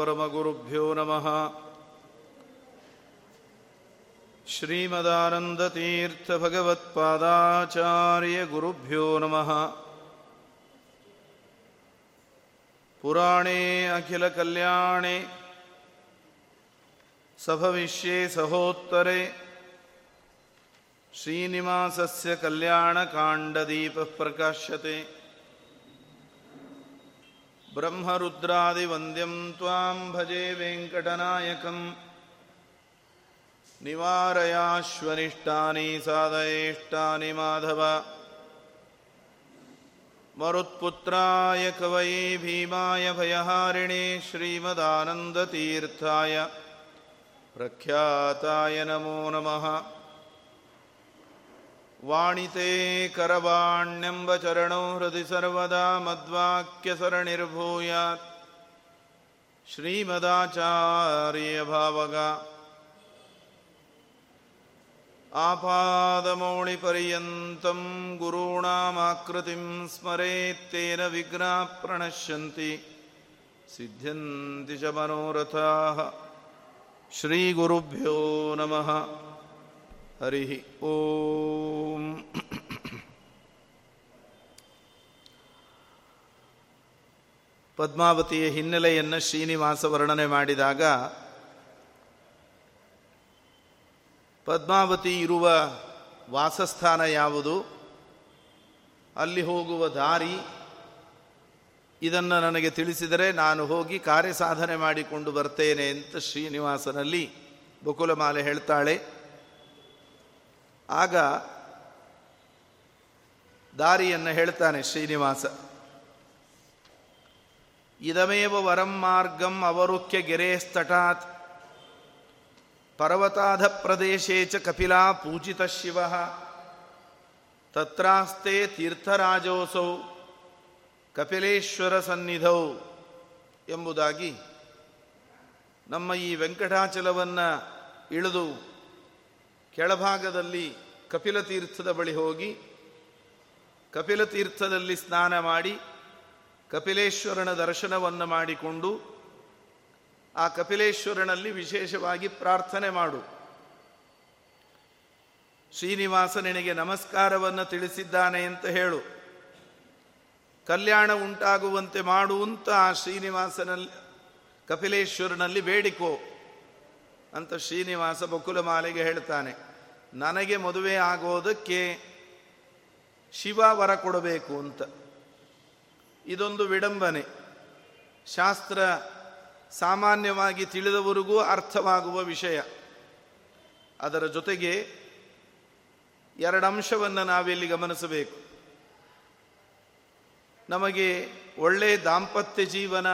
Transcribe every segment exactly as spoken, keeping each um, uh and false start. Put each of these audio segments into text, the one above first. ಪರಮಗುರುಭ್ಯೋ ನಮಃ. ಶ್ರೀಮದಾನಂದತೀರ್ಥಭಗವತ್ಪಾದಾಚಾರ್ಯಗುರುಭ್ಯೋ ನಮಃ. ಪುರಾಣೇ ಅಖಿಲಕಲ್ಯಾಣೇ ಸಭವಿಷ್ಯೇ ಸಹೋತ್ತರೇ ಶ್ರೀನಿವಾಸಸ್ಯ ಕಲ್ಯಾಣಕಾಂಡದೀಪಃ ಪ್ರಕಾಶ್ಯತೆ. ಬ್ರಹ್ಮರುದ್ರಾದಿವಂದ್ಯಂ ತ್ವಾಂ ಭಜೆ ವೆಂಕಟನಾಯಕಂ. ನಿವಾರಯಾಶ್ವನಿಷ್ಟಾನಿ ಸಾಧಯೇಷ್ಟಾನಿ ಮಾಧವ. ಮರುತ್ಪುತ್ರಾಯ ಕವಯೇ ಭೀಮಾಯ ಭಯಹಾರಿಣೇ ಶ್ರೀಮದಾನಂದತೀರ್ಥಾಯ ಪ್ರಖ್ಯಾತಾಯ ನಮೋ ನಮಃ. ವಾಣಿತೇ ಕರವಾಣ್ಯಂಬ ಚರಣೋ ಹೃದಿ ಸರ್ವದಾ ಮದ್ವಾಕ್ಯಸರಣಿರ್ಭೂಯಾತ್. ಶ್ರೀಮದಾಚಾರ್ಯಭಾವಗ ಆಪಾದಮೌಳಿಪರ್ಯಂತಂ ಗುರುಣಾಮಾಕೃತಿಂ ಸ್ಮರೇತ್ತೇನ ವಿಘ್ನಾ ಪ್ರಣಶ್ಯಂತಿ ಸಿದ್ಧ್ಯಂತಿ ಚ ಮನೋರಥಾಃ. ಶ್ರೀಗುರುಭ್ಯೋ ನಮಃ. ಹರಿ ಓಂ. ಪದ್ಮಾವತಿಯ ಹಿನ್ನೆಲೆಯನ್ನು ಶ್ರೀನಿವಾಸ ವರ್ಣನೆ ಮಾಡಿದಾಗ ಪದ್ಮಾವತಿ ಇರುವ ವಾಸಸ್ಥಾನ ಯಾವುದು, ಅಲ್ಲಿ ಹೋಗುವ ದಾರಿ ಇದನ್ನು ನನಗೆ ತಿಳಿಸಿದರೆ ನಾನು ಹೋಗಿ ಕಾರ್ಯಸಾಧನೆ ಮಾಡಿಕೊಂಡು ಬರ್ತೇನೆ ಅಂತ ಶ್ರೀನಿವಾಸನಲ್ಲಿ ಬಕುಲ ಮಾಲೆ ಹೇಳ್ತಾಳೆ. ಆಗ ದಾರಿಯನ್ನು ಹೇಳ್ತಾನೆ ಶ್ರೀನಿವಾಸ. ಇದಮೇವ ವರಂ ಮಾರ್ಗಂ ಅವರುಖ್ಯ ಗಿರೇಸ್ತಟಾತ್ ಪರ್ವತಾಧ ಪ್ರದೇಶೇ ಚ ಕಪಿಲಾ ಪೂಜಿತ ಶಿವಃ ತತ್ರಾಸ್ತೆ ತೀರ್ಥರಾಜೋಸೌ ಕಪಿಲೇಶ್ವರ ಸನ್ನಿಧೌ ಎಂಬುದಾಗಿ ನಮ್ಮ ಈ ವೆಂಕಟಾಚಲವನ್ನು ಇಳಿದು ಕೆಳಭಾಗದಲ್ಲಿ ಕಪಿಲತೀರ್ಥದ ಬಳಿ ಹೋಗಿ ಕಪಿಲತೀರ್ಥದಲ್ಲಿ ಸ್ನಾನ ಮಾಡಿ ಕಪಿಲೇಶ್ವರನ ದರ್ಶನವನ್ನು ಮಾಡಿಕೊಂಡು ಆ ಕಪಿಲೇಶ್ವರನಲ್ಲಿ ವಿಶೇಷವಾಗಿ ಪ್ರಾರ್ಥನೆ ಮಾಡು. ಶ್ರೀನಿವಾಸ ನಿನಗೆ ನಮಸ್ಕಾರವನ್ನು ತಿಳಿಸಿದ್ದಾನೆ ಅಂತ ಹೇಳು, ಕಲ್ಯಾಣ ಉಂಟಾಗುವಂತೆ ಮಾಡು ಅಂತ ಆ ಶ್ರೀನಿವಾಸನಲ್ಲಿ ಕಪಿಲೇಶ್ವರನಲ್ಲಿ ಬೇಡಿಕೋ ಅಂತ ಶ್ರೀನಿವಾಸ ಬಕುಲಮಾಲೆಗೆ ಹೇಳ್ತಾನೆ. ನನಗೆ ಮದುವೆ ಆಗೋದಕ್ಕೆ ಶಿವ ವರ ಕೊಡಬೇಕು ಅಂತ. ಇದೊಂದು ವಿಡಂಬನೆ, ಶಾಸ್ತ್ರ ಸಾಮಾನ್ಯವಾಗಿ ತಿಳಿದವರಿಗೂ ಅರ್ಥವಾಗುವ ವಿಷಯ. ಅದರ ಜೊತೆಗೆ ಎರಡು ಅಂಶವನ್ನು ನಾವಿಲ್ಲಿ ಗಮನಿಸಬೇಕು. ನಮಗೆ ಒಳ್ಳೆಯ ದಾಂಪತ್ಯ ಜೀವನ,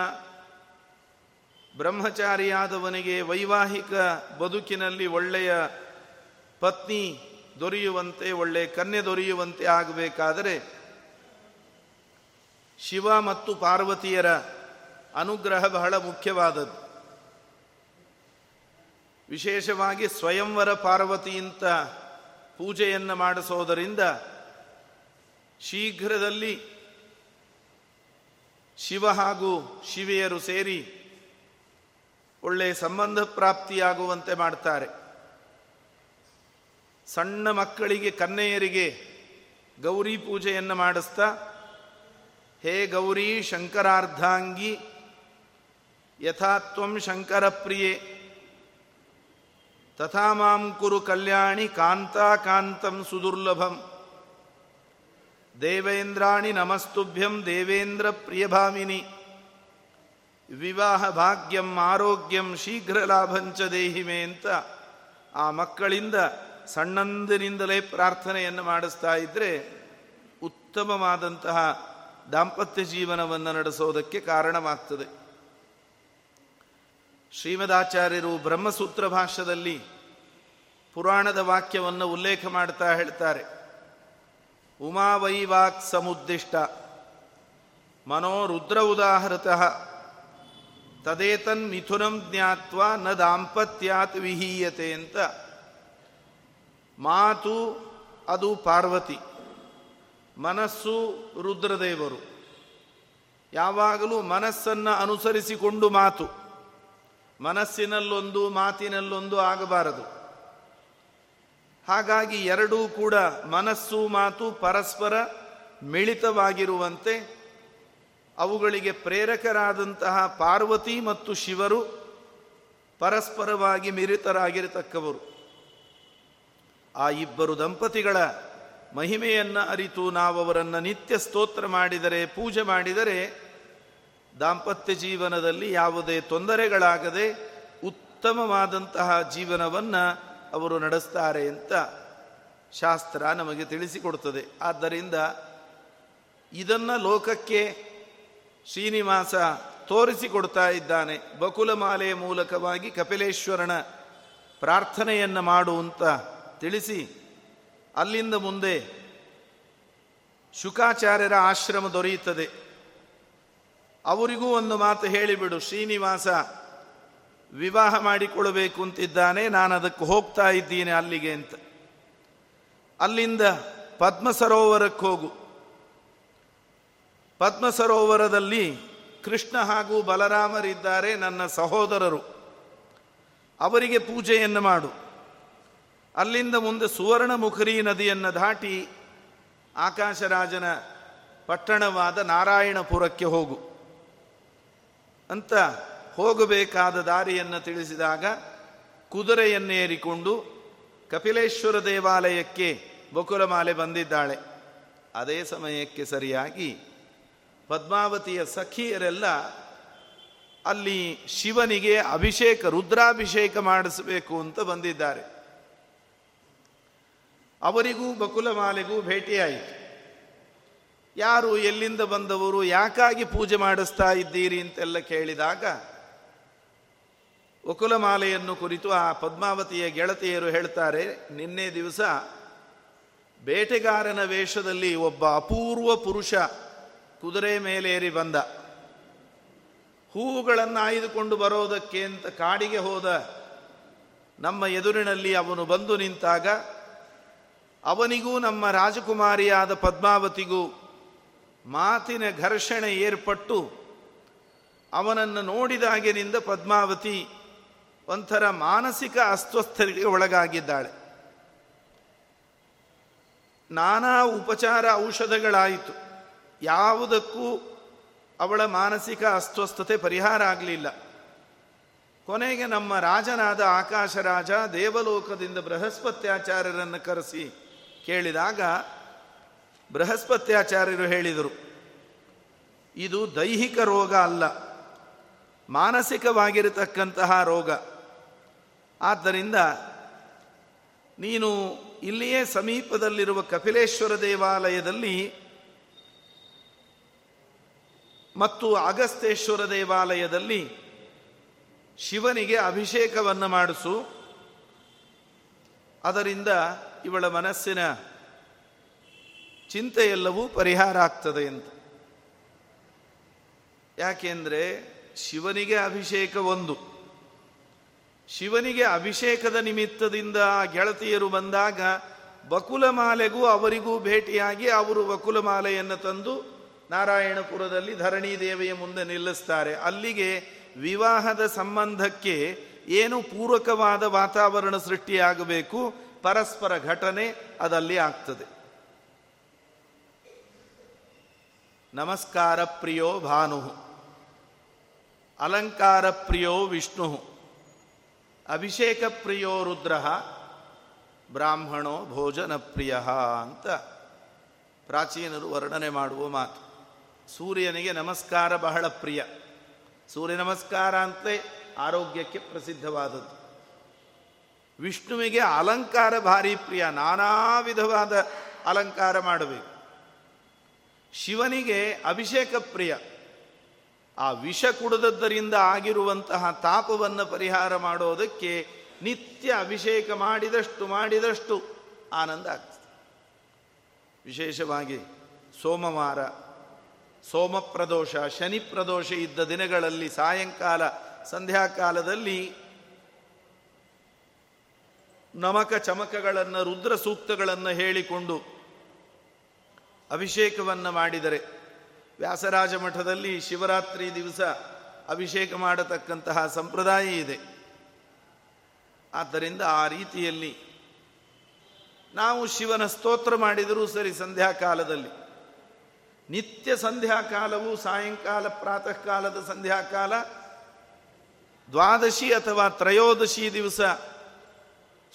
ಬ್ರಹ್ಮಚಾರಿಯಾದವನಿಗೆ ವೈವಾಹಿಕ ಬದುಕಿನಲ್ಲಿ ಒಳ್ಳೆಯ ಪತ್ನಿ ದೊರೆಯುವಂತೆ, ಒಳ್ಳೆಯ ಕನ್ಯೆ ದೊರೆಯುವಂತೆ ಆಗಬೇಕಾದರೆ ಶಿವ ಮತ್ತು ಪಾರ್ವತಿಯರ ಅನುಗ್ರಹ ಬಹಳ ಮುಖ್ಯವಾದದ್ದು. ವಿಶೇಷವಾಗಿ ಸ್ವಯಂವರ ಪಾರ್ವತಿಯಿಂದ ಪೂಜೆಯನ್ನು ಮಾಡಿಸೋದರಿಂದ ಶೀಘ್ರದಲ್ಲಿ ಶಿವ ಹಾಗೂ ಶಿವೆಯರು ಸೇರಿ ಒಳ್ಳೆಯ ಸಂಬಂಧ ಪ್ರಾಪ್ತಿಯಾಗುವಂತೆ ಮಾಡ್ತಾರೆ. ಸಣ್ಣ ಮಕ್ಕಳಿಗೆ, ಕನ್ಯೆಯರಿಗೆ ಗೌರಿ ಪೂಜೆಯನ್ನು ಮಾಡಿಸ್ತಾ ಹೇ ಗೌರಿ ಶಂಕರಾರ್ಧಾಂಗಿ ಯಥಾತ್ವಂ ಶಂಕರ ಪ್ರಿಯೆ ತಥಾ ಮಾಂ ಕುರು ಕಲ್ಯಾಣಿ ಕಾಂತಾ ಕಾಂತಂ ಸುದುರ್ಲಭಂ ದೇವೇಂದ್ರಾಣಿ ನಮಸ್ತುಭ್ಯಂ ದೇವೇಂದ್ರ ಪ್ರಿಯಭಾಮಿನಿ ವಿವಾಹ ಭಾಗ್ಯಂ ಆರೋಗ್ಯಂ ಶೀಘ್ರ ಲಾಭಂಚ ದೇಹಿಮೆ ಅಂತ ಆ ಮಕ್ಕಳಿಂದ ಸಣ್ಣಂದಿನಿಂದಲೇ ಪ್ರಾರ್ಥನೆಯನ್ನು ಮಾಡಿಸ್ತಾ ಇದ್ದರೆ ಉತ್ತಮವಾದಂತಹ ದಾಂಪತ್ಯ ಜೀವನವನ್ನು ನಡೆಸೋದಕ್ಕೆ ಕಾರಣವಾಗ್ತದೆ. ಶ್ರೀಮದಾಚಾರ್ಯರು ಬ್ರಹ್ಮಸೂತ್ರ ಭಾಷ್ಯದಲ್ಲಿ ಪುರಾಣದ ವಾಕ್ಯವನ್ನು ಉಲ್ಲೇಖ ಮಾಡ್ತಾ ಹೇಳ್ತಾರೆ. ಉಮಾ ವೈವಾಕ್ ಸಮುದ್ದಿಷ್ಟ ಮನೋ ರುದ್ರ ಉದಾಹೃತಃ ತದೇತನ್ ಮಿಥುನಂ ಜ್ಞಾತ್ವಾ ನ ದಾಂಪತ್ಯಾತ್ ವಿಹೀಯತೆ ಅಂತ. ಮಾತು ಅದು ಪಾರ್ವತಿ, ಮನಸ್ಸು ರುದ್ರದೇವರು. ಯಾವಾಗಲೂ ಮನಸ್ಸನ್ನು ಅನುಸರಿಸಿಕೊಂಡು ಮಾತು ಮನಸ್ಸಿನಲ್ಲೊಂದು ಮಾತಿನಲ್ಲೊಂದು ಆಗಬಾರದು. ಹಾಗಾಗಿ ಎರಡೂ ಕೂಡ ಮನಸ್ಸು ಮಾತು ಪರಸ್ಪರ ಮಿಳಿತವಾಗಿರುವಂತೆ ಅವುಗಳಿಗೆ ಪ್ರೇರಕರಾದಂತಹ ಪಾರ್ವತಿ ಮತ್ತು ಶಿವರು ಪರಸ್ಪರವಾಗಿ ಮಿಳಿತರಾಗಿರತಕ್ಕವರು. ಆ ಇಬ್ಬರು ದಂಪತಿಗಳ ಮಹಿಮೆಯನ್ನು ಅರಿತು ನಾವು ಅವರನ್ನು ನಿತ್ಯ ಸ್ತೋತ್ರ ಮಾಡಿದರೆ, ಪೂಜೆ ಮಾಡಿದರೆ ದಾಂಪತ್ಯ ಜೀವನದಲ್ಲಿ ಯಾವುದೇ ತೊಂದರೆಗಳಾಗದೆ ಉತ್ತಮವಾದಂತಹ ಜೀವನವನ್ನು ಅವರು ನಡೆಸ್ತಾರೆ ಅಂತ ಶಾಸ್ತ್ರ ನಮಗೆ ತಿಳಿಸಿಕೊಡುತ್ತದೆ. ಆದ್ದರಿಂದ ಇದನ್ನು ಲೋಕಕ್ಕೆ ಶ್ರೀನಿವಾಸ ತೋರಿಸಿಕೊಡ್ತಾ ಇದ್ದಾನೆ. ಬಕುಲ ಮಾಲೆಯ ಮೂಲಕವಾಗಿ ಕಪಿಲೇಶ್ವರನ ಪ್ರಾರ್ಥನೆಯನ್ನು ಮಾಡುವಂತ ತಿಳಿಸಿ, ಅಲ್ಲಿಂದ ಮುಂದೆ ಶುಕಾಚಾರ್ಯರ ಆಶ್ರಮ ದೊರೆಯುತ್ತದೆ. ಅವರಿಗೂ ಒಂದು ಮಾತು ಹೇಳಿಬಿಡು, ಶ್ರೀನಿವಾಸ ವಿವಾಹ ಮಾಡಿಕೊಳ್ಳಬೇಕು ಅಂತಿದ್ದಾನೆ, ನಾನು ಅದಕ್ಕೆ ಹೋಗ್ತಾ ಇದ್ದೀನಿ ಅಲ್ಲಿಗೆ ಅಂತ. ಅಲ್ಲಿಂದ ಪದ್ಮ ಸರೋವರಕ್ಕೆ ಹೋಗು. ಪದ್ಮ ಸರೋವರದಲ್ಲಿ ಕೃಷ್ಣ ಹಾಗೂ ಬಲರಾಮರಿದ್ದಾರೆ, ನನ್ನ ಸಹೋದರರು, ಅವರಿಗೆ ಪೂಜೆಯನ್ನು ಮಾಡು. ಅಲ್ಲಿಂದ ಮುಂದೆ ಸುವರ್ಣಮುಖರಿ ನದಿಯನ್ನು ದಾಟಿ ಆಕಾಶರಾಜನ ಪಟ್ಟಣವಾದ ನಾರಾಯಣಪುರಕ್ಕೆ ಹೋಗು ಅಂತ ಹೋಗಬೇಕಾದ ದಾರಿಯನ್ನು ತಿಳಿಸಿದಾಗ, ಕುದುರೆಯನ್ನೇರಿಕೊಂಡು ಕಪಿಲೇಶ್ವರ ದೇವಾಲಯಕ್ಕೆ ಬಕುಲಮಾಲೆ ಬಂದಿದ್ದಾಳೆ. ಅದೇ ಸಮಯಕ್ಕೆ ಸರಿಯಾಗಿ ಪದ್ಮಾವತಿಯ ಸಖಿಯರೆಲ್ಲ ಅಲ್ಲಿ ಶಿವನಿಗೆ ಅಭಿಷೇಕ, ರುದ್ರಾಭಿಷೇಕ ಮಾಡಿಸಬೇಕು ಅಂತ ಬಂದಿದ್ದಾರೆ. ಅವರಿಗೂ ಬಕುಲಮಾಲೆಗೂ ಭೇಟಿಯಾಯಿತು. ಯಾರು, ಎಲ್ಲಿಂದ ಬಂದವರು, ಯಾಕಾಗಿ ಪೂಜೆ ಮಾಡಿಸ್ತಾ ಇದ್ದೀರಿ ಅಂತೆಲ್ಲ ಕೇಳಿದಾಗ ಬಕುಲಮಾಲೆಯನ್ನು ಕುರಿತು ಆ ಪದ್ಮಾವತಿಯ ಗೆಳತಿಯರು ಹೇಳ್ತಾರೆ, ನಿನ್ನೆ ದಿವಸ ಬೇಟೆಗಾರನ ವೇಷದಲ್ಲಿ ಒಬ್ಬ ಅಪೂರ್ವ ಪುರುಷ ಕುದುರೆ ಮೇಲೇರಿ ಬಂದ. ಹೂವುಗಳನ್ನು ಆಯ್ದುಕೊಂಡು ಬರೋದಕ್ಕೆ ಅಂತ ಕಾಡಿಗೆ ಹೋದ ನಮ್ಮ ಎದುರಿನಲ್ಲಿ ಅವನು ಬಂದು ನಿಂತಾಗ, ಅವನಿಗೂ ನಮ್ಮ ರಾಜಕುಮಾರಿಯಾದ ಪದ್ಮಾವತಿಗೂ ಮಾತಿನ ಘರ್ಷಣೆ ಏರ್ಪಟ್ಟು, ಅವನನ್ನು ನೋಡಿದಾಗಿನಿಂದ ಪದ್ಮಾವತಿ ಒಂಥರ ಮಾನಸಿಕ ಅಸ್ವಸ್ಥತೆಗೆ ಒಳಗಾಗಿದ್ದಾಳೆ. ನಾನಾ ಉಪಚಾರ ಔಷಧಗಳಾಯಿತು, ಯಾವುದಕ್ಕೂ ಅವಳ ಮಾನಸಿಕ ಅಸ್ವಸ್ಥತೆ ಪರಿಹಾರ ಆಗಲಿಲ್ಲ. ಕೊನೆಗೆ ನಮ್ಮ ರಾಜನಾದ ಆಕಾಶ ರಾಜ ದೇವಲೋಕದಿಂದ ಬೃಹಸ್ಪತ್ಯಾಚಾರ್ಯರನ್ನು ಕರೆಸಿ ಕೇಳಿದಾಗ, ಬೃಹಸ್ಪತ್ಯಾಚಾರ್ಯರು ಹೇಳಿದರು, ಇದು ದೈಹಿಕ ರೋಗ ಅಲ್ಲ, ಮಾನಸಿಕವಾಗಿರತಕ್ಕಂತಹ ರೋಗ. ಆದ್ದರಿಂದ ನೀನು ಇಲ್ಲಿಯೇ ಸಮೀಪದಲ್ಲಿರುವ ಕಪಿಲೇಶ್ವರ ದೇವಾಲಯದಲ್ಲಿ ಮತ್ತು ಅಗಸ್ತೇಶ್ವರ ದೇವಾಲಯದಲ್ಲಿ ಶಿವನಿಗೆ ಅಭಿಷೇಕವನ್ನು ಮಾಡಿಸು, ಅದರಿಂದ ಇವಳ ಮನಸ್ಸಿನ ಚಿಂತೆಯೆಲ್ಲವೂ ಪರಿಹಾರ ಆಗ್ತದೆ ಅಂತ. ಯಾಕೆಂದರೆ ಶಿವನಿಗೆ ಅಭಿಷೇಕ ಒಂದು, ಶಿವನಿಗೆ ಅಭಿಷೇಕದ ನಿಮಿತ್ತದಿಂದ ಆ ಗೆಳತಿಯರು ಬಂದಾಗ ಬಕುಲಮಾಲೆಗೂ ಅವರಿಗೂ ಭೇಟಿಯಾಗಿ ಅವರು ಬಕುಲಮಾಲೆಯನ್ನು ತಂದು ನಾರಾಯಣಪುರದಲ್ಲಿ ಧರಣಿ ದೇವಿಯ ಮುಂದೆ ನಿಲ್ಲಿಸ್ತಾರೆ. ಅಲ್ಲಿಗೆ ವಿವಾಹದ ಸಂಬಂಧಕ್ಕೆ ಏನು ಪೂರಕವಾದ ವಾತಾವರಣ ಸೃಷ್ಟಿಯಾಗಬೇಕು, ಪರಸ್ಪರ ಘಟನೆ ಅದಲ್ಲಿ ಆಗ್ತದೆ. ನಮಸ್ಕಾರ ಪ್ರಿಯೋ ಭಾನು, ಅಲಂಕಾರ ಪ್ರಿಯೋ ವಿಷ್ಣು, ಅಭಿಷೇಕ ಪ್ರಿಯೋ ರುದ್ರ, ಬ್ರಾಹ್ಮಣೋ ಭೋಜನ ಪ್ರಿಯ ಅಂತ ಪ್ರಾಚೀನರು ವರ್ಣನೆ ಮಾಡುವ ಮಾತು. ಸೂರ್ಯನಿಗೆ ನಮಸ್ಕಾರ ಬಹಳ ಪ್ರಿಯ. ಸೂರ್ಯ ನಮಸ್ಕಾರ ಅಂತಲೇ ಆರೋಗ್ಯಕ್ಕೆ ಪ್ರಸಿದ್ಧವಾದದ್ದು. ವಿಷ್ಣುವಿಗೆ ಅಲಂಕಾರ ಭಾರಿ ಪ್ರಿಯ, ನಾನಾ ವಿಧವಾದ ಅಲಂಕಾರ ಮಾಡಬೇಕು. ಶಿವನಿಗೆ ಅಭಿಷೇಕ ಪ್ರಿಯ, ಆ ವಿಷ ಕುಡಿದದ್ದರಿಂದ ಆಗಿರುವಂತಹ ತಾಪವನ್ನು ಪರಿಹಾರ ಮಾಡೋದಕ್ಕೆ ನಿತ್ಯ ಅಭಿಷೇಕ ಮಾಡಿದಷ್ಟು ಮಾಡಿದಷ್ಟು ಆನಂದ ಆಗ್ತದೆ. ವಿಶೇಷವಾಗಿ ಸೋಮವಾರ, ಸೋಮ ಪ್ರದೋಷ, ಶನಿ ಪ್ರದೋಷ ಇದ್ದ ದಿನಗಳಲ್ಲಿ ಸಾಯಂಕಾಲ ಸಂಧ್ಯಾಕಾಲದಲ್ಲಿ ನಮಕ ಚಮಕಗಳನ್ನು, ರುದ್ರ ಸೂಕ್ತಗಳನ್ನು ಹೇಳಿಕೊಂಡು ಅಭಿಷೇಕವನ್ನು ಮಾಡಿದರೆ, ವ್ಯಾಸರಾಜ ಮಠದಲ್ಲಿ ಶಿವರಾತ್ರಿ ದಿವಸ ಅಭಿಷೇಕ ಮಾಡತಕ್ಕಂತಹ ಸಂಪ್ರದಾಯ ಇದೆ. ಆದ್ದರಿಂದ ಆ ರೀತಿಯಲ್ಲಿ ನಾವು ಶಿವನ ಸ್ತೋತ್ರ ಮಾಡಿದರೂ ಸರಿ, ಸಂಧ್ಯಾಕಾಲದಲ್ಲಿ ನಿತ್ಯ ಸಂಧ್ಯಾಕಾಲವು ಸಾಯಂಕಾಲ ಪ್ರಾತಃ ಕಾಲದ ಸಂಧ್ಯಾಕಾಲ ದ್ವಾದಶಿ ಅಥವಾ ತ್ರಯೋದಶಿ ದಿವಸ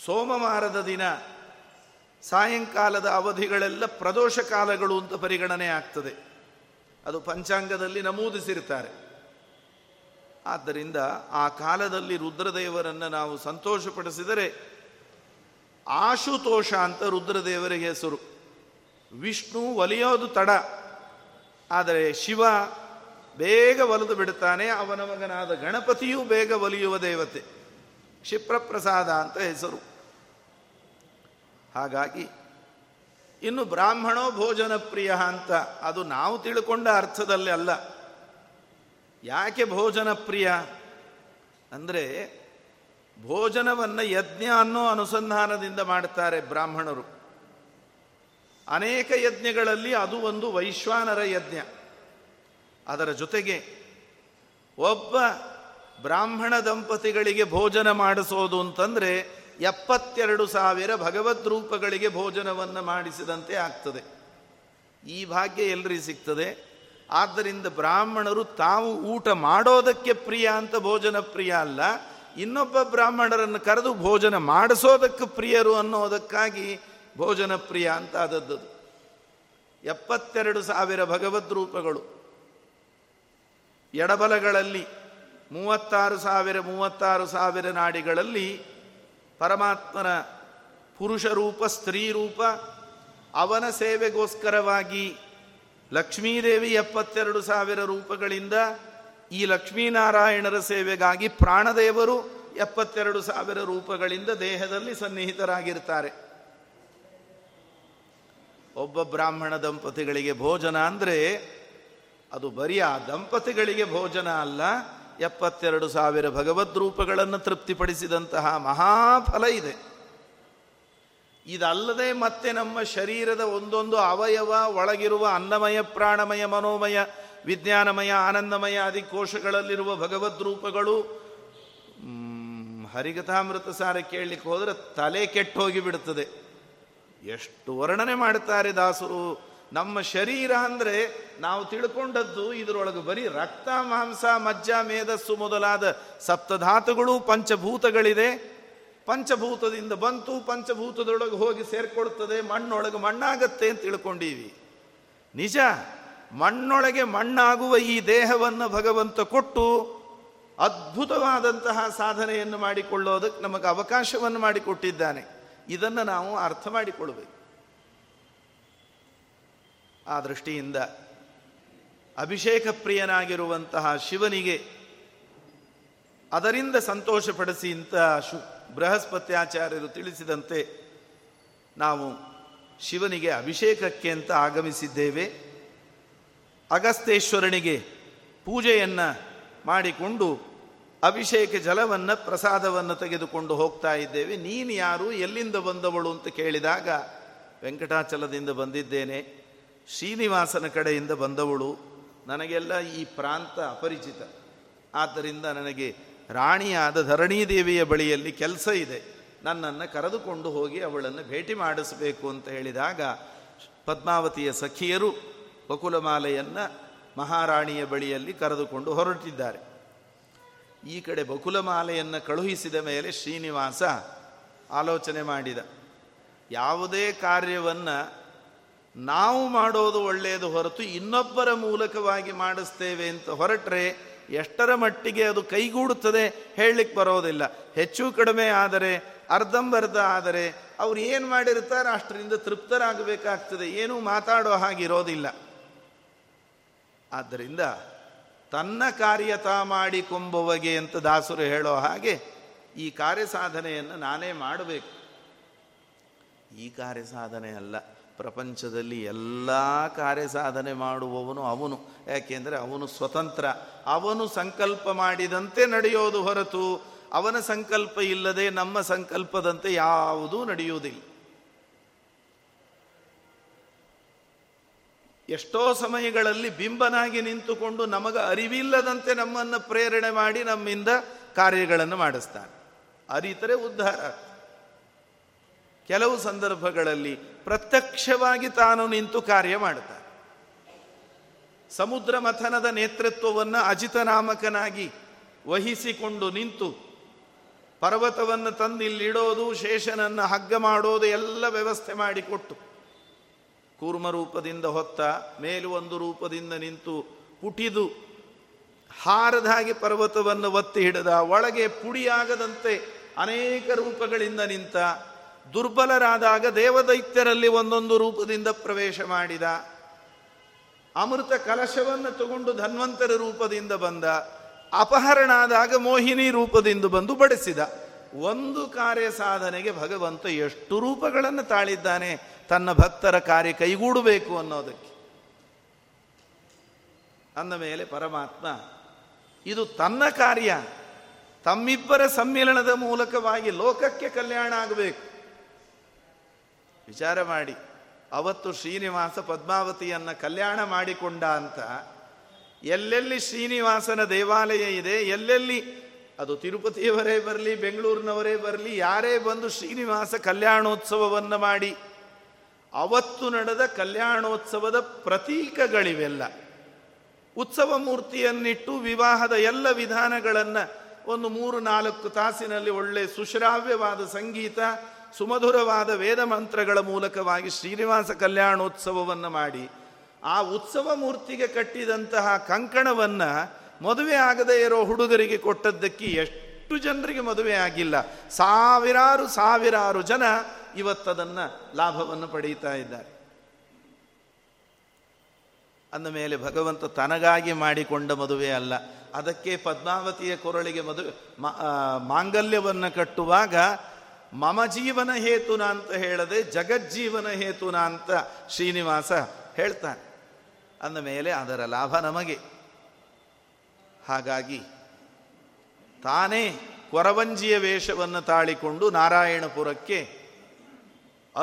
ಸೋಮವಾರದ ದಿನ ಸಾಯಂಕಾಲದ ಅವಧಿಗಳೆಲ್ಲ ಪ್ರದೋಷ ಕಾಲಗಳು ಅಂತ ಪರಿಗಣನೆ ಆಗ್ತದೆ. ಅದು ಪಂಚಾಂಗದಲ್ಲಿ ನಮೂದಿಸಿರ್ತಾರೆ. ಆದ್ದರಿಂದ ಆ ಕಾಲದಲ್ಲಿ ರುದ್ರದೇವರನ್ನು ನಾವು ಸಂತೋಷಪಡಿಸಿದರೆ, ಆಶುತೋಷ ಅಂತ ರುದ್ರದೇವರಿಗೆ ಹೆಸರು. ವಿಷ್ಣು ಒಲಿಯೋದು ತಡ, ಆದರೆ ಶಿವ ಬೇಗ ಒಲಿದು ಬಿಡುತ್ತಾನೆ. ಅವನ ಮಗನಾದ ಗಣಪತಿಯೂ ಬೇಗ ಒಲಿಯುವ ದೇವತೆ, ಕ್ಷಿಪ್ರಪ್ರಸಾದ ಅಂತ ಹೆಸರು. ಹಾಗಾಗಿ ಇನ್ನು ಬ್ರಾಹ್ಮಣೋ ಭೋಜನ ಪ್ರಿಯ ಅಂತ, ಅದು ನಾವು ತಿಳ್ಕೊಂಡ ಅರ್ಥದಲ್ಲಿ ಅಲ್ಲ. ಯಾಕೆ ಭೋಜನ ಪ್ರಿಯ ಅಂದರೆ, ಭೋಜನವನ್ನು ಯಜ್ಞ ಅನ್ನೋ ಅನುಸಂಧಾನದಿಂದ ಮಾಡ್ತಾರೆ ಬ್ರಾಹ್ಮಣರು. ಅನೇಕ ಯಜ್ಞಗಳಲ್ಲಿ ಅದು ಒಂದು ವೈಶ್ವಾನರ ಯಜ್ಞ. ಅದರ ಜೊತೆಗೆ ಒಬ್ಬ ಬ್ರಾಹ್ಮಣ ದಂಪತಿಗಳಿಗೆ ಭೋಜನ ಮಾಡಿಸೋದು ಅಂತಂದರೆ ಎಪ್ಪತ್ತೆರಡು ಸಾವಿರ ಭಗವದ್ರೂಪಗಳಿಗೆ ಭೋಜನವನ್ನು ಮಾಡಿಸಿದಂತೆ ಆಗ್ತದೆ. ಈ ಭಾಗ್ಯ ಎಲ್ಲರಿ ಸಿಗ್ತದೆ. ಆದ್ದರಿಂದ ಬ್ರಾಹ್ಮಣರು ತಾವು ಊಟ ಮಾಡೋದಕ್ಕೆ ಪ್ರಿಯ ಅಂತ ಭೋಜನ ಪ್ರಿಯ ಅಲ್ಲ, ಇನ್ನೊಬ್ಬ ಬ್ರಾಹ್ಮಣರನ್ನು ಕರೆದು ಭೋಜನ ಮಾಡಿಸೋದಕ್ಕೆ ಪ್ರಿಯರು ಅನ್ನೋದಕ್ಕಾಗಿ ಭೋಜನ ಪ್ರಿಯ ಅಂತ ಆದದ್ದು. ಎಪ್ಪತ್ತೆರಡು ಸಾವಿರ ಭಗವದ್ರೂಪಗಳು, ಎಡಬಲಗಳಲ್ಲಿ ಮೂವತ್ತಾರು ಸಾವಿರ ಮೂವತ್ತಾರು ಸಾವಿರ ನಾಡಿಗಳಲ್ಲಿ ಪರಮಾತ್ಮನ ಪುರುಷರೂಪ ಸ್ತ್ರೀರೂಪ, ಅವನ ಸೇವೆಗೋಸ್ಕರವಾಗಿ ಲಕ್ಷ್ಮೀದೇವಿ ಎಪ್ಪತ್ತೆರಡು ಸಾವಿರ ರೂಪಗಳಿಂದ ಈ ಲಕ್ಷ್ಮೀನಾರಾಯಣರ ಸೇವೆಗಾಗಿ ಪ್ರಾಣದೇವರು ಎಪ್ಪತ್ತೆರಡು ಸಾವಿರ ರೂಪಗಳಿಂದ ದೇಹದಲ್ಲಿ ಸನ್ನಿಹಿತರಾಗಿರ್ತಾರೆ. ಒಬ್ಬ ಬ್ರಾಹ್ಮಣ ದಂಪತಿಗಳಿಗೆ ಭೋಜನ ಅಂದರೆ ಅದು ಬರೀ ಆ ದಂಪತಿಗಳಿಗೆ ಭೋಜನ ಅಲ್ಲ, ಎಪ್ಪತ್ತೆರಡು ಸಾವಿರ ಭಗವದ್ರೂಪಗಳನ್ನು ತೃಪ್ತಿಪಡಿಸಿದಂತಹ ಮಹಾಫಲ ಇದೆ. ಇದಲ್ಲದೆ ಮತ್ತೆ ನಮ್ಮ ಶರೀರದ ಒಂದೊಂದು ಅವಯವ ಒಳಗಿರುವ ಅನ್ನಮಯ ಪ್ರಾಣಮಯ ಮನೋಮಯ ವಿಜ್ಞಾನಮಯ ಆನಂದಮಯ ಆದಿ ಕೋಶಗಳಲ್ಲಿರುವ ಭಗವದ್ರೂಪಗಳು. ಹರಿಕಥಾಮೃತ ಸಾರ ಕೇಳಲಿಕ್ಕೆ ಹೋದರೆ ತಲೆ ಕೆಟ್ಟೋಗಿ ಬಿಡುತ್ತದೆ. ಎಷ್ಟು ವರ್ಣನೆ ಮಾಡ್ತಾರೆ ದಾಸರು. ನಮ್ಮ ಶರೀರ ಅಂದರೆ ನಾವು ತಿಳ್ಕೊಂಡದ್ದು ಇದರೊಳಗೆ ಬರೀ ರಕ್ತ ಮಾಂಸ ಮಜ್ಜ ಮೇಧಸ್ಸು ಮೊದಲಾದ ಸಪ್ತಧಾತುಗಳು ಪಂಚಭೂತಗಳಿದೆ. ಪಂಚಭೂತದಿಂದ ಬಂತು, ಪಂಚಭೂತದೊಳಗೆ ಹೋಗಿ ಸೇರ್ಕೊಳ್ತದೆ, ಮಣ್ಣೊಳಗೆ ಮಣ್ಣಾಗತ್ತೆ ಅಂತ ತಿಳ್ಕೊಂಡೀವಿ. ನಿಜ, ಮಣ್ಣೊಳಗೆ ಮಣ್ಣಾಗುವ ಈ ದೇಹವನ್ನು ಭಗವಂತ ಕೊಟ್ಟು ಅದ್ಭುತವಾದಂತಹ ಸಾಧನೆಯನ್ನು ಮಾಡಿಕೊಳ್ಳೋದಕ್ಕೆ ನಮಗೆ ಅವಕಾಶವನ್ನು ಮಾಡಿಕೊಟ್ಟಿದ್ದಾನೆ. ಇದನ್ನು ನಾವು ಅರ್ಥ ಮಾಡಿಕೊಳ್ಬೇಕು. ಆ ದೃಷ್ಟಿಯಿಂದ ಅಭಿಷೇಕ ಪ್ರಿಯನಾಗಿರುವಂತಹ ಶಿವನಿಗೆ ಅದರಿಂದ ಸಂತೋಷಪಡಿಸಿ ಅಂತ ಶು ಬೃಹಸ್ಪತಿ ಆಚಾರ್ಯರು ತಿಳಿಸಿದಂತೆ ನಾವು ಶಿವನಿಗೆ ಅಭಿಷೇಕಕ್ಕೆ ಅಂತ ಆಗಮಿಸಿದ್ದೇವೆ. ಅಗಸ್ತೇಶ್ವರನಿಗೆ ಪೂಜೆಯನ್ನು ಮಾಡಿಕೊಂಡು ಅಭಿಷೇಕ ಜಲವನ್ನು ಪ್ರಸಾದವನ್ನು ತೆಗೆದುಕೊಂಡು ಹೋಗ್ತಾ ಇದ್ದೇವೆ. ನೀನು ಯಾರು, ಎಲ್ಲಿಂದ ಬಂದವಳು ಅಂತ ಕೇಳಿದಾಗ ವೆಂಕಟಾಚಲದಿಂದ ಬಂದಿದ್ದೇನೆ, ಶ್ರೀನಿವಾಸನ ಕಡೆಯಿಂದ ಬಂದವಳು, ನನಗೆಲ್ಲ ಈ ಪ್ರಾಂತ ಅಪರಿಚಿತ, ಆದ್ದರಿಂದ ನನಗೆ ರಾಣಿಯಾದ ಧರಣೀದೇವಿಯ ಬಳಿಯಲ್ಲಿ ಕೆಲಸ ಇದೆ, ನನ್ನನ್ನು ಕರೆದುಕೊಂಡು ಹೋಗಿ ಅವಳನ್ನು ಭೇಟಿ ಮಾಡಿಸಬೇಕು ಅಂತ ಹೇಳಿದಾಗ ಪದ್ಮಾವತಿಯ ಸಖಿಯರು ಬಕುಲಮಾಲೆಯನ್ನು ಮಹಾರಾಣಿಯ ಬಳಿಯಲ್ಲಿ ಕರೆದುಕೊಂಡು ಹೊರಟಿದ್ದಾರೆ. ಈ ಕಡೆ ಬಕುಲಮಾಲೆಯನ್ನು ಕಳುಹಿಸಿದ ಮೇಲೆ ಶ್ರೀನಿವಾಸ ಆಲೋಚನೆ ಮಾಡಿದ. ಯಾವುದೇ ಕಾರ್ಯವನ್ನು ನಾವು ಮಾಡೋದು ಒಳ್ಳೆಯದು ಹೊರತು ಇನ್ನೊಬ್ಬರ ಮೂಲಕವಾಗಿ ಮಾಡಿಸ್ತೇವೆ ಅಂತ ಹೊರಟ್ರೆ ಎಷ್ಟರ ಮಟ್ಟಿಗೆ ಅದು ಕೈಗೂಡುತ್ತದೆ ಹೇಳಲಿಕ್ಕೆ ಬರೋದಿಲ್ಲ. ಹೆಚ್ಚು ಕಡಿಮೆ ಆದರೆ, ಅರ್ಧಂಬರ್ಧ ಆದರೆ, ಅವ್ರು ಏನು ಮಾಡಿರ್ತಾರೆ ಅಷ್ಟರಿಂದ ತೃಪ್ತರಾಗಬೇಕಾಗ್ತದೆ, ಏನೂ ಮಾತಾಡೋ ಹಾಗಿರೋದಿಲ್ಲ. ಆದ್ದರಿಂದ ತನ್ನ ಕಾರ್ಯ ತಾ ಮಾಡಿಕೊಂಬುವಗೆ ಅಂತ ದಾಸರು ಹೇಳೋ ಹಾಗೆ ಈ ಕಾರ್ಯ ಸಾಧನೆಯನ್ನು ನಾನೇ ಮಾಡಬೇಕು. ಈ ಕಾರ್ಯ ಸಾಧನೆ ಅಲ್ಲ, ಪ್ರಪಂಚದಲ್ಲಿ ಎಲ್ಲ ಕಾರ್ಯ ಸಾಧನೆ ಮಾಡುವವನು ಅವನು. ಯಾಕೆಂದರೆ ಅವನು ಸ್ವತಂತ್ರ, ಅವನು ಸಂಕಲ್ಪ ಮಾಡಿದಂತೆ ನಡೆಯೋದು ಹೊರತು ಅವನ ಸಂಕಲ್ಪ ಇಲ್ಲದೆ ನಮ್ಮ ಸಂಕಲ್ಪದಂತೆ ಯಾವುದೂ ನಡೆಯುವುದಿಲ್ಲ. ಎಷ್ಟೋ ಸಮಯಗಳಲ್ಲಿ ಬಿಂಬನಾಗಿ ನಿಂತುಕೊಂಡು ನಮಗೆ ಅರಿವಿಲ್ಲದಂತೆ ನಮ್ಮನ್ನು ಪ್ರೇರಣೆ ಮಾಡಿ ನಮ್ಮಿಂದ ಕಾರ್ಯಗಳನ್ನು ಮಾಡಿಸ್ತಾನೆ. ಅರಿತರೆ ಉದ್ಧಾರ. ಕೆಲವು ಸಂದರ್ಭಗಳಲ್ಲಿ ಪ್ರತ್ಯಕ್ಷವಾಗಿ ತಾನು ನಿಂತು ಕಾರ್ಯ ಮಾಡ್ತಾನೆ. ಸಮುದ್ರ ಮಥನದ ನೇತೃತ್ವವನ್ನು ಅಜಿತನಾಮಕನಾಗಿ ವಹಿಸಿಕೊಂಡು ನಿಂತು ಪರ್ವತವನ್ನು ತಂದಿಲ್ಲಿಡೋದು, ಶೇಷನನ್ನು ಹಗ್ಗ ಮಾಡೋದು ಎಲ್ಲ ವ್ಯವಸ್ಥೆ ಮಾಡಿಕೊಟ್ಟು, ಕೂರ್ಮ ರೂಪದಿಂದ ಹೊತ್ತ, ಮೇಲು ಒಂದು ರೂಪದಿಂದ ನಿಂತು ಪುಟಿದು ಹಾರದಾಗಿ ಪರ್ವತವನ್ನು ಒತ್ತಿ ಹಿಡಿದ, ಒಳಗೆ ಪುಡಿಯಾಗದಂತೆ ಅನೇಕ ರೂಪಗಳಿಂದ ನಿಂತ, ದುರ್ಬಲರಾದಾಗ ದೇವದೈತ್ಯರಲ್ಲಿ ಒಂದೊಂದು ರೂಪದಿಂದ ಪ್ರವೇಶ ಮಾಡಿದ, ಅಮೃತ ಕಲಶವನ್ನು ತಗೊಂಡು ಧನ್ವಂತರ ರೂಪದಿಂದ ಬಂದ, ಅಪಹರಣಾದಾಗ ಮೋಹಿನಿ ರೂಪದಿಂದ ಬಂದು ಬಡಿಸಿದ. ಒಂದು ಕಾರ್ಯ ಸಾಧನೆಗೆ ಭಗವಂತ ಎಷ್ಟು ರೂಪಗಳನ್ನು ತಾಳಿದ್ದಾನೆ ತನ್ನ ಭಕ್ತರ ಕಾರ್ಯ ಕೈಗೂಡಬೇಕು ಅನ್ನೋದಕ್ಕೆ. ಅಂದ ಮೇಲೆ ಪರಮಾತ್ಮ ಇದು ತನ್ನ ಕಾರ್ಯ, ತಮ್ಮಿಬ್ಬರ ಸಮ್ಮಿಲನದ ಮೂಲಕವಾಗಿ ಲೋಕಕ್ಕೆ ಕಲ್ಯಾಣ ಆಗಬೇಕು. ವಿಚಾರ ಮಾಡಿ, ಅವತ್ತು ಶ್ರೀನಿವಾಸ ಪದ್ಮಾವತಿಯನ್ನು ಕಲ್ಯಾಣ ಮಾಡಿಕೊಂಡ ಅಂತ. ಎಲ್ಲೆಲ್ಲಿ ಶ್ರೀನಿವಾಸನ ದೇವಾಲಯ ಇದೆ, ಎಲ್ಲೆಲ್ಲಿ ಅದು ತಿರುಪತಿಯವರೇ ಬರಲಿ, ಬೆಂಗಳೂರಿನವರೇ ಬರಲಿ, ಯಾರೇ ಬಂದು ಶ್ರೀನಿವಾಸ ಕಲ್ಯಾಣೋತ್ಸವವನ್ನು ಮಾಡಿ ಅವತ್ತು ನಡೆದ ಕಲ್ಯಾಣೋತ್ಸವದ ಪ್ರತೀಕಗಳಿವೆಲ್ಲ. ಉತ್ಸವ ಮೂರ್ತಿಯನ್ನಿಟ್ಟು ವಿವಾಹದ ಎಲ್ಲ ವಿಧಾನಗಳನ್ನು ಒಂದು ಮೂರು ನಾಲ್ಕು ತಾಸಿನಲ್ಲಿ ಒಳ್ಳೆ ಸುಶ್ರಾವ್ಯವಾದ ಸಂಗೀತ, ಸುಮಧುರವಾದ ವೇದ ಮಂತ್ರಗಳ ಮೂಲಕವಾಗಿ ಶ್ರೀನಿವಾಸ ಕಲ್ಯಾಣೋತ್ಸವವನ್ನು ಮಾಡಿ ಆ ಉತ್ಸವ ಮೂರ್ತಿಗೆ ಕಟ್ಟಿದಂತಹ ಕಂಕಣವನ್ನು ಮದುವೆ ಆಗದೇ ಇರೋ ಹುಡುಗರಿಗೆ ಕೊಟ್ಟದ್ದಕ್ಕೆ ಎಷ್ಟು ಜನರಿಗೆ ಮದುವೆ ಆಗಿಲ್ಲ. ಸಾವಿರಾರು ಸಾವಿರಾರು ಜನ ಇವತ್ತದನ್ನು ಲಾಭವನ್ನು ಪಡೀತಾ ಇದ್ದಾರೆ. ಅಂದಮೇಲೆ ಭಗವಂತ ತನಗಾಗಿ ಮಾಡಿಕೊಂಡ ಮದುವೆ ಅಲ್ಲ. ಅದಕ್ಕೆ ಪದ್ಮಾವತಿಯ ಕೊರಳಿಗೆ ಮದುವೆ ಮಾಂಗಲ್ಯವನ್ನು ಕಟ್ಟುವಾಗ ಮಮ ಜೀವನ ಹೇತುನ ಅಂತ ಹೇಳದೆ ಜಗಜ್ಜೀವನ ಹೇತುನ ಅಂತ ಶ್ರೀನಿವಾಸ ಹೇಳ್ತಾನೆ. ಅಂದಮೇಲೆ ಅದರ ಲಾಭ ನಮಗೆ. ಹಾಗಾಗಿ ತಾನೇ ಕೊರವಂಜಿಯ ವೇಷವನ್ನು ತಾಳಿಕೊಂಡು ನಾರಾಯಣಪುರಕ್ಕೆ,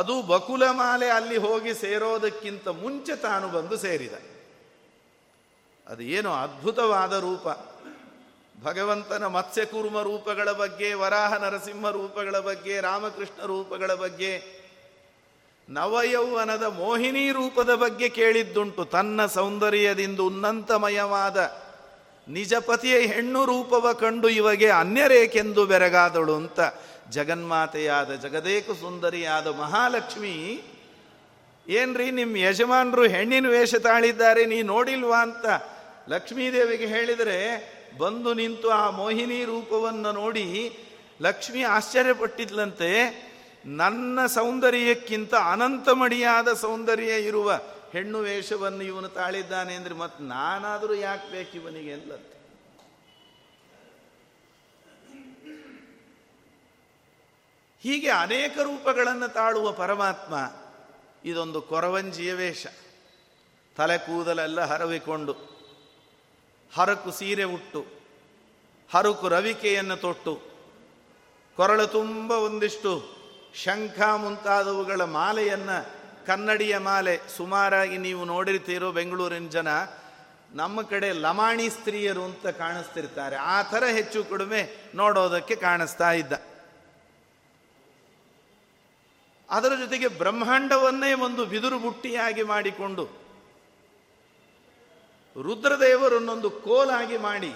ಅದು ಬಕುಲ ಮಾಲೆ ಅಲ್ಲಿ ಹೋಗಿ ಸೇರೋದಕ್ಕಿಂತ ಮುಂಚೆ ತಾನು ಬಂದು ಸೇರಿದ. ಅದು ಏನೋ ಅದ್ಭುತವಾದ ರೂಪ. ಭಗವಂತನ ಮತ್ಸ್ಯಕೂರ್ಮ ರೂಪಗಳ ಬಗ್ಗೆ, ವರಾಹ ನರಸಿಂಹ ರೂಪಗಳ ಬಗ್ಗೆ, ರಾಮಕೃಷ್ಣ ರೂಪಗಳ ಬಗ್ಗೆ, ನವಯೌವನದ ಮೋಹಿನಿ ರೂಪದ ಬಗ್ಗೆ ಕೇಳಿದ್ದುಂಟು. ತನ್ನ ಸೌಂದರ್ಯದಿಂದ ಉನ್ನಂತಮಯವಾದ ನಿಜಪತಿಯ ಹೆಣ್ಣು ರೂಪವ ಕಂಡು ಇವಗೆ ಅನ್ಯರೇಕೆಂದು ಬೆರಗಾದಳು ಅಂತ ಜಗನ್ಮಾತೆಯಾದ, ಜಗದೇಕು ಸುಂದರಿಯಾದ ಮಹಾಲಕ್ಷ್ಮಿ, ಏನ್ರಿ ನಿಮ್ಮ ಯಜಮಾನರು ಹೆಣ್ಣಿನ ವೇಷ ತಾಳಿದ್ದಾರೆ, ನೀ ನೋಡಿಲ್ವಾ ಅಂತ ಲಕ್ಷ್ಮೀದೇವಿಗೆ ಹೇಳಿದರೆ, ಬಂದು ನಿಂತು ಆ ಮೋಹಿನಿ ರೂಪವನ್ನು ನೋಡಿ ಲಕ್ಷ್ಮಿ ಆಶ್ಚರ್ಯಪಟ್ಟಿದ್ಲಂತೆ. ನನ್ನ ಸೌಂದರ್ಯಕ್ಕಿಂತ ಅನಂತಮಡಿಯಾದ ಸೌಂದರ್ಯ ಇರುವ ಹೆಣ್ಣು ವೇಷವನ್ನು ಇವನು ತಾಳಿದ್ದಾನೆ ಅಂದರೆ ಮತ್ತೆ ನಾನಾದರೂ ಯಾಕೆ ಬೇಕು ಇವನಿಗೆ ಎಂದಂತೆ. ಹೀಗೆ ಅನೇಕ ರೂಪಗಳನ್ನು ತಾಳುವ ಪರಮಾತ್ಮ ಇದೊಂದು ಕೊರವಂಜಿಯ ವೇಷ. ತಲೆ ಕೂದಲೆಲ್ಲ ಹರವಿಕೊಂಡು, ಹರಕು ಸೀರೆ ಉಟ್ಟು, ಹರಕು ರವಿಕೆಯನ್ನು ತೊಟ್ಟು, ಕೊರಳು ತುಂಬ ಒಂದಿಷ್ಟು ಶಂಖ ಮುಂತಾದವುಗಳ ಮಾಲೆಯನ್ನು, ಕನ್ನಡಿಯ ಮಾಲೆ. ಸುಮಾರಾಗಿ ನೀವು ನೋಡಿರ್ತೀರೋ ಬೆಂಗಳೂರಿನ ಜನ, ನಮ್ಮ ಕಡೆ ಲಮಾಣಿ ಸ್ತ್ರೀಯರು ಅಂತ ಕಾಣಿಸ್ತಿರ್ತಾರೆ, ಆ ಥರ ಹೆಚ್ಚು ಕಡಿಮೆ ನೋಡೋದಕ್ಕೆ ಕಾಣಿಸ್ತಾ ಇದ್ದ. ಅದರ ಜೊತೆಗೆ ಬ್ರಹ್ಮಾಂಡವನ್ನೇ ಒಂದು ಬಿದಿರು ಬುಟ್ಟಿಯಾಗಿ ಮಾಡಿಕೊಂಡು, ರುದ್ರದೇವರನ್ನೊಂದು ಕೋಲಾಗಿ ಮಾಡಿ,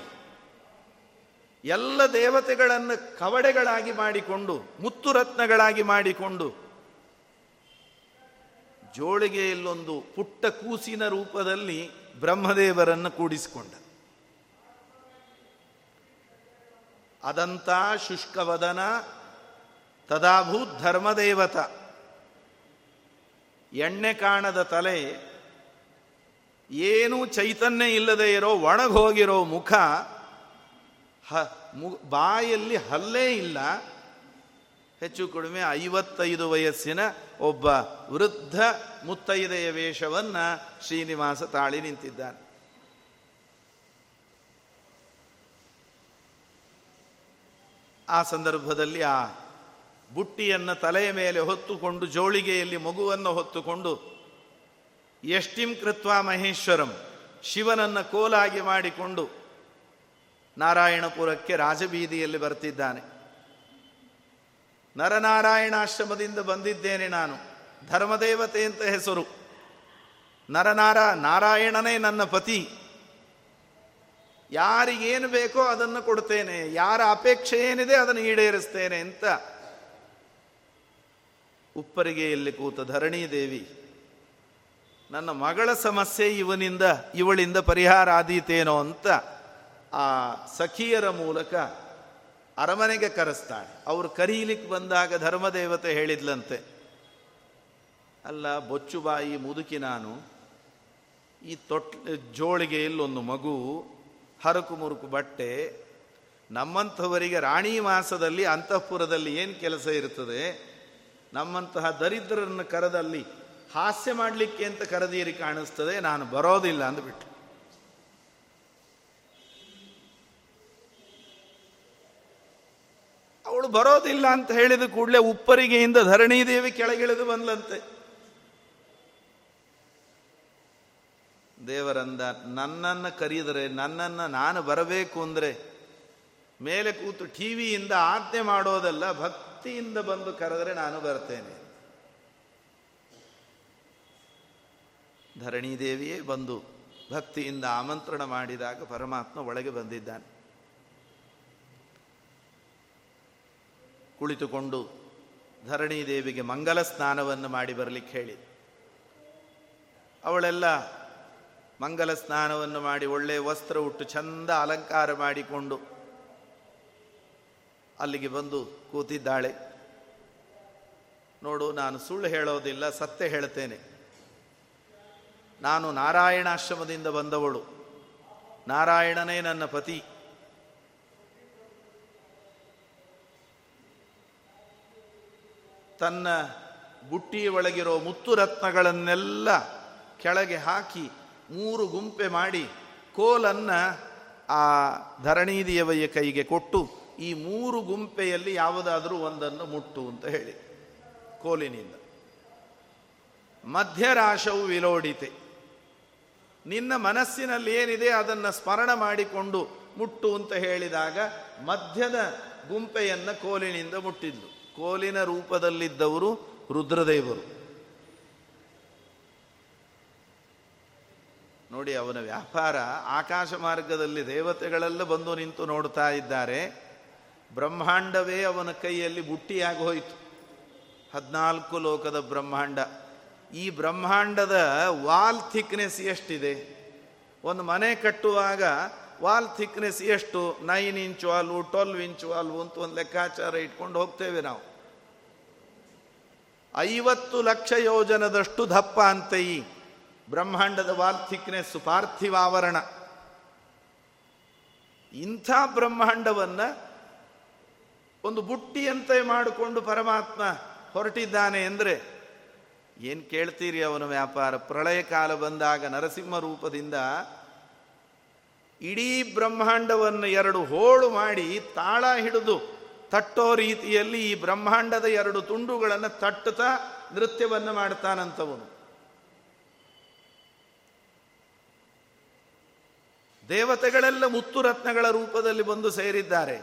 ಎಲ್ಲ ದೇವತೆಗಳನ್ನು ಕವಡೆಗಳಾಗಿ ಮಾಡಿಕೊಂಡು, ಮುತ್ತುರತ್ನಗಳಾಗಿ ಮಾಡಿಕೊಂಡು, ಜೋಳಿಗೆಯಲ್ಲೊಂದು ಪುಟ್ಟ ಕೂಸಿನ ರೂಪದಲ್ಲಿ ಬ್ರಹ್ಮದೇವರನ್ನು ಕೂಡಿಸಿಕೊಂಡ. ಅದಂತ ಶುಷ್ಕವದನ ತದಾಭೂತ್ ಧರ್ಮದೇವತ. ಎಣ್ಣೆ ಕಾಣದ ತಲೆ, ಏನೂ ಚೈತನ್ಯ ಇಲ್ಲದೆ ಇರೋ ಒಣಗೋಗಿರೋ ಮುಖ, ಹ ಬಾಯಲ್ಲಿ ಹಲ್ಲೇ ಇಲ್ಲ, ಹೆಚ್ಚು ಕಡಿಮೆ ಐವತ್ತೈದು ವಯಸ್ಸಿನ ಒಬ್ಬ ವೃದ್ಧ ಮುತ್ತೈದೆಯ ವೇಷವನ್ನು ಶ್ರೀನಿವಾಸ ತಾಳಿ ನಿಂತಿದ್ದಾನೆ. ಆ ಸಂದರ್ಭದಲ್ಲಿ ಆ ಬುಟ್ಟಿಯನ್ನು ತಲೆಯ ಮೇಲೆ ಹೊತ್ತುಕೊಂಡು, ಜೋಳಿಗೆಯಲ್ಲಿ ಮಗುವನ್ನು ಹೊತ್ತುಕೊಂಡು, ಯಷ್ಟಿಂ ಕೃತ್ವಾ ಮಹೇಶ್ವರಂ, ಶಿವನನ್ನು ಕೋಲಾಗಿ ಮಾಡಿಕೊಂಡು ನಾರಾಯಣಪುರಕ್ಕೆ ರಾಜಬೀದಿಯಲ್ಲಿ ಬರ್ತಿದ್ದಾನೆ. ನರನಾರಾಯಣಾಶ್ರಮದಿಂದ ಬಂದಿದ್ದೇನೆ ನಾನು, ಧರ್ಮದೇವತೆ ಅಂತ ಹೆಸರು, ನರನಾರ ನಾರಾಯಣನೇ ನನ್ನ ಪತಿ, ಯಾರಿಗೇನು ಬೇಕೋ ಅದನ್ನು ಕೊಡ್ತೇನೆ, ಯಾರ ಅಪೇಕ್ಷೆ ಏನಿದೆ ಅದನ್ನು ಈಡೇರಿಸ್ತೇನೆ ಅಂತ ಉಪ್ಪರಿಗೆಯಲ್ಲಿ ಕೂತ ಧರಣೀ ದೇವಿ, ನನ್ನ ಮಗಳ ಸಮಸ್ಯೆ ಇವನಿಂದ ಇವಳಿಂದ ಪರಿಹಾರ ಆದೀತೇನೋ ಅಂತ ಆ ಸಖಿಯರ ಮೂಲಕ ಅರಮನೆಗೆ ಕರೆಸ್ತಾಳೆ. ಅವರು ಕರೀಲಿಕ್ಕೆ ಬಂದಾಗ ಧರ್ಮದೇವತೆ ಹೇಳಿದ್ಲಂತೆ, ಅಲ್ಲ ಬೊಚ್ಚುಬಾಯಿ ಮುದುಕಿ ನಾನು, ಈ ತೊಟ್ ಜೋಳಿಗೆಯಲ್ಲೊಂದು ಮಗು, ಹರಕು ಮುರುಕು ಬಟ್ಟೆ, ನಮ್ಮಂಥವರಿಗೆ ರಾಣಿ ಮಾಸದಲ್ಲಿ ಅಂತಃಪುರದಲ್ಲಿ ಏನು ಕೆಲಸ ಇರ್ತದೆ, ನಮ್ಮಂತಹ ದರಿದ್ರರನ್ನು ಕರೆದಲ್ಲಿ ಹಾಸ್ಯ ಮಾಡಲಿಕ್ಕೆ ಅಂತ ಕರೆದೀರಿ ಕಾಣಿಸ್ತದೆ, ನಾನು ಬರೋದಿಲ್ಲ ಅಂದ್ಬಿಟ್ಟು. ಅವಳು ಬರೋದಿಲ್ಲ ಅಂತ ಹೇಳಿದ ಕೂಡಲೇ ಉಪ್ಪರಿಗೆಯಿಂದ ಧರಣೀದೇವಿ ಕೆಳಗಿಳಿದು ಬಂದ್ಲಂತೆ. ದೇವರಂದ, ನನ್ನನ್ನು ಕರೆದರೆ, ನನ್ನನ್ನು ನಾನು ಬರಬೇಕು ಅಂದರೆ ಮೇಲೆ ಕೂತು ಟಿ ವಿಯಿಂದ ಆಜ್ಞೆ ಮಾಡೋದಲ್ಲ, ಭಕ್ತಿಯಿಂದ ಬಂದು ಕರೆದರೆ ನಾನು ಬರ್ತೇನೆ. ಧರಣೀದೇವಿಯೇ ಬಂದು ಭಕ್ತಿಯಿಂದ ಆಮಂತ್ರಣ ಮಾಡಿದಾಗ ಪರಮಾತ್ಮ ಒಳಗೆ ಬಂದಿದ್ದಾನೆ. ಕುಳಿತುಕೊಂಡು ಧರಣೀದೇವಿಗೆ ಮಂಗಲ ಸ್ನಾನವನ್ನು ಮಾಡಿ ಬರಲಿಕ್ಕೆ ಹೇಳಿ, ಅವಳೆಲ್ಲ ಮಂಗಲ ಸ್ನಾನವನ್ನು ಮಾಡಿ ಒಳ್ಳೆಯ ವಸ್ತ್ರ ಉಟ್ಟು ಚಂದ ಅಲಂಕಾರ ಮಾಡಿಕೊಂಡು ಅಲ್ಲಿಗೆ ಬಂದು ಕೂತಿದ್ದಾಳೆ. ನೋಡು, ನಾನು ಸುಳ್ಳು ಹೇಳೋದಿಲ್ಲ, ಸತ್ಯ ಹೇಳ್ತೇನೆ. ನಾನು ನಾರಾಯಣಾಶ್ರಮದಿಂದ ಬಂದವಳು, ನಾರಾಯಣನೇ ನನ್ನ ಪತಿ. ತನ್ನ ಬುಟ್ಟಿಯ ಒಳಗಿರೋ ಮುತ್ತು ರತ್ನಗಳನ್ನೆಲ್ಲ ಕೆಳಗೆ ಹಾಕಿ ಮೂರು ಗುಂಪೆ ಮಾಡಿ ಕೋಲನ್ನು ಆ ಧರಣೀದೇವಿಯ ಕೈಗೆ ಕೊಟ್ಟು, ಈ ಮೂರು ಗುಂಪೆಯಲ್ಲಿ ಯಾವುದಾದರೂ ಒಂದನ್ನು ಮುಟ್ಟು ಅಂತ ಹೇಳಿ ಕೋಲಿನಿಂದ. ಮಧ್ಯರಾಶವು ವಿಲೋಡಿತೆ, ನಿನ್ನ ಮನಸ್ಸಿನಲ್ಲಿ ಏನಿದೆ ಅದನ್ನು ಸ್ಮರಣ ಮಾಡಿಕೊಂಡು ಮುಟ್ಟು ಅಂತ ಹೇಳಿದಾಗ ಮಧ್ಯದ ಗುಂಪೆಯನ್ನು ಕೋಲಿನಿಂದ ಮುಟ್ಟಿದ್ಲು. ಕೋಲಿನ ರೂಪದಲ್ಲಿದ್ದವರು ರುದ್ರದೇವರು. ನೋಡಿ ಅವನ ವ್ಯಾಪಾರ. ಆಕಾಶ ಮಾರ್ಗದಲ್ಲಿ ದೇವತೆಗಳೆಲ್ಲ ಬಂದು ನಿಂತು ನೋಡ್ತಾ ಇದ್ದಾರೆ. ಬ್ರಹ್ಮಾಂಡವೇ ಅವನ ಕೈಯಲ್ಲಿ ಬುಟ್ಟಿಯಾಗಿ ಹೋಯಿತು. ಹದಿನಾಲ್ಕು ಲೋಕದ ಬ್ರಹ್ಮಾಂಡ. ಈ ಬ್ರಹ್ಮಾಂಡದ ವಾಲ್ ಥಿಕ್ನೆಸ್ ಎಷ್ಟಿದೆ? ಒಂದು ಮನೆ ಕಟ್ಟುವಾಗ ವಾಲ್ ಥಿಕ್ನೆಸ್ ಎಷ್ಟು? ನೈನ್ ಇಂಚು ವಾಲ್ವು, ಟ್ವೆಲ್ವ್ ಇಂಚು ವಾಲ್ವು ಅಂತ ಒಂದು ಲೆಕ್ಕಾಚಾರ ಇಟ್ಕೊಂಡು ಹೋಗ್ತೇವೆ ನಾವು. ಐವತ್ತು ಲಕ್ಷ ಯೋಜನದಷ್ಟು ದಪ್ಪ ಅಂತ ಈ ಬ್ರಹ್ಮಾಂಡದ ವಾಲ್ ಥಿಕ್ನೆಸ್, ಪಾರ್ಥಿವಾವರಣ. ಇಂಥ ಬ್ರಹ್ಮಾಂಡವನ್ನು ಒಂದು ಬುಟ್ಟಿಯಂತೆ ಮಾಡಿಕೊಂಡು ಪರಮಾತ್ಮ ಹೊರಟಿದ್ದಾನೆ ಅಂದರೆ ಏನು ಕೇಳ್ತೀರಿ ಅವನ ವ್ಯಾಪಾರ. ಪ್ರಳಯ ಕಾಲ ಬಂದಾಗ ನರಸಿಂಹ ರೂಪದಿಂದ ಇಡೀ ಬ್ರಹ್ಮಾಂಡವನ್ನು ಎರಡು ಹೋಳು ಮಾಡಿ ತಾಳ ಹಿಡಿದು ತಟ್ಟೋ ರೀತಿಯಲ್ಲಿ ಈ ಬ್ರಹ್ಮಾಂಡದ ಎರಡು ತುಂಡುಗಳನ್ನು ತಟ್ಟುತ್ತಾ ನೃತ್ಯವನ್ನು ಮಾಡ್ತಾನಂತವನು. ದೇವತೆಗಳೆಲ್ಲ ಮುತ್ತು ರತ್ನಗಳ ರೂಪದಲ್ಲಿ ಬಂದು ಸೇರಿದ್ದಾರೆ.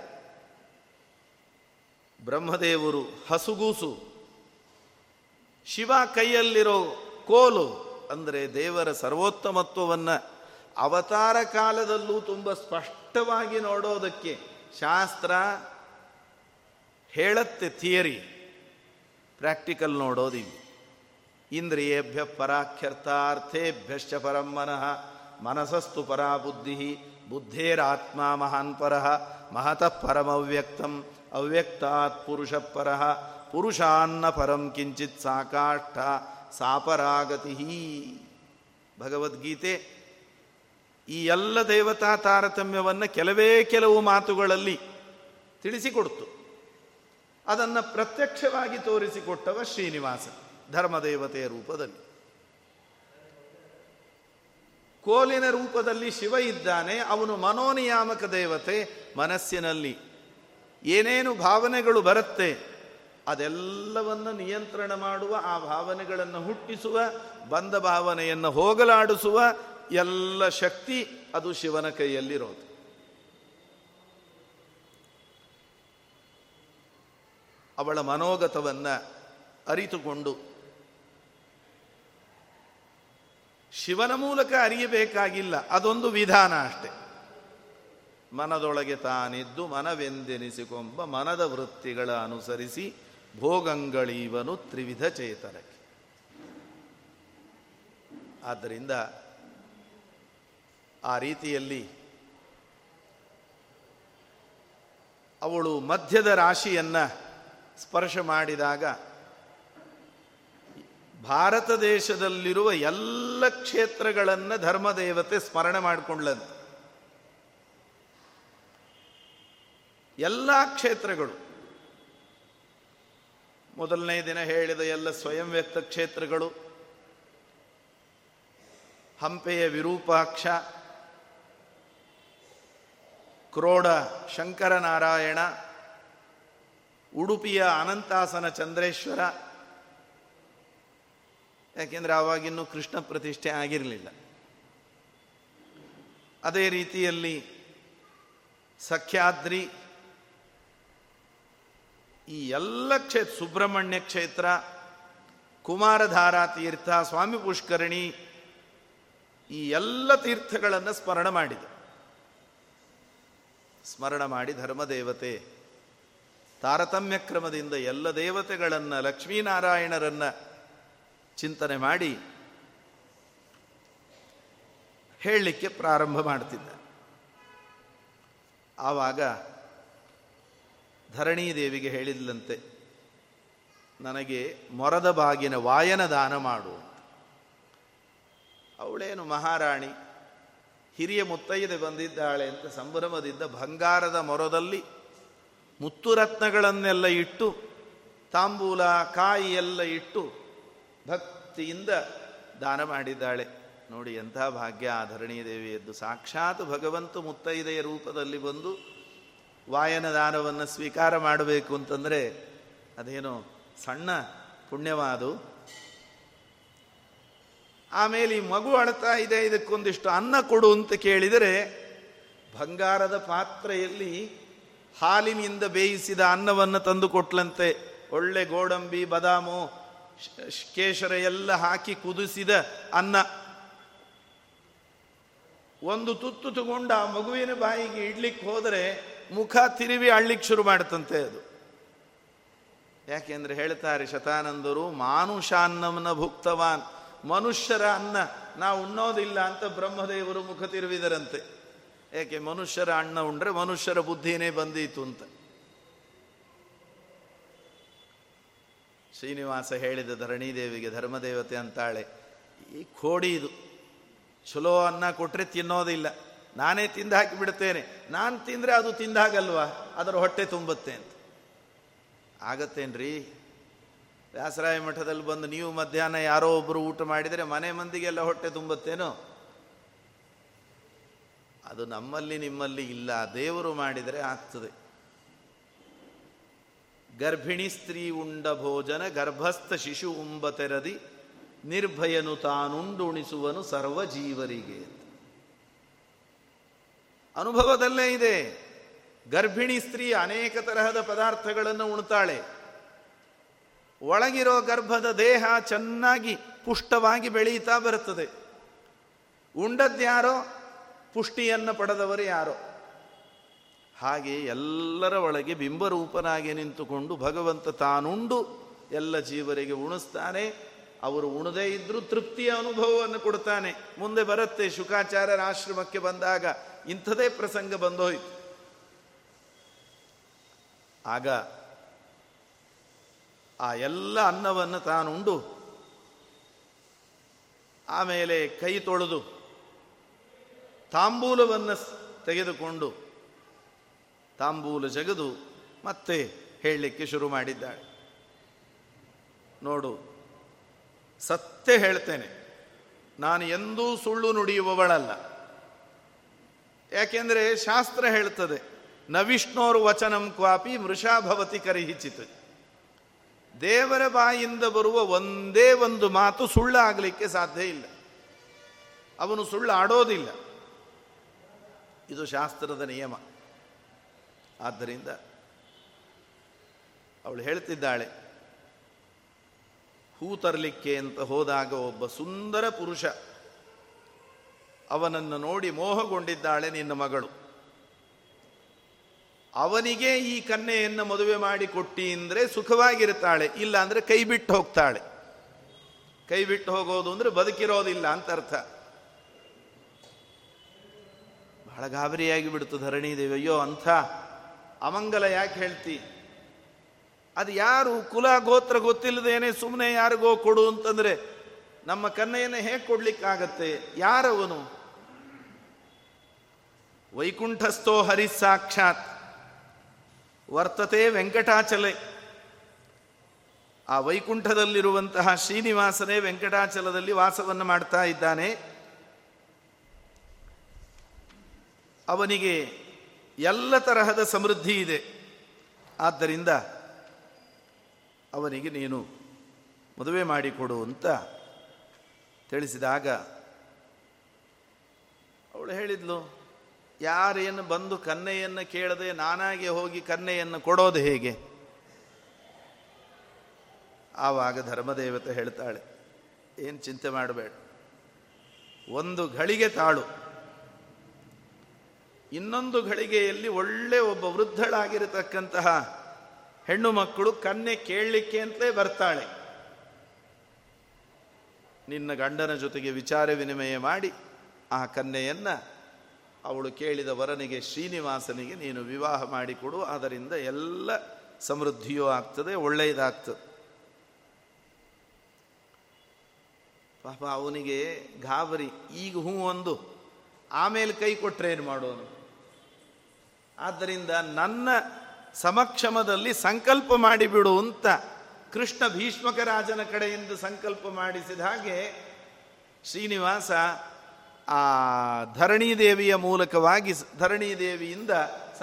ಬ್ರಹ್ಮದೇವರು ಹಸುಗೂಸು, ಶಿವ ಕೈಯಲ್ಲಿರೋ ಕೋಲು, ಅಂದರೆ ದೇವರ ಸರ್ವೋತ್ತಮತ್ವವನ್ನು ಅವತಾರ ಕಾಲದಲ್ಲೂ ತುಂಬ ಸ್ಪಷ್ಟವಾಗಿ ನೋಡೋದಕ್ಕೆ ಶಾಸ್ತ್ರ ಹೇಳುತ್ತೆ. ಥಿಯರಿ, ಪ್ರಾಕ್ಟಿಕಲ್ ನೋಡೋದಿವಿ. ಇಂದ್ರಿಯೇಭ್ಯ ಪರಾಖ್ಯರ್ಥಾರ್ಥೇಭ್ಯಶ್ಚ ಪರಂ ಮನಃ, ಮನಸಸ್ತು ಪರಾ ಬುದ್ಧಿ, ಬುದ್ಧೇರಾತ್ಮ ಮಹಾನ್ ಪರಃ, ಮಹತಃ ಪರಮವ್ಯಕ್ತಂ ಅವ್ಯಕ್ತಾತ್ ಪುರುಷ ಪರಃ, ಪುರುಷಾನ್ನ ಪರಂ ಕಿಂಚಿತ್ ಸಾಕಾಷ್ಠ ಸಾಪರಾಗತಿ. ಭಗವದ್ಗೀತೆ ಈ ಎಲ್ಲ ದೇವತಾ ತಾರತಮ್ಯವನ್ನು ಕೆಲವೇ ಕೆಲವು ಮಾತುಗಳಲ್ಲಿ ತಿಳಿಸಿಕೊಡ್ತು. ಅದನ್ನು ಪ್ರತ್ಯಕ್ಷವಾಗಿ ತೋರಿಸಿಕೊಟ್ಟವ ಶ್ರೀನಿವಾಸ ಧರ್ಮದೇವತೆಯ ರೂಪದಲ್ಲಿ. ಕೋಲಿನ ರೂಪದಲ್ಲಿ ಶಿವ ಇದ್ದಾನೆ, ಅವನು ಮನೋನಿಯಾಮಕ ದೇವತೆ. ಮನಸ್ಸಿನಲ್ಲಿ ಏನೇನು ಭಾವನೆಗಳು ಬರುತ್ತೆ ಅದೆಲ್ಲವನ್ನು ನಿಯಂತ್ರಣ ಮಾಡುವ, ಆ ಭಾವನೆಗಳನ್ನು ಹುಟ್ಟಿಸುವ, ಬಂದ ಭಾವನೆಯನ್ನು ಹೋಗಲಾಡಿಸುವ ಎಲ್ಲ ಶಕ್ತಿ ಅದು ಶಿವನ ಕೈಯಲ್ಲಿರೋದು. ಅವಳ ಮನೋಗತವನ್ನು ಅರಿತುಕೊಂಡು ಶಿವನ ಮೂಲಕ ಅರಿಯಬೇಕಾಗಿಲ್ಲ, ಅದೊಂದು ವಿಧಾನ ಅಷ್ಟೆ. ಮನದೊಳಗೆ ತಾನಿದ್ದು ಮನವೆಂದೆನಿಸಿಕೊಂಬ ಮನದ ವೃತ್ತಿಗಳ ಅನುಸರಿಸಿ ಭೋಗಂಗಳೀವನು ತ್ರಿವಿಧ ಚೇತನಕ್ಕೆ. ಆದ್ದರಿಂದ ಆ ರೀತಿಯಲ್ಲಿ ಅವಳು ಮಧ್ಯದ ರಾಶಿಯನ್ನು ಸ್ಪರ್ಶ ಮಾಡಿದಾಗ ಭಾರತ ದೇಶದಲ್ಲಿರುವ ಎಲ್ಲ ಕ್ಷೇತ್ರಗಳನ್ನು ಧರ್ಮದೇವತೆ ಸ್ಮರಣೆ ಮಾಡಿಕೊಂಡ್ಲಂತೆ. ಎಲ್ಲ ಕ್ಷೇತ್ರಗಳು, ಮೊದಲನೇ ದಿನ ಹೇಳಿದ ಎಲ್ಲ ಸ್ವಯಂ ವ್ಯಕ್ತ ಕ್ಷೇತ್ರಗಳು, ಹಂಪೆಯ ವಿರೂಪಾಕ್ಷ, ಕ್ರೋಡ ಶಂಕರನಾರಾಯಣ, ಉಡುಪಿಯ ಅನಂತಾಸನ ಚಂದ್ರೇಶ್ವರ. ಯಾಕೆಂದರೆ ಆವಾಗಿನ್ನೂ ಕೃಷ್ಣ ಪ್ರತಿಷ್ಠೆ ಆಗಿರಲಿಲ್ಲ. ಅದೇ ರೀತಿಯಲ್ಲಿ ಸಖ್ಯಾದ್ರಿ, ಈ ಎಲ್ಲ ಕ್ಷೇತ್ರ, ಸುಬ್ರಹ್ಮಣ್ಯ ಕ್ಷೇತ್ರ, ಕುಮಾರಧಾರಾ ತೀರ್ಥ, ಸ್ವಾಮಿ ಪುಷ್ಕರಣಿ, ಈ ಎಲ್ಲ ತೀರ್ಥಗಳನ್ನು ಸ್ಮರಣ ಮಾಡಿದೆ. ಸ್ಮರಣ ಮಾಡಿ ಧರ್ಮದೇವತೆ ತಾರತಮ್ಯ ಕ್ರಮದಿಂದ ಎಲ್ಲ ದೇವತೆಗಳನ್ನು, ಲಕ್ಷ್ಮೀನಾರಾಯಣರನ್ನು ಚಿಂತನೆ ಮಾಡಿ ಹೇಳಲಿಕ್ಕೆ ಪ್ರಾರಂಭ ಮಾಡ್ತಿದ್ದ. ಆವಾಗ ಧರಣೀ ದೇವಿಗೆ ಹೇಳಿದ್ಲಂತೆ, ನನಗೆ ಮೊರದ ಬಾಗಿನ ವಾಯನ ದಾನ ಮಾಡು. ಅವಳೇನು ಮಹಾರಾಣಿ, ಹಿರಿಯ ಮುತ್ತೈದೆ ಬಂದಿದ್ದಾಳೆ ಅಂತ ಸಂಭ್ರಮದಿಂದ ಬಂಗಾರದ ಮೊರದಲ್ಲಿ ಮುತ್ತುರತ್ನಗಳನ್ನೆಲ್ಲ ಇಟ್ಟು, ತಾಂಬೂಲ ಕಾಯಿ ಎಲ್ಲ ಇಟ್ಟು ಭಕ್ತಿಯಿಂದ ದಾನ ಮಾಡಿದ್ದಾಳೆ. ನೋಡಿ ಎಂಥ ಭಾಗ್ಯ ಆ ಧರಣೀ ದೇವಿಯದ್ದು. ಸಾಕ್ಷಾತ್ ಭಗವಂತ ಮುತ್ತೈದೆಯ ರೂಪದಲ್ಲಿ ಬಂದು ವಾಯನ ದಾನವನ್ನು ಸ್ವೀಕಾರ ಮಾಡಬೇಕು ಅಂತಂದರೆ ಅದೇನೋ ಸಣ್ಣ ಪುಣ್ಯವಾದು. ಆಮೇಲೆ ಈ ಮಗು ಅಳ್ತಾ ಇದೆ, ಇದಕ್ಕೊಂದಿಷ್ಟು ಅನ್ನ ಕೊಡು ಅಂತ ಕೇಳಿದರೆ, ಬಂಗಾರದ ಪಾತ್ರೆಯಲ್ಲಿ ಹಾಲಿನಿಂದ ಬೇಯಿಸಿದ ಅನ್ನವನ್ನು ತಂದು ಕೊಟ್ಲಂತೆ. ಒಳ್ಳೆ ಗೋಡಂಬಿ, ಬದಾಮು, ಕೇಸರ ಎಲ್ಲ ಹಾಕಿ ಕುದಿಸಿದ ಅನ್ನ. ಒಂದು ತುತ್ತು ತಗೊಂಡು ಆ ಮಗುವಿನ ಬಾಯಿಗೆ ಇಡ್ಲಿಕ್ಕೆ ಹೋದರೆ ಮುಖ ತಿರುವಿ ಅಳ್ಳಿಕ್ಕೆ ಶುರು ಮಾಡ್ತಂತೆ ಅದು. ಯಾಕೆಂದರೆ ಹೇಳ್ತಾರೆ ಶತಾನಂದರು, ಮಾನುಷಾನ್ನಂನ ಭುಕ್ತವಾನ್, ಮನುಷ್ಯರ ಅನ್ನ ನಾವು ಉಣ್ಣೋದಿಲ್ಲ ಅಂತ ಬ್ರಹ್ಮದೇವರು ಮುಖ ತಿರುವಿದರಂತೆ. ಏಕೆ? ಮನುಷ್ಯರ ಅನ್ನ ಉಂಡ್ರೆ ಮನುಷ್ಯರ ಬುದ್ಧಿನೇ ಬಂದೀತು ಅಂತ. ಶ್ರೀನಿವಾಸ ಹೇಳಿದ ಧರಣೀದೇವಿಗೆ, ಧರ್ಮದೇವತೆ ಅಂತಾಳೆ, ಈ ಕೋಡಿ ಇದು ಚಲೋ ಅನ್ನ ಕೊಟ್ಟರೆ ತಿನ್ನೋದಿಲ್ಲ, ನಾನೇ ತಿಂದು ಹಾಕಿಬಿಡ್ತೇನೆ, ನಾನು ತಿಂದರೆ ಅದು ತಿಂದಾಗಲ್ವಾ, ಅದರ ಹೊಟ್ಟೆ ತುಂಬುತ್ತೆ ಅಂತ. ಆಗತ್ತೇನ್ರಿ, ವ್ಯಾಸರಾಯ ಮಠದಲ್ಲಿ ಬಂದು ನೀವು ಮಧ್ಯಾಹ್ನ ಯಾರೋ ಒಬ್ಬರು ಊಟ ಮಾಡಿದರೆ ಮನೆ ಮಂದಿಗೆಲ್ಲ ಹೊಟ್ಟೆ ತುಂಬುತ್ತೇನೋ? ಅದು ನಮ್ಮಲ್ಲಿ ನಿಮ್ಮಲ್ಲಿ ಇಲ್ಲ, ದೇವರು ಮಾಡಿದರೆ ಆಗ್ತದೆ. ಗರ್ಭಿಣಿ ಸ್ತ್ರೀ ಉಂಡ ಭೋಜನ ಗರ್ಭಸ್ಥ ಶಿಶು ಉಂಬ ತೆರದಿ, ನಿರ್ಭಯನು ತಾನುಂಡುಣಿಸುವನು ಸರ್ವ ಜೀವರಿಗೆ. ಅನುಭವದಲ್ಲೇ ಇದೆ. ಗರ್ಭಿಣಿ ಸ್ತ್ರೀ ಅನೇಕ ತರಹದ ಪದಾರ್ಥಗಳನ್ನು ಉಣ್ತಾಳೆ. ಒಳಗಿರೋ ಗರ್ಭದ ದೇಹ ಚೆನ್ನಾಗಿ ಪುಷ್ಟವಾಗಿ ಬೆಳೆಯುತ್ತಾ ಬರುತ್ತದೆ. ಉಂಡದ್ಯಾರೋ ಪುಷ್ಟಿಯನ್ನು ಪಡೆದವರು ಯಾರೋ. ಹಾಗೆ ಎಲ್ಲರ ಒಳಗೆ ಬಿಂಬರೂಪನಾಗಿ ನಿಂತುಕೊಂಡು ಭಗವಂತ ತಾನುಂಡು ಎಲ್ಲ ಜೀವರಿಗೆ ಉಣಿಸ್ತಾನೆ. ಅವರು ಉಣದೇ ಇದ್ದರೂ ತೃಪ್ತಿಯ ಅನುಭವವನ್ನು ಕೊಡ್ತಾನೆ. ಮುಂದೆ ಬರುತ್ತೆ, ಶುಕಾಚಾರ್ಯರ ಆಶ್ರಮಕ್ಕೆ ಬಂದಾಗ ಇಂಥದೇ ಪ್ರಸಂಗ ಬಂದೋಯ್ತು. ಆಗ ಆ ಎಲ್ಲ ಅನ್ನವನ್ನು ತಾನುಂಡು ಆಮೇಲೆ ಕೈ ತೊಳೆದು ತಾಂಬೂಲವನ್ನು ತೆಗೆದುಕೊಂಡು ತಾಂಬೂಲ ಜಗದು ಮತ್ತೆ ಹೇಳಲಿಕ್ಕೆ ಶುರು ಮಾಡಿದ್ದಾಳೆ. ನೋಡು, ಸತ್ಯ ಹೇಳ್ತೇನೆ, ನಾನು ಎಂದೂ ಸುಳ್ಳು ನುಡಿಯುವವಳಲ್ಲ. ಯಾಕೆಂದರೆ ಶಾಸ್ತ್ರ ಹೇಳ್ತದೆ, ನವಿಷ್ಣೋರ್ ವಚನಂ ಕ್ವಾಪಿ ಮೃಷಾ ಭವತಿ ಕರಿಹಿಚಿತು. ದೇವರ ಬಾಯಿಂದ ಬರುವ ಒಂದೇ ಒಂದು ಮಾತು ಸುಳ್ಳಾಗಲಿಕ್ಕೆ ಸಾಧ್ಯ ಇಲ್ಲ. ಅವನು ಸುಳ್ಳು ಆಡೋದಿಲ್ಲ. ಇದು ಶಾಸ್ತ್ರದ ನಿಯಮ. ಆದ್ದರಿಂದ ಅವಳು ಹೇಳ್ತಿದ್ದಾಳೆ, ಹೂ ತರಲಿಕ್ಕೆ ಅಂತ ಹೋದಾಗ ಒಬ್ಬ ಸುಂದರ ಪುರುಷ, ಅವನನ್ನು ನೋಡಿ ಮೋಹಗೊಂಡಿದ್ದಾಳೆ ನಿನ್ನ ಮಗಳು. ಅವನಿಗೆ ಈ ಕನ್ಯೆಯನ್ನು ಮದುವೆ ಮಾಡಿಕೊಟ್ಟಿ ಅಂದರೆ ಸುಖವಾಗಿರ್ತಾಳೆ, ಇಲ್ಲ ಅಂದರೆ ಕೈ ಬಿಟ್ಟು ಹೋಗ್ತಾಳೆ. ಕೈ ಬಿಟ್ಟು ಹೋಗೋದು ಅಂದರೆ ಬದುಕಿರೋದಿಲ್ಲ ಅಂತ ಅರ್ಥ. ಬಹಳ ಗಾಬರಿಯಾಗಿ ಬಿಡ್ತು ಧರಣಿದೇವಿ. ಅಯ್ಯೋ ಅಂಥ ಅಮಂಗಲ ಯಾಕೆ ಹೇಳ್ತಿ? ಅದು ಯಾರು ಕುಲ ಗೋತ್ರ ಗೊತ್ತಿಲ್ಲದೇನೆ ಸುಮ್ಮನೆ ಯಾರಿಗೋ ಕೊಡು ಅಂತಂದರೆ ನಮ್ಮ ಕನ್ನೆಯನ್ನು ಹೇಗೆ ಕೊಡ್ಲಿಕ್ಕಾಗತ್ತೆ? ಯಾರವನು? ವೈಕುಂಠಸ್ಥೋ ಹರಿಸಾಕ್ಷಾತ್ ವರ್ತತೆ ವೆಂಕಟಾಚಲೆ. ಆ ವೈಕುಂಠದಲ್ಲಿರುವಂತಹ ಶ್ರೀನಿವಾಸನೇ ವೆಂಕಟಾಚಲದಲ್ಲಿ ವಾಸವನ್ನು ಮಾಡ್ತಾ ಇದ್ದಾನೆ. ಅವನಿಗೆ ಎಲ್ಲ ತರಹದ ಸಮೃದ್ಧಿ ಇದೆ. ಆದ್ದರಿಂದ ಅವನಿಗೆ ನೀನು ಮದುವೆ ಮಾಡಿಕೊಡು ಅಂತ ತಿಳಿಸಿದಾಗ ಅವಳು ಹೇಳಿದ್ಲು, ಯಾರೇನು ಬಂದು ಕನ್ನೆಯನ್ನು ಕೇಳದೆ ನಾನಾಗೆ ಹೋಗಿ ಕನ್ನೆಯನ್ನು ಕೊಡೋದು ಹೇಗೆ? ಆವಾಗ ಧರ್ಮದೇವತೆ ಹೇಳ್ತಾಳೆ, ಏನು ಚಿಂತೆ ಮಾಡಬೇಡ, ಒಂದು ಘಳಿಗೆ ತಾಳು, ಇನ್ನೊಂದು ಘಳಿಗೆಯಲ್ಲಿ ಒಳ್ಳೆ ಒಬ್ಬ ವೃದ್ಧಳಾಗಿರತಕ್ಕಂತಹ ಹೆಣ್ಣು ಮಕ್ಕಳು ಕನ್ನೆ ಕೇಳಲಿಕ್ಕೆ ಅಂತಲೇ ಬರ್ತಾಳೆ. ನಿನ್ನ ಗಂಡನ ಜೊತೆಗೆ ವಿಚಾರ ವಿನಿಮಯ ಮಾಡಿ ಆ ಕನ್ನೆಯನ್ನು ಅವಳು ಕೇಳಿದ ವರನಿಗೆ, ಶ್ರೀನಿವಾಸನಿಗೆ ನೀನು ವಿವಾಹ ಮಾಡಿಕೊಡು. ಅದರಿಂದ ಎಲ್ಲ ಸಮೃದ್ಧಿಯೂ ಆಗ್ತದೆ, ಒಳ್ಳೆಯದಾಗ್ತದೆ. ಪಾಪ ಅವನಿಗೆ ಗಾಬರಿ. ಈಗ ಹೂ ಒಂದು, ಆಮೇಲೆ ಕೈ ಕೊಟ್ಟರೆ ಏನು ಮಾಡೋನು? ಆದ್ದರಿಂದ ನನ್ನ ಸಮಕ್ಷಮದಲ್ಲಿ ಸಂಕಲ್ಪ ಮಾಡಿಬಿಡು ಅಂತ ಕೃಷ್ಣ ಭೀಷ್ಮಕ ರಾಜನ ಕಡೆಯಿಂದ ಸಂಕಲ್ಪ ಮಾಡಿಸಿದ ಹಾಗೆ ಶ್ರೀನಿವಾಸ ಆ ಧರಣೀದೇವಿಯ ಮೂಲಕವಾಗಿ ಧರಣೀದೇವಿಯಿಂದ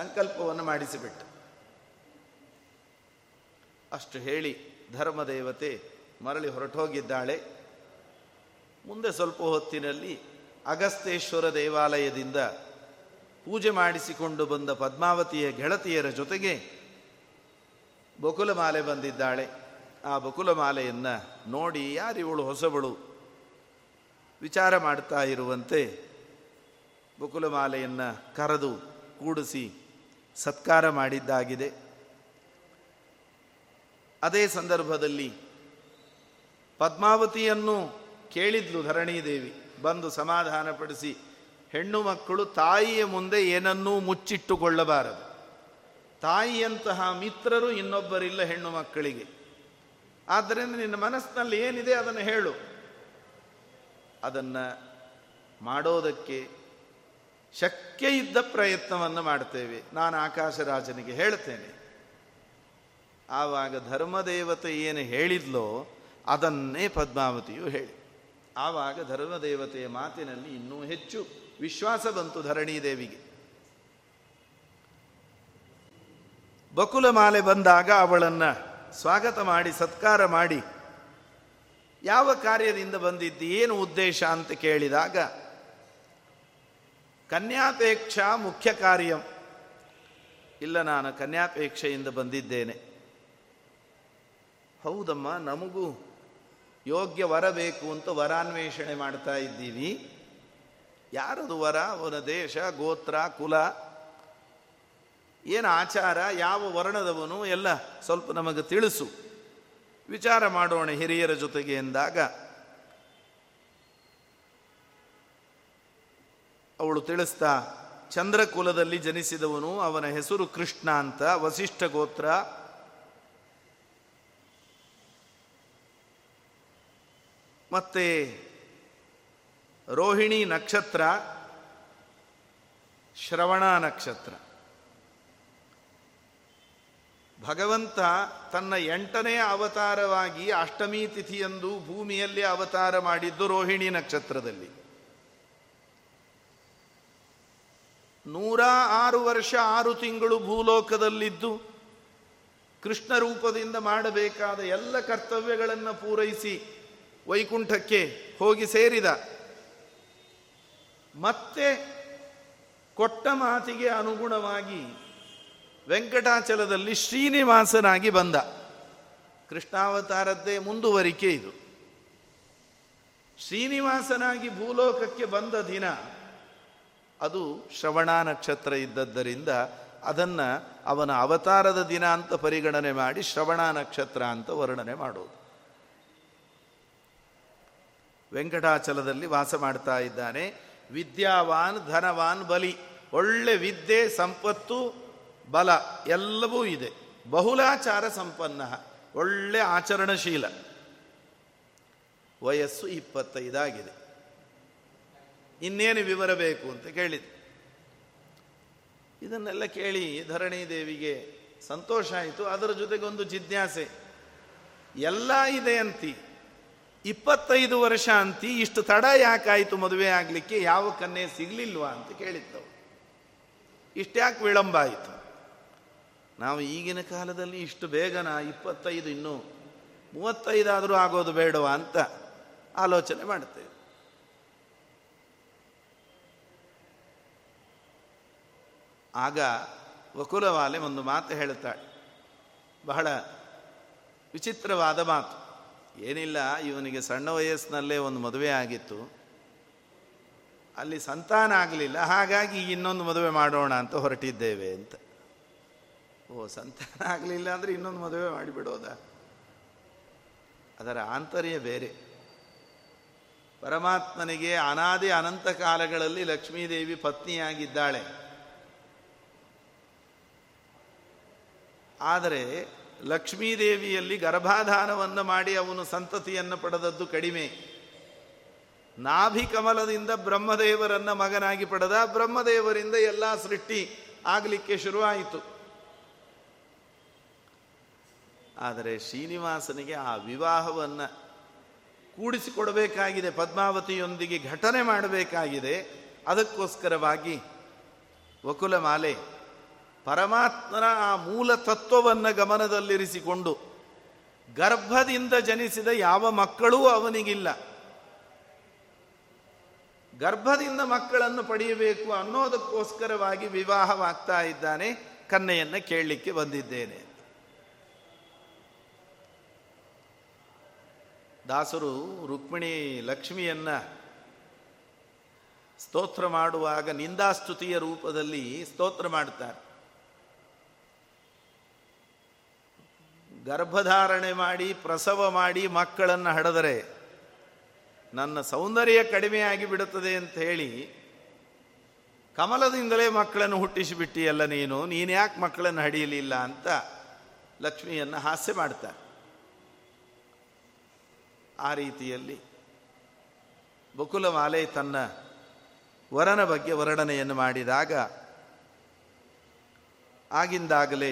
ಸಂಕಲ್ಪವನ್ನು ಮಾಡಿಸಿಬಿಟ್ಟ. ಅಷ್ಟು ಹೇಳಿ ಧರ್ಮದೇವತೆ ಮರಳಿ ಹೊರಟೋಗಿದ್ದಾಳೆ. ಮುಂದೆ ಸ್ವಲ್ಪ ಹೊತ್ತಿನಲ್ಲಿ ಅಗಸ್ತೇಶ್ವರ ದೇವಾಲಯದಿಂದ ಪೂಜೆ ಮಾಡಿಸಿಕೊಂಡು ಬಂದ ಪದ್ಮಾವತಿಯ ಗೆಳತಿಯರ ಜೊತೆಗೆ ಬಕುಲಮಾಲೆ ಬಂದಿದ್ದಾಳೆ. ಆ ಬಕುಲಮಾಲೆಯನ್ನು ನೋಡಿ ಯಾರಿವಳು ಹೊಸಬಳು ವಿಚಾರ ಮಾಡ್ತಾ ಇರುವಂತೆ ಬಕುಲಮಾಲೆಯನ್ನು ಕರೆದು ಕೂಡಿಸಿ ಸತ್ಕಾರ ಮಾಡಿದ್ದಾಗಿದೆ. ಅದೇ ಸಂದರ್ಭದಲ್ಲಿ ಪದ್ಮಾವತಿಯನ್ನು ಕೇಳಿದ್ಲು ಧರಣೀದೇವಿ, ಬಂದು ಸಮಾಧಾನಪಡಿಸಿ, ಹೆಣ್ಣು ಮಕ್ಕಳು ತಾಯಿಯ ಮುಂದೆ ಏನನ್ನೂ ಮುಚ್ಚಿಟ್ಟುಕೊಳ್ಳಬಾರದು, ತಾಯಿಯಂತಹ ಮಿತ್ರರು ಇನ್ನೊಬ್ಬರಿಲ್ಲ ಹೆಣ್ಣು ಮಕ್ಕಳಿಗೆ, ಆದ್ದರಿಂದ ನಿನ್ನ ಮನಸ್ಸಿನಲ್ಲಿ ಏನಿದೆ ಅದನ್ನು ಹೇಳು. ಅದನ್ನು ಮಾಡೋದಕ್ಕೆ ಶಕ್ಯ ಇದ್ದ ಪ್ರಯತ್ನವನ್ನು ಮಾಡ್ತೇವೆ, ನಾನು ಆಕಾಶರಾಜನಿಗೆ ಹೇಳ್ತೇನೆ. ಆವಾಗ ಧರ್ಮದೇವತೆ ಏನು ಹೇಳಿದ್ಲೋ ಅದನ್ನೇ ಪದ್ಮಾವತಿಯು ಹೇಳಿ. ಆವಾಗ ಧರ್ಮದೇವತೆಯ ಮಾತಿನಲ್ಲಿ ಇನ್ನೂ ಹೆಚ್ಚು ವಿಶ್ವಾಸ ಬಂತು ಧರಣೀದೇವಿಗೆ. ಬಕುಲಮಾಲೆ ಬಂದಾಗ ಅವಳನ್ನು ಸ್ವಾಗತ ಮಾಡಿ ಸತ್ಕಾರ ಮಾಡಿ ಯಾವ ಕಾರ್ಯದಿಂದ ಬಂದಿದ್ದು, ಏನು ಉದ್ದೇಶ ಅಂತ ಕೇಳಿದಾಗ, ಕನ್ಯಾಪೇಕ್ಷಾ ಮುಖ್ಯ ಕಾರ್ಯಂ, ಇಲ್ಲ ನಾನು ಕನ್ಯಾಪೇಕ್ಷೆಯಿಂದ ಬಂದಿದ್ದೇನೆ. ಹೌದಮ್ಮ, ನಮಗೂ ಯೋಗ್ಯ ವರ ಬೇಕು ಅಂತ ವರಾನ್ವೇಷಣೆ ಮಾಡ್ತಾ ಇದ್ದೀವಿ. ಯಾರದು ವರ? ಅವನ ದೇಶ, ಗೋತ್ರ, ಕುಲ, ಏನು ಆಚಾರ, ಯಾವ ವರ್ಣದವನು ಎಲ್ಲ ಸ್ವಲ್ಪ ನಮಗೆ ತಿಳಿಸು, ವಿಚಾರ ಮಾಡೋಣ ಹಿರಿಯರ ಜೊತೆಗೆ ಎಂದಾಗ ಅವಳು ತಿಳಿಸ್ತಾ, ಚಂದ್ರಕುಲದಲ್ಲಿ ಜನಿಸಿದವನು, ಅವನ ಹೆಸರು ಕೃಷ್ಣ ಅಂತ, ವಸಿಷ್ಠ ಗೋತ್ರ, ಮತ್ತೆ ರೋಹಿಣಿ ನಕ್ಷತ್ರ, ಶ್ರವಣ ನಕ್ಷತ್ರ. ಭಗವಂತ ತನ್ನ ಎಂಟನೇ ಅವತಾರವಾಗಿ ಅಷ್ಟಮಿ ತಿಥಿಯಂದು ಭೂಮಿಯಲ್ಲಿ ಅವತಾರ ಮಾಡಿದ್ದು ರೋಹಿಣಿ ನಕ್ಷತ್ರದಲ್ಲಿ. ನೂರ ಆರು ವರ್ಷ ಆರು ತಿಂಗಳು ಭೂಲೋಕದಲ್ಲಿದ್ದು ಕೃಷ್ಣ ರೂಪದಿಂದ ಮಾಡಬೇಕಾದ ಎಲ್ಲ ಕರ್ತವ್ಯಗಳನ್ನು ಪೂರೈಸಿ ವೈಕುಂಠಕ್ಕೆ ಹೋಗಿ ಸೇರಿದ. ಮತ್ತೆ ಕೊಟ್ಟ ಮಾತಿಗೆ ಅನುಗುಣವಾಗಿ ವೆಂಕಟಾಚಲದಲ್ಲಿ ಶ್ರೀನಿವಾಸನಾಗಿ ಬಂದ. ಕೃಷ್ಣಾವತಾರದ್ದೇ ಮುಂದುವರಿಕೆ ಇದು. ಶ್ರೀನಿವಾಸನಾಗಿ ಭೂಲೋಕಕ್ಕೆ ಬಂದ ದಿನ ಅದು ಶ್ರವಣ ನಕ್ಷತ್ರ ಇದ್ದದ್ದರಿಂದ ಅದನ್ನು ಅವನ ಅವತಾರದ ದಿನ ಅಂತ ಪರಿಗಣನೆ ಮಾಡಿ ಶ್ರವಣ ನಕ್ಷತ್ರ ಅಂತ ವರ್ಣನೆ ಮಾಡೋದು. ವೆಂಕಟಾಚಲದಲ್ಲಿ ವಾಸ ಮಾಡ್ತಾ ಇದ್ದಾನೆ. ವಿದ್ಯಾವಾನ್ ಧನವಾನ್ ಬಲಿ, ಒಳ್ಳೆ ವಿದ್ಯೆ ಸಂಪತ್ತು ಬಲ ಎಲ್ಲವೂ ಇದೆ. ಬಹುಲಾಚಾರ ಸಂಪನ್ನ, ಒಳ್ಳೆ ಆಚರಣಶೀಲ. ವಯಸ್ಸು ಇಪ್ಪತ್ತೈದಾಗಿದೆ. ಇನ್ನೇನು ವಿವರ ಬೇಕು ಅಂತ ಕೇಳಿದೆ. ಇದನ್ನೆಲ್ಲ ಕೇಳಿ ಧರಣಿ ದೇವಿಗೆ ಸಂತೋಷ ಆಯಿತು. ಅದರ ಜೊತೆಗೊಂದು ಜಿಜ್ಞಾಸೆ. ಎಲ್ಲ ಇದೆ ಅಂತಿ, ಇಪ್ಪತ್ತೈದು ವರ್ಷ ಅಂತಿ, ಇಷ್ಟು ತಡ ಯಾಕಾಯಿತು ಮದುವೆ ಆಗಲಿಕ್ಕೆ, ಯಾವ ಕನ್ಯೆ ಸಿಗಲಿಲ್ವಾ ಅಂತ ಕೇಳಿದ್ದವು. ಇಷ್ಟ್ಯಾಕೆ ವಿಳಂಬ ಆಯಿತು? ನಾವು ಈಗಿನ ಕಾಲದಲ್ಲಿ ಇಷ್ಟು ಬೇಗನ ಇಪ್ಪತ್ತೈದು, ಇನ್ನೂ ಮೂವತ್ತೈದಾದರೂ ಆಗೋದು ಬೇಡವಾ ಅಂತ ಆಲೋಚನೆ ಮಾಡ್ತೇವೆ. ಆಗ ಬಕುಲಮಾಲೆ ಒಂದು ಮಾತು ಹೇಳ್ತಾಳೆ, ಬಹಳ ವಿಚಿತ್ರವಾದ ಮಾತು. ಏನಿಲ್ಲ, ಇವನಿಗೆ ಸಣ್ಣ ವಯಸ್ಸಿನಲ್ಲೇ ಒಂದು ಮದುವೆ ಆಗಿತ್ತು, ಅಲ್ಲಿ ಸಂತಾನ ಆಗಲಿಲ್ಲ, ಹಾಗಾಗಿ ಇನ್ನೊಂದು ಮದುವೆ ಮಾಡೋಣ ಅಂತ ಹೊರಟಿದ್ದೇವೆ ಅಂತ. ಓ, ಸಂತಾನ ಆಗಲಿಲ್ಲ ಅಂದರೆ ಇನ್ನೊಂದು ಮದುವೆ ಮಾಡಿಬಿಡೋದಾ? ಅದರ ಆಂತರ್ಯ ಬೇರೆ. ಪರಮಾತ್ಮನಿಗೆ ಅನಾದಿ ಅನಂತ ಕಾಲಗಳಲ್ಲಿ ಲಕ್ಷ್ಮೀದೇವಿ ಪತ್ನಿಯಾಗಿದ್ದಾಳೆ. ಆದರೆ ಲಕ್ಷ್ಮೀದೇವಿಯಲ್ಲಿ ಗರ್ಭಾಧಾನವನ್ನು ಮಾಡಿ ಅವನು ಸಂತತಿಯನ್ನು ಪಡೆದದ್ದು ಕಡಿಮೆ. ನಾಭಿ ಕಮಲದಿಂದ ಬ್ರಹ್ಮದೇವರನ್ನು ಮಗನಾಗಿ ಪಡೆದ. ಬ್ರಹ್ಮದೇವರಿಂದ ಎಲ್ಲ ಸೃಷ್ಟಿ ಆಗಲಿಕ್ಕೆ ಶುರುವಾಯಿತು. ಆದರೆ ಶ್ರೀನಿವಾಸನಿಗೆ ಆ ವಿವಾಹವನ್ನು ಕೂಡಿಸಿಕೊಡಬೇಕಾಗಿದೆ, ಪದ್ಮಾವತಿಯೊಂದಿಗೆ ಘಟನೆ ಮಾಡಬೇಕಾಗಿದೆ. ಅದಕ್ಕೋಸ್ಕರವಾಗಿ ಬಕುಲಮಾಲೆ ಪರಮಾತ್ಮನ ಆ ಮೂಲ ತತ್ವವನ್ನು ಗಮನದಲ್ಲಿರಿಸಿಕೊಂಡು, ಗರ್ಭದಿಂದ ಜನಿಸಿದ ಯಾವ ಮಕ್ಕಳೂ ಅವನಿಗಿಲ್ಲ, ಗರ್ಭದಿಂದ ಮಕ್ಕಳನ್ನು ಪಡೆಯಬೇಕು ಅನ್ನೋದಕ್ಕೋಸ್ಕರವಾಗಿ ವಿವಾಹವಾಗ್ತಾ ಇದ್ದಾನೆ. ಕನ್ಯೆಯನ್ನು ಕೇಳಲಿಕ್ಕೆ ಬಂದಿದ್ದೇನೆ. ದಾಸರು ರುಕ್ಮಿಣಿ ಲಕ್ಷ್ಮಿಯನ್ನು ಸ್ತೋತ್ರ ಮಾಡುವಾಗ ನಿಂದಾಸ್ತುತಿಯ ರೂಪದಲ್ಲಿ ಸ್ತೋತ್ರ ಮಾಡ್ತಾರೆ. ಗರ್ಭಧಾರಣೆ ಮಾಡಿ ಪ್ರಸವ ಮಾಡಿ ಮಕ್ಕಳನ್ನು ಹಡೆದರೆ ನನ್ನ ಸೌಂದರ್ಯ ಕಡಿಮೆಯಾಗಿ ಬಿಡುತ್ತದೆ ಅಂತ ಹೇಳಿ ಕಮಲದಿಂದಲೇ ಮಕ್ಕಳನ್ನು ಹುಟ್ಟಿಸಿಬಿಟ್ಟಿಯಲ್ಲ ನೀನು, ನೀನು ಯಾಕೆ ಮಕ್ಕಳನ್ನು ಹಡೆಯಲಿಲ್ಲ ಅಂತ ಲಕ್ಷ್ಮಿಯನ್ನು ಹಾಸ್ಯ ಮಾಡ್ತಾರೆ. ಆ ರೀತಿಯಲ್ಲಿ ಬಕುಲಮಾಲೆ ತನ್ನ ವರನ ಬಗ್ಗೆ ವರ್ಣನೆಯನ್ನು ಮಾಡಿದಾಗ ಆಗಿಂದಾಗಲೇ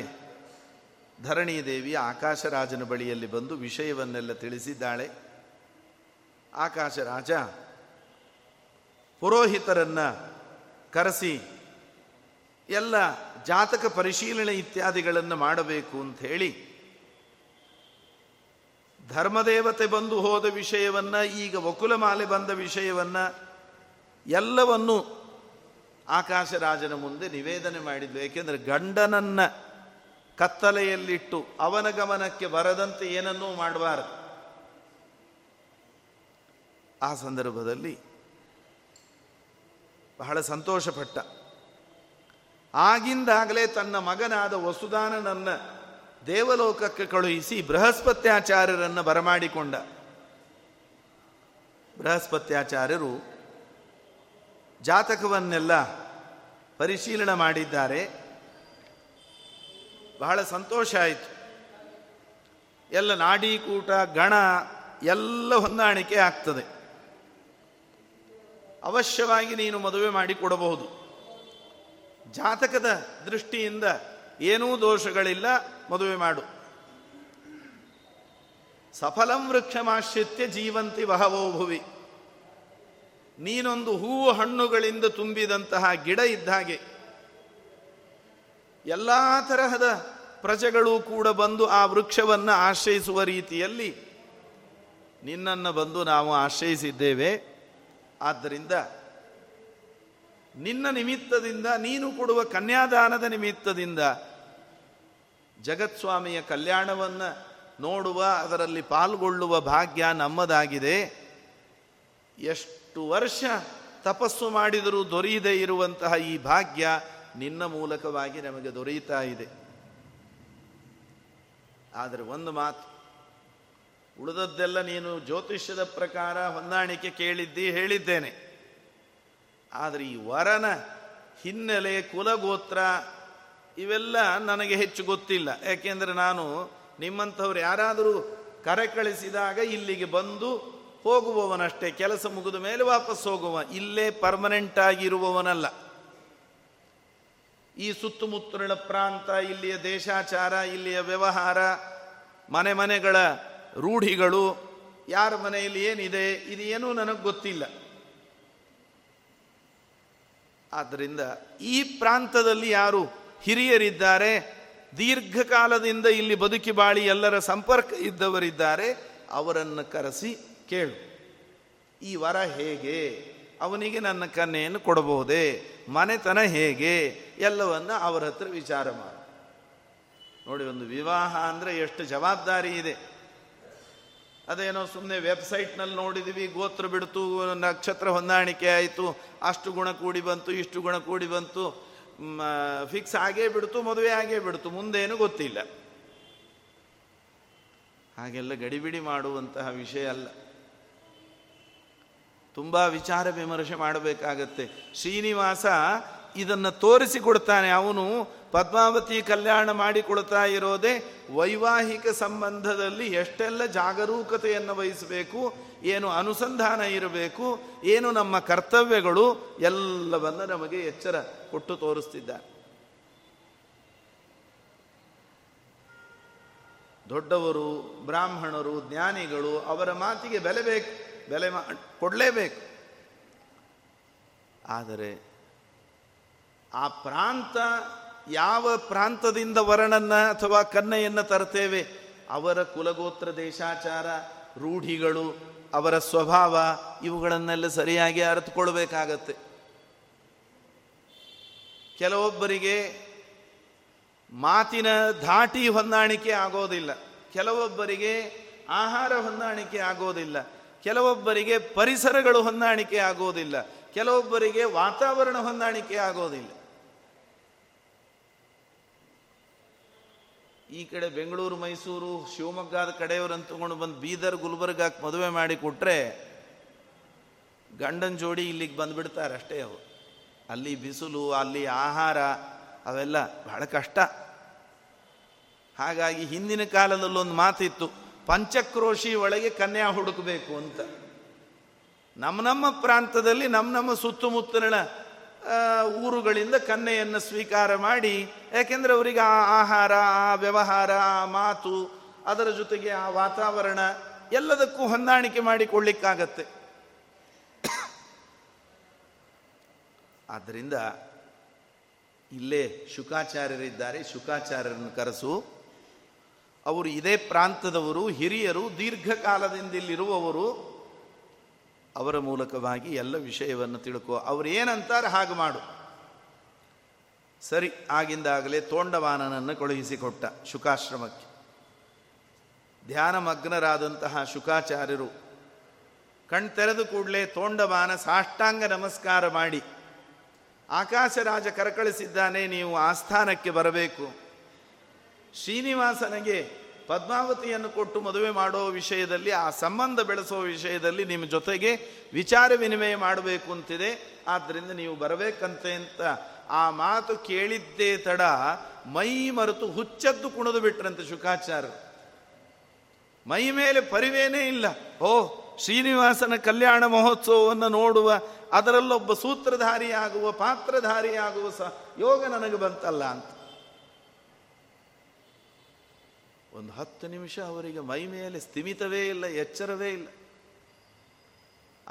ಧರಣೀ ದೇವಿ ಆಕಾಶರಾಜನ ಬಳಿಯಲ್ಲಿ ಬಂದು ವಿಷಯವನ್ನೆಲ್ಲ ತಿಳಿಸಿದ್ದಾಳೆ. ಆಕಾಶರಾಜ ಪುರೋಹಿತರನ್ನು ಕರೆಸಿ ಎಲ್ಲ ಜಾತಕ ಪರಿಶೀಲನೆ ಇತ್ಯಾದಿಗಳನ್ನು ಮಾಡಬೇಕು ಅಂಥೇಳಿ, ಧರ್ಮದೇವತೆ ಬಂದು ಹೋದ ವಿಷಯವನ್ನು, ಈಗ ಬಕುಲಮಾಲೆ ಬಂದ ವಿಷಯವನ್ನು ಎಲ್ಲವನ್ನೂ ಆಕಾಶರಾಜನ ಮುಂದೆ ನಿವೇದನೆ ಮಾಡಿದ್ವಿ. ಏಕೆಂದರೆ ಗಂಡನನ್ನು ಕತ್ತಲೆಯಲ್ಲಿಟ್ಟು ಅವನ ಗಮನಕ್ಕೆ ಬರದಂತೆ ಏನನ್ನೂ ಮಾಡಬಾರದು. ಆ ಸಂದರ್ಭದಲ್ಲಿ ಬಹಳ ಸಂತೋಷಪಟ್ಟ. ಆಗಿಂದಾಗಲೇ ತನ್ನ ಮಗನಾದ ವಸುದಾನನನ್ನು ದೇವಲೋಕಕ್ಕೆ ಕಳುಹಿಸಿ ಬೃಹಸ್ಪತ್ಯಾಚಾರ್ಯರನ್ನು ಬರಮಾಡಿಕೊಂಡ. ಬೃಹಸ್ಪತ್ಯಾಚಾರ್ಯರು ಜಾತಕವನ್ನೆಲ್ಲ ಪರಿಶೀಲನೆ ಮಾಡಿದ್ದಾರೆ. ಬಹಳ ಸಂತೋಷ ಆಯಿತು. ಎಲ್ಲ ನಾಡೀಕೂಟ ಗಣ ಎಲ್ಲ ಹೊಂದಾಣಿಕೆ ಆಗ್ತದೆ. ಅವಶ್ಯವಾಗಿ ನೀನು ಮದುವೆ ಮಾಡಿಕೊಡಬಹುದು. ಜಾತಕದ ದೃಷ್ಟಿಯಿಂದ ಏನೂ ದೋಷಗಳಿಲ್ಲ, ಮದುವೆ ಮಾಡು. ಸಫಲಂ ವೃಕ್ಷಮಾಶ್ರಿತ್ಯ ಜೀವಂತಿ ಬಹವೋ ಭುವಿ. ನೀನೊಂದು ಹೂವು ಹಣ್ಣುಗಳಿಂದ ತುಂಬಿದಂತಹ ಗಿಡ ಇದ್ದಾಗೆ, ಎಲ್ಲ ತರಹದ ಪ್ರಜೆಗಳು ಕೂಡ ಬಂದು ಆ ವೃಕ್ಷವನ್ನು ಆಶ್ರಯಿಸುವ ರೀತಿಯಲ್ಲಿ ನಿನ್ನನ್ನು ಬಂದು ನಾವು ಆಶ್ರಯಿಸಿದ್ದೇವೆ. ಆದ್ದರಿಂದ ನಿನ್ನ ನಿಮಿತ್ತದಿಂದ, ನೀನು ಕೊಡುವ ಕನ್ಯಾದಾನದ ನಿಮಿತ್ತದಿಂದ ಜಗತ್ಸ್ವಾಮಿಯ ಕಲ್ಯಾಣವನ್ನು ನೋಡುವ, ಅದರಲ್ಲಿ ಪಾಲ್ಗೊಳ್ಳುವ ಭಾಗ್ಯ ನಮ್ಮದಾಗಿದೆ. ಎಷ್ಟು ವರ್ಷ ತಪಸ್ಸು ಮಾಡಿದರೂ ದೊರೆಯದೇ ಇರುವಂತಹ ಈ ಭಾಗ್ಯ ನಿನ್ನ ಮೂಲಕವಾಗಿ ನಮಗೆ ದೊರೆಯುತ್ತಾ ಇದೆ. ಆದರೆ ಒಂದು ಮಾತು, ಉಳಿದದ್ದೆಲ್ಲ ನೀನು ಜ್ಯೋತಿಷ್ಯದ ಪ್ರಕಾರ ಹೊಂದಾಣಿಕೆ ಕೇಳಿದ್ದಿ, ಹೇಳಿದ್ದೇನೆ. ಆದರೆ ಈ ವರನ ಹಿನ್ನೆಲೆ, ಕುಲಗೋತ್ರ ಇವೆಲ್ಲ ನನಗೆ ಹೆಚ್ಚು ಗೊತ್ತಿಲ್ಲ. ಯಾಕೆಂದರೆ ನಾನು ನಿಮ್ಮಂಥವ್ರು ಯಾರಾದರೂ ಕರೆ ಕಳಿಸಿದಾಗ ಇಲ್ಲಿಗೆ ಬಂದು ಹೋಗುವವನಷ್ಟೇ, ಕೆಲಸ ಮುಗಿದ ಮೇಲೆ ವಾಪಸ್ ಹೋಗುವ, ಇಲ್ಲೇ ಪರ್ಮನೆಂಟ್ ಆಗಿರುವವನಲ್ಲ. ಈ ಸುತ್ತಮುತ್ತಲಿನ ಪ್ರಾಂತ, ಇಲ್ಲಿಯ ದೇಶಾಚಾರ, ಇಲ್ಲಿಯ ವ್ಯವಹಾರ, ಮನೆ ಮನೆಗಳ ರೂಢಿಗಳು, ಯಾರ ಮನೆಯಲ್ಲಿ ಏನಿದೆ, ಇದೇನೂ ನನಗೆ ಗೊತ್ತಿಲ್ಲ. ಆದ್ದರಿಂದ ಈ ಪ್ರಾಂತದಲ್ಲಿ ಯಾರು ಹಿರಿಯರಿದ್ದಾರೆ, ದೀರ್ಘಕಾಲದಿಂದ ಇಲ್ಲಿ ಬದುಕಿ ಬಾಳಿ ಎಲ್ಲರ ಸಂಪರ್ಕ ಇದ್ದವರಿದ್ದಾರೆ, ಅವರನ್ನು ಕರೆಸಿ ಕೇಳು, ಈ ವರ ಹೇಗೆ, ಅವನಿಗೆ ನನ್ನ ಕನ್ಯೆಯನ್ನು ಕೊಡಬಹುದೇ, ಮನೆತನ ಹೇಗೆ, ಎಲ್ಲವನ್ನು ಅವರ ಹತ್ರ ವಿಚಾರ ಮಾಡು. ನೋಡಿ, ಒಂದು ವಿವಾಹ ಅಂದರೆ ಎಷ್ಟು ಜವಾಬ್ದಾರಿ ಇದೆ. ಅದೇನೋ ಸುಮ್ಮನೆ ವೆಬ್ಸೈಟ್ನಲ್ಲಿ ನೋಡಿದ್ದೀವಿ, ಗೋತ್ರ ಬಿಡ್ತು, ನಕ್ಷತ್ರ ಹೊಂದಾಣಿಕೆ ಆಯಿತು, ಅಷ್ಟು ಗುಣ ಕೂಡಿ ಬಂತು, ಇಷ್ಟು ಗುಣ ಕೂಡಿ ಬಂತು, ಫಿಕ್ಸ್ ಆಗೇ ಬಿಡ್ತು, ಮದುವೆ ಆಗೇ ಬಿಡ್ತು, ಮುಂದೇನು ಗೊತ್ತಿಲ್ಲ. ಹಾಗೆಲ್ಲ ಗಡಿಬಿಡಿ ಮಾಡುವಂತಹ ವಿಷಯ ಅಲ್ಲ. ತುಂಬ ವಿಚಾರ ವಿಮರ್ಶೆ ಮಾಡಬೇಕಾಗತ್ತೆ. ಶ್ರೀನಿವಾಸ ಇದನ್ನು ತೋರಿಸಿಕೊಡ್ತಾನೆ. ಅವನು ಪದ್ಮಾವತಿ ಕಲ್ಯಾಣ ಮಾಡಿಕೊಳ್ತಾ ಇರೋದೇ ವೈವಾಹಿಕ ಸಂಬಂಧದಲ್ಲಿ ಎಷ್ಟೆಲ್ಲ ಜಾಗರೂಕತೆಯನ್ನು ವಹಿಸಬೇಕು, ಏನು ಅನುಸಂಧಾನ ಇರಬೇಕು, ಏನು ನಮ್ಮ ಕರ್ತವ್ಯಗಳು, ಎಲ್ಲವನ್ನು ನಮಗೆ ಎಚ್ಚರ ಕೊಟ್ಟು ತೋರಿಸ್ತಿದ್ದ. ದೊಡ್ಡವರು, ಬ್ರಾಹ್ಮಣರು, ಜ್ಞಾನಿಗಳು, ಅವರ ಮಾತಿಗೆ ಬೆಲೆ ಬೇಕು, ಬೆಲೆ ಮಾ ಕೊಡಲೇಬೇಕು. ಆದರೆ ಆ ಪ್ರಾಂತ, ಯಾವ ಪ್ರಾಂತದಿಂದ ವರನನ್ನು ಅಥವಾ ಕನ್ಯೆಯನ್ನು ತರ್ತೇವೆ, ಅವರ ಕುಲಗೋತ್ರ, ದೇಶಾಚಾರ, ರೂಢಿಗಳು, ಅವರ ಸ್ವಭಾವ, ಇವುಗಳನ್ನೆಲ್ಲ ಸರಿಯಾಗಿ ಅರಿತುಕೊಳ್ಬೇಕಾಗತ್ತೆ. ಕೆಲವೊಬ್ಬರಿಗೆ ಮಾತಿನ ಧಾಟಿ ಹೊಂದಾಣಿಕೆ ಆಗೋದಿಲ್ಲ, ಕೆಲವೊಬ್ಬರಿಗೆ ಆಹಾರ ಹೊಂದಾಣಿಕೆ ಆಗೋದಿಲ್ಲ, ಕೆಲವೊಬ್ಬರಿಗೆ ಪರಿಸರಗಳು ಹೊಂದಾಣಿಕೆ ಆಗೋದಿಲ್ಲ, ಕೆಲವೊಬ್ಬರಿಗೆ ವಾತಾವರಣ ಹೊಂದಾಣಿಕೆ ಆಗೋದಿಲ್ಲ. ಈ ಕಡೆ ಬೆಂಗಳೂರು, ಮೈಸೂರು, ಶಿವಮೊಗ್ಗದ ಕಡೆಯವರನ್ನು ತಗೊಂಡು ಬಂದು ಬೀದರ್, ಗುಲ್ಬರ್ಗಕ್ಕೆ ಮದುವೆ ಮಾಡಿ ಕೊಟ್ಟರೆ ಗಂಡನ ಜೋಡಿ ಇಲ್ಲಿಗೆ ಬಂದುಬಿಡ್ತಾರೆ ಅಷ್ಟೇ. ಅವರು ಅಲ್ಲಿ ಬಿಸಿಲು, ಅಲ್ಲಿ ಆಹಾರ, ಅವೆಲ್ಲ ಬಹಳ ಕಷ್ಟ. ಹಾಗಾಗಿ ಹಿಂದಿನ ಕಾಲದಲ್ಲೊಂದು ಮಾತಿತ್ತು, ಪಂಚಕ್ರೋಶಿ ಒಳಗೆ ಕನ್ಯಾ ಹುಡುಕಬೇಕು ಅಂತ. ನಮ್ಮ ನಮ್ಮ ಪ್ರಾಂತದಲ್ಲಿ, ನಮ್ಮ ನಮ್ಮ ಸುತ್ತಮುತ್ತಲಿನ ಊರುಗಳಿಂದ ಕನ್ಯೆಯನ್ನು ಸ್ವೀಕಾರ ಮಾಡಿ, ಯಾಕೆಂದರೆ ಅವರಿಗೆ ಆ ಆಹಾರ, ಆ ವ್ಯವಹಾರ, ಆ ಮಾತು, ಅದರ ಜೊತೆಗೆ ಆ ವಾತಾವರಣ ಎಲ್ಲದಕ್ಕೂ ಹೊಂದಾಣಿಕೆ ಮಾಡಿಕೊಳ್ಳಿಕ್ಕಾಗತ್ತೆ. ಆದ್ದರಿಂದ ಇಲ್ಲೇ ಶುಕಾಚಾರ್ಯರಿದ್ದಾರೆ, ಶುಕಾಚಾರ್ಯರನ್ನು ಕರೆಸು. ಅವರು ಇದೇ ಪ್ರಾಂತದವರು, ಹಿರಿಯರು, ದೀರ್ಘಕಾಲದಿಂದ ಇಲ್ಲಿರುವವರು. ಅವರ ಮೂಲಕವಾಗಿ ಎಲ್ಲ ವಿಷಯವನ್ನು ತಿಳ್ಕೊ, ಅವರು ಏನಂತಾರೆ ಹಾಗೆ ಮಾಡು. ಸರಿ, ಆಗಿಂದಾಗಲೇ ತೋಂಡವಾನನನ್ನು ಕಳುಹಿಸಿಕೊಟ್ಟ ಶುಕಾಶ್ರಮಕ್ಕೆ. ಧ್ಯಾನಮಗ್ನರಾದಂತಹ ಶುಕಾಚಾರ್ಯರು ಕಣ್ತೆರೆದು ಕೂಡಲೇ ತೋಂಡವಾನ ಸಾಷ್ಟಾಂಗ ನಮಸ್ಕಾರ ಮಾಡಿ, ಆಕಾಶರಾಜ ಕರಕಳಿಸಿದ್ದಾನೆ, ನೀವು ಆಸ್ಥಾನಕ್ಕೆ ಬರಬೇಕು. ಶ್ರೀನಿವಾಸನಿಗೆ ಪದ್ಮಾವತಿಯನ್ನು ಕೊಟ್ಟು ಮದುವೆ ಮಾಡೋ ವಿಷಯದಲ್ಲಿ, ಆ ಸಂಬಂಧ ಬೆಳೆಸೋ ವಿಷಯದಲ್ಲಿ ನಿಮ್ಮ ಜೊತೆಗೆ ವಿಚಾರ ವಿನಿಮಯ ಮಾಡಬೇಕು ಅಂತಿದೆ, ಆದ್ದರಿಂದ ನೀವು ಬರಬೇಕಂತೆ ಅಂತ ಆ ಮಾತು ಕೇಳಿದ್ದೇ ತಡ ಮೈ ಮರೆತು ಹುಚ್ಚದ್ದು ಕುಣಿದು ಬಿಟ್ರಂತೆ ಶುಕಾಚಾರ್ಯ. ಮೈ ಮೇಲೆ ಪರಿವೇನೇ ಇಲ್ಲ. ಓ, ಶ್ರೀನಿವಾಸನ ಕಲ್ಯಾಣ ಮಹೋತ್ಸವವನ್ನು ನೋಡುವ, ಅದರಲ್ಲೊಬ್ಬ ಸೂತ್ರಧಾರಿಯಾಗುವ, ಪಾತ್ರಧಾರಿಯಾಗುವ ಸ ಯೋಗ ನನಗೆ ಬಂತಲ್ಲ ಅಂತ. ಒಂದು ಹತ್ತು ನಿಮಿಷ ಅವರಿಗೆ ಮೈ ಮೇಲೆ ಸ್ಥಿಮಿತವೇ ಇಲ್ಲ, ಎಚ್ಚರವೇ ಇಲ್ಲ.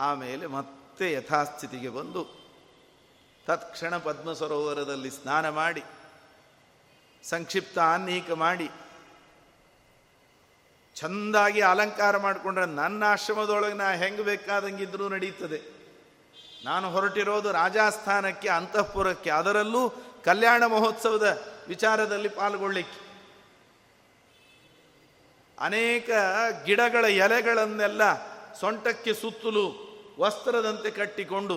ಆಮೇಲೆ ಮತ್ತೆ ಯಥಾಸ್ಥಿತಿಗೆ ಬಂದು ತತ್ಕ್ಷಣ ಪದ್ಮ ಸರೋವರದಲ್ಲಿ ಸ್ನಾನ ಮಾಡಿ ಸಂಕ್ಷಿಪ್ತ ಅನೇಕ ಮಾಡಿ ಚೆಂದಾಗಿ ಅಲಂಕಾರ ಮಾಡಿಕೊಂಡ್ರೆ ನನ್ನ ಆಶ್ರಮದೊಳಗೆ ನಾ ಹೆಂಗೆ ಬೇಕಾದಂಗಿದ್ರೂ ನಡೀತದೆ. ನಾನು ಹೊರಟಿರೋದು ರಾಜಸ್ಥಾನಕ್ಕೆ, ಅಂತಃಪುರಕ್ಕೆ, ಅದರಲ್ಲೂ ಕಲ್ಯಾಣ ಮಹೋತ್ಸವದ ವಿಚಾರದಲ್ಲಿ ಪಾಲ್ಗೊಳ್ಳಿಕ್ಕೆ. ಅನೇಕ ಗಿಡಗಳ ಎಲೆಗಳನ್ನೆಲ್ಲ ಸೊಂಟಕ್ಕೆ ಸುತ್ತಲೂ ವಸ್ತ್ರದಂತೆ ಕಟ್ಟಿಕೊಂಡು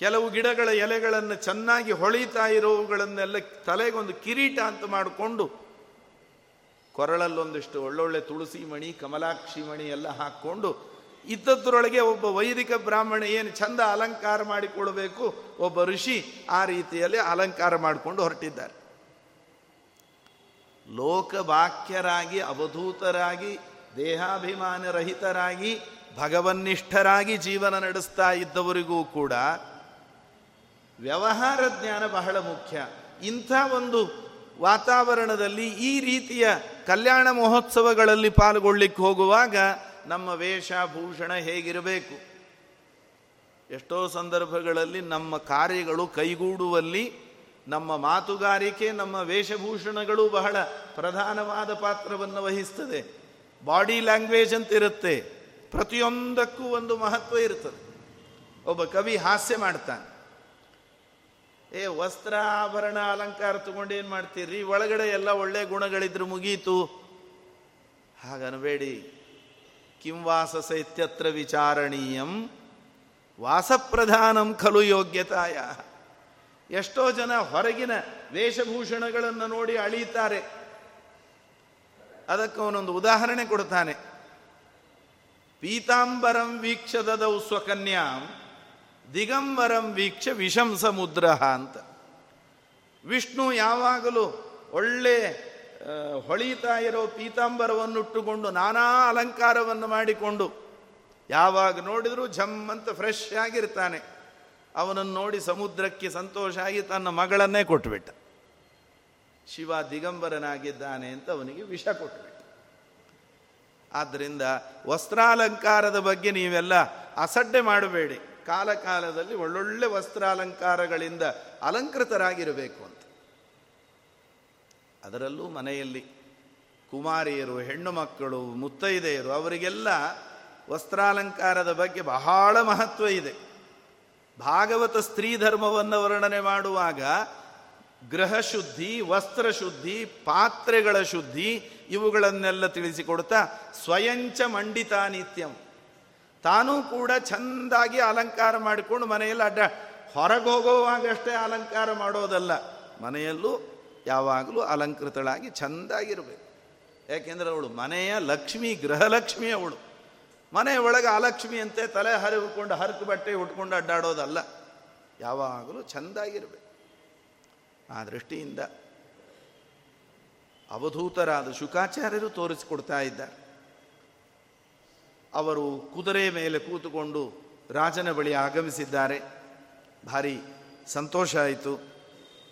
ಕೆಲವು ಗಿಡಗಳ ಎಲೆಗಳನ್ನು ಚೆನ್ನಾಗಿ ಹೊಳಿತಾ ಇರೋವುಗಳನ್ನೆಲ್ಲ ತಲೆಗೊಂದು ಕಿರೀಟ ಅಂತ ಮಾಡಿಕೊಂಡು ಕೊರಳಲ್ಲೊಂದಿಷ್ಟು ಒಳ್ಳೊಳ್ಳೆ ತುಳಸಿ ಮಣಿ, ಕಮಲಾಕ್ಷಿ ಮಣಿ ಎಲ್ಲ ಹಾಕ್ಕೊಂಡು ಇದ್ದದ್ರೊಳಗೆ ಒಬ್ಬ ವೈದಿಕ ಬ್ರಾಹ್ಮಣ ಏನು ಚಂದ ಅಲಂಕಾರ ಮಾಡಿಕೊಳ್ಬೇಕು, ಒಬ್ಬ ಋಷಿ ಆ ರೀತಿಯಲ್ಲಿ ಅಲಂಕಾರ ಮಾಡಿಕೊಂಡು ಹೊರಟಿದ್ದಾರೆ. ಲೋಕವಾಕ್ಯರಾಗಿ, ಅವಧೂತರಾಗಿ, ದೇಹಾಭಿಮಾನರಹಿತರಾಗಿ, ಭಗವನ್ನಿಷ್ಠರಾಗಿ ಜೀವನ ನಡೆಸ್ತಾ ಇದ್ದವರಿಗೂ ಕೂಡ ವ್ಯವಹಾರ ಜ್ಞಾನ ಬಹಳ ಮುಖ್ಯ. ಇಂಥ ಒಂದು ವಾತಾವರಣದಲ್ಲಿ ಈ ರೀತಿಯ ಕಲ್ಯಾಣ ಮಹೋತ್ಸವಗಳಲ್ಲಿ ಪಾಲ್ಗೊಳ್ಳಿಕ್ಕೆ ಹೋಗುವಾಗ ನಮ್ಮ ವೇಷಭೂಷಣ ಹೇಗಿರಬೇಕು? ಎಷ್ಟೋ ಸಂದರ್ಭಗಳಲ್ಲಿ ನಮ್ಮ ಕಾರ್ಯಗಳು ಕೈಗೂಡುವಲ್ಲಿ ನಮ್ಮ ಮಾತುಗಾರಿಕೆ, ನಮ್ಮ ವೇಷಭೂಷಣಗಳು ಬಹಳ ಪ್ರಧಾನವಾದ ಪಾತ್ರವನ್ನು ವಹಿಸ್ತದೆ. ಬಾಡಿ ಲ್ಯಾಂಗ್ವೇಜ್ ಅಂತ ಇರುತ್ತೆ, ಪ್ರತಿಯೊಂದಕ್ಕೂ ಒಂದು ಮಹತ್ವ ಇರ್ತದೆ. ಒಬ್ಬ ಕವಿ ಹಾಸ್ಯ ಮಾಡ್ತಾನೆ, ಏ ವಸ್ತ್ರ ಆಭರಣ ಅಲಂಕಾರ ತಗೊಂಡು ಏನು ಮಾಡ್ತೀರಿ, ಒಳಗಡೆ ಎಲ್ಲ ಒಳ್ಳೆ ಗುಣಗಳಿದ್ರೆ ಮುಗೀತು, ಹಾಗನ್ಬೇಡಿ. ಕಿಂ ವಾಸಸೆ ಇತ್ಯತ್ರ ವಿಚಾರಣೀಯಂ ವಾಸಪ್ರಧಾನಂ ಖಲು ಯೋಗ್ಯತಾಯ. ಎಷ್ಟೋ ಜನ ಹೊರಗಿನ ವೇಷಭೂಷಣಗಳನ್ನು ನೋಡಿ ಅಳೀತಾರೆ. ಅದಕ್ಕೆ ಅವನೊಂದು ಉದಾಹರಣೆ ಕೊಡ್ತಾನೆ. ಪೀತಾಂಬರಂ ವೀಕ್ಷ ದದೌ ಸ್ವಕನ್ಯಾಂ ದಿಗಂಬರಂ ವೀಕ್ಷ ವಿಷಂ ಸಮುದ್ರ ಅಂತ. ವಿಷ್ಣು ಯಾವಾಗಲೂ ಒಳ್ಳೆ ಹೊಳಿತಾ ಇರೋ ಪೀತಾಂಬರವನ್ನುಟ್ಟುಕೊಂಡು ನಾನಾ ಅಲಂಕಾರವನ್ನು ಮಾಡಿಕೊಂಡು ಯಾವಾಗ ನೋಡಿದರೂ ಝಮ್ ಅಂತ ಫ್ರೆಶ್ ಆಗಿರ್ತಾನೆ. ಅವನನ್ನು ನೋಡಿ ಸಮುದ್ರಕ್ಕೆ ಸಂತೋಷ ಆಗಿ ತನ್ನ ಮಗಳನ್ನೇ ಕೊಟ್ಟುಬಿಟ್ಟ. ಶಿವ ದಿಗಂಬರನಾಗಿದ್ದಾನೆ ಅಂತ ಅವನಿಗೆ ವಿಷ ಕೊಟ್ಟುಬಿಟ್ಟ. ಆದ್ದರಿಂದ ವಸ್ತ್ರಾಲಂಕಾರದ ಬಗ್ಗೆ ನೀವೆಲ್ಲ ಅಸಡ್ಡೆ ಮಾಡಬೇಡಿ. ಕಾಲಕಾಲದಲ್ಲಿ ಒಳ್ಳೊಳ್ಳೆ ವಸ್ತ್ರಾಲಂಕಾರಗಳಿಂದ ಅಲಂಕೃತರಾಗಿರಬೇಕು ಅಂತ. ಅದರಲ್ಲೂ ಮನೆಯಲ್ಲಿ ಕುಮಾರಿಯರು, ಹೆಣ್ಣು ಮಕ್ಕಳು, ಮುತ್ತೈದೆಯರು, ಅವರಿಗೆಲ್ಲ ವಸ್ತ್ರಾಲಂಕಾರದ ಬಗ್ಗೆ ಬಹಳ ಮಹತ್ವ ಇದೆ. ಭಾಗವತ ಸ್ತ್ರೀ ಧರ್ಮವನ್ನು ವರ್ಣನೆ ಮಾಡುವಾಗ ಗೃಹ ಶುದ್ಧಿ, ವಸ್ತ್ರ ಶುದ್ಧಿ, ಪಾತ್ರೆಗಳ ಶುದ್ಧಿ ಇವುಗಳನ್ನೆಲ್ಲ ತಿಳಿಸಿಕೊಡ್ತಾ ಸ್ವಯಂಚ ಮಂಡಿತಾ ನಿತ್ಯಂ, ತಾನೂ ಕೂಡ ಚೆಂದಾಗಿ ಅಲಂಕಾರ ಮಾಡಿಕೊಂಡು ಮನೆಯಲ್ಲಿ ಅಡ್ಡ ಹೊರಗೆ ಹೋಗುವಾಗಷ್ಟೇ ಅಲಂಕಾರ ಮಾಡೋದಲ್ಲ, ಮನೆಯಲ್ಲೂ ಯಾವಾಗಲೂ ಅಲಂಕೃತಳಾಗಿ ಚೆಂದಾಗಿರಬೇಕು. ಯಾಕೆಂದರೆ ಅವಳು ಮನೆಯ ಲಕ್ಷ್ಮಿ, ಗೃಹಲಕ್ಷ್ಮಿ. ಅವಳು ಮನೆ ಒಳಗೆ ಅಲಕ್ಷ್ಮಿಯಂತೆ ತಲೆ ಹರಿವುಕೊಂಡು ಹರಕು ಬಟ್ಟೆ ಉಟ್ಕೊಂಡು ಅಡ್ಡಾಡೋದಲ್ಲ, ಯಾವಾಗಲೂ ಚೆಂದಾಗಿರಬೇಕು. ಆ ದೃಷ್ಟಿಯಿಂದ ಅವಧೂತರಾದ ಶುಕಾಚಾರ್ಯರು ತೋರಿಸಿಕೊಡ್ತಾ ಇದ್ದಾರೆ. ಅವರು ಕುದುರೆ ಮೇಲೆ ಕೂತುಕೊಂಡು ರಾಜನ ಬಳಿ ಆಗಮಿಸಿದ್ದಾರೆ. ಭಾರಿ ಸಂತೋಷ ಆಯಿತು.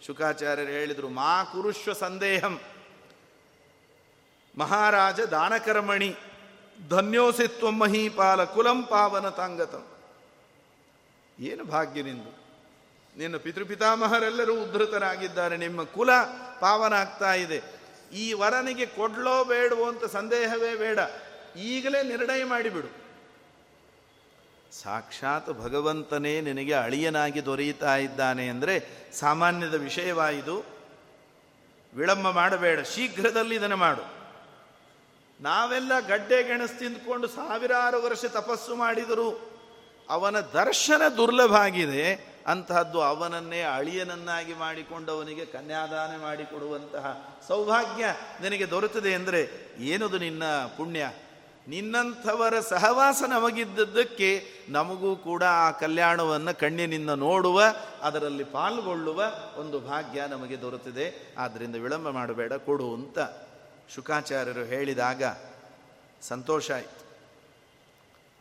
ಶುಕಾಚಾರ್ಯರು ಹೇಳಿದರು, ಮಾ ಕುರುಶ್ವ ಸಂದೇಹಂ ಮಹಾರಾಜ ದಾನಕರ್ಮಣಿ ಧನ್ಯೋಸಿತ್ವ ಮಹೀಪಾಲ ಕುಲಂ ಪಾವನ ತಾಂಗತಂ. ಏನು ಭಾಗ್ಯ ನಿಂದು, ನಿನ್ನ ಪಿತೃಪಿತಾಮಹರೆಲ್ಲರೂ ಉದ್ಧತರಾಗಿದ್ದಾರೆ, ನಿಮ್ಮ ಕುಲ ಪಾವನ ಆಗ್ತಾ ಇದೆ. ಈ ವರನಿಗೆ ಕೊಡ್ಲೋ ಬೇಡವೋ ಅಂತ ಸಂದೇಹವೇ ಬೇಡ, ಈಗಲೇ ನಿರ್ಣಯ ಮಾಡಿಬಿಡು. ಸಾಕ್ಷಾತ್ ಭಗವಂತನೇ ನಿನಗೆ ಅಳಿಯನಾಗಿ ದೊರೆಯುತ್ತಾ ಇದ್ದಾನೆ ಅಂದರೆ ಸಾಮಾನ್ಯದ ವಿಷಯವಾಯಿದು. ವಿಳಂಬ ಮಾಡಬೇಡ, ಶೀಘ್ರದಲ್ಲಿ ಇದನ್ನು ಮಾಡು. ನಾವೆಲ್ಲ ಗಡ್ಡೆ ಗೆಣಸು ತಿಂದುಕೊಂಡು ಸಾವಿರಾರು ವರ್ಷ ತಪಸ್ಸು ಮಾಡಿದರೂ ಅವನ ದರ್ಶನ ದುರ್ಲಭ ಆಗಿದೆ. ಅಂತಹದ್ದು ಅವನನ್ನೇ ಅಳಿಯನನ್ನಾಗಿ ಮಾಡಿಕೊಂಡವನಿಗೆ ಕನ್ಯಾದಾನ ಮಾಡಿಕೊಡುವಂತಹ ಸೌಭಾಗ್ಯ ನಿನಗೆ ದೊರೆತದೆ ಅಂದರೆ ಏನದು ನಿನ್ನ ಪುಣ್ಯ. ನಿನ್ನಂಥವರ ಸಹವಾಸ ನಮಗಿದ್ದದ್ದಕ್ಕೆ ನಮಗೂ ಕೂಡ ಆ ಕಲ್ಯಾಣವನ್ನು ಕಣ್ಣಿನಿಂದ ನೋಡುವ, ಅದರಲ್ಲಿ ಪಾಲ್ಗೊಳ್ಳುವ ಒಂದು ಭಾಗ್ಯ ನಮಗೆ ದೊರೆತಿದೆ. ಆದ್ದರಿಂದ ವಿಳಂಬ ಮಾಡಬೇಡ, ಕೊಡು ಅಂತ ಶುಕಾಚಾರ್ಯರು ಹೇಳಿದಾಗ ಸಂತೋಷ ಆಯಿತು.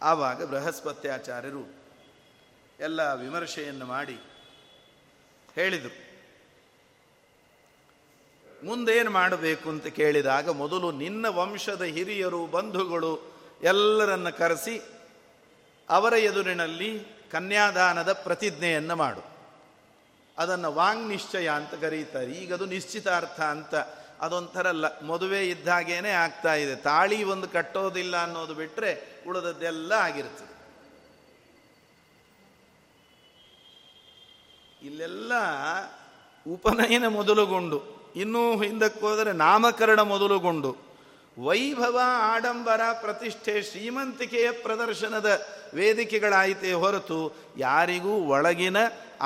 ಆವಾಗ ಬೃಹಸ್ಪತ್ಯಾಚಾರ್ಯರು ಎಲ್ಲ ವಿಮರ್ಶೆಯನ್ನು ಮಾಡಿ ಹೇಳಿದರು, ಮುಂದೇನು ಮಾಡಬೇಕು ಅಂತ ಕೇಳಿದಾಗ, ಮೊದಲು ನಿನ್ನ ವಂಶದ ಹಿರಿಯರು, ಬಂಧುಗಳು ಎಲ್ಲರನ್ನ ಕರೆಸಿ ಅವರ ಎದುರಿನಲ್ಲಿ ಕನ್ಯಾದಾನದ ಪ್ರತಿಜ್ಞೆಯನ್ನು ಮಾಡು. ಅದನ್ನು ವಾಂಗ್ ನಿಶ್ಚಯ ಅಂತ ಕರೀತಾರೆ. ಈಗ ಅದು ನಿಶ್ಚಿತಾರ್ಥ ಅಂತ, ಅದೊಂಥರ ಲ ಮದುವೆ ಇದ್ದಾಗೇನೆ ಆಗ್ತಾ ಇದೆ. ತಾಳಿ ಒಂದು ಕಟ್ಟೋದಿಲ್ಲ ಅನ್ನೋದು ಬಿಟ್ಟರೆ ಉಳಿದದ್ದೆಲ್ಲ ಆಗಿರ್ತದೆ. ಇಲ್ಲೆಲ್ಲ ಉಪನಯನ ಮೊದಲುಗೊಂಡು ಇನ್ನೂ ಹಿಂದಕ್ಕೆ ಹೋದರೆ ನಾಮಕರಣ ಮೊದಲುಗೊಂಡು ವೈಭವ, ಆಡಂಬರ, ಪ್ರತಿಷ್ಠೆ, ಶ್ರೀಮಂತಿಕೆಯ ಪ್ರದರ್ಶನದ ವೇದಿಕೆಗಳಾಯಿತೇ ಹೊರತು ಯಾರಿಗೂ ಒಳಗಿನ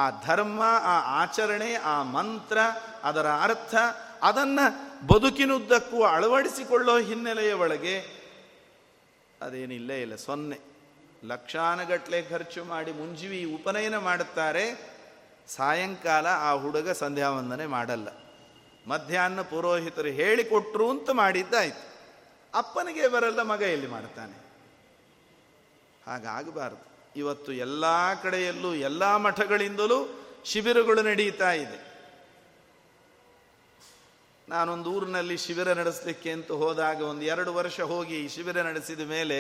ಆ ಧರ್ಮ, ಆ ಆಚರಣೆ, ಆ ಮಂತ್ರ, ಅದರ ಅರ್ಥ, ಅದನ್ನು ಬದುಕಿನುದ್ದಕ್ಕೂ ಅಳವಡಿಸಿಕೊಳ್ಳೋ ಹಿನ್ನೆಲೆಯ ಒಳಗೆ ಅದೇನಿಲ್ಲೇ ಇಲ್ಲ. ಸೊನ್ನೆ ಲಕ್ಷಾನುಗಟ್ಟಲೆ ಖರ್ಚು ಮಾಡಿ ಮುಂಜೀವಿ ಉಪನಯನ ಮಾಡುತ್ತಾರೆ. ಸಾಯಂಕಾಲ ಆ ಹುಡುಗ ಸಂಧ್ಯಾವಂದನೆ ಮಾಡಲ್ಲ. ಮಧ್ಯಾಹ್ನ ಪುರೋಹಿತರು ಹೇಳಿಕೊಟ್ರು ಅಂತ ಮಾಡಿದ್ದಾಯಿತು. ಅಪ್ಪನಿಗೆ ಬರಲ್ಲ, ಮಗ ಎಲ್ಲಿ ಮಾಡ್ತಾನೆ? ಹಾಗಾಗಬಾರದು. ಇವತ್ತು ಎಲ್ಲ ಕಡೆಯಲ್ಲೂ ಎಲ್ಲ ಮಠಗಳಿಂದಲೂ ಶಿಬಿರಗಳು ನಡೆಯುತ್ತಾ ಇದೆ. ನಾನೊಂದು ಊರಿನಲ್ಲಿ ಶಿಬಿರ ನಡೆಸಲಿಕ್ಕೆ ಅಂತ ಹೋದಾಗ ಒಂದು ಎರಡು ವರ್ಷ ಹೋಗಿ ಶಿಬಿರ ನಡೆಸಿದ ಮೇಲೆ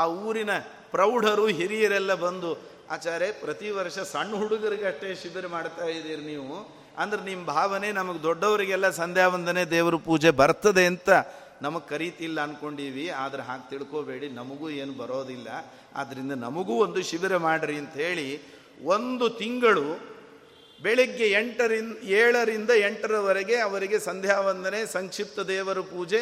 ಆ ಊರಿನ ಪ್ರೌಢರು ಹಿರಿಯರೆಲ್ಲ ಬಂದು, ಆಚಾರ್ಯ, ಪ್ರತಿ ವರ್ಷ ಸಣ್ಣ ಹುಡುಗರಿಗೆ ಅಷ್ಟೇ ಶಿಬಿರ ಮಾಡ್ತಾ ಇದ್ದೀರಿ ನೀವು, ಅಂದ್ರೆ ನಿಮ್ಮ ಭಾವನೆ ನಮಗೆ ದೊಡ್ಡವರಿಗೆಲ್ಲ ಸಂಧ್ಯಾವಂದನೆ ದೇವರ ಪೂಜೆ ಬರ್ತದೆ ಅಂತ ನಮಗೆ ಕರೀತಿಲ್ಲ ಅಂದ್ಕೊಂಡೀವಿ. ಆದರೆ ಹಾಗೆ ತಿಳ್ಕೋಬೇಡಿ, ನಮಗೂ ಏನು ಬರೋದಿಲ್ಲ, ಆದ್ದರಿಂದ ನಮಗೂ ಒಂದು ಶಿಬಿರ ಮಾಡಿರಿ ಅಂಥೇಳಿ ಒಂದು ತಿಂಗಳು ಬೆಳಗ್ಗೆ ಎಂಟರಿಂದ ಏಳರಿಂದ ಎಂಟರವರೆಗೆ ಅವರಿಗೆ ಸಂಧ್ಯಾವಂದನೆ, ಸಂಕ್ಷಿಪ್ತ ದೇವರ ಪೂಜೆ,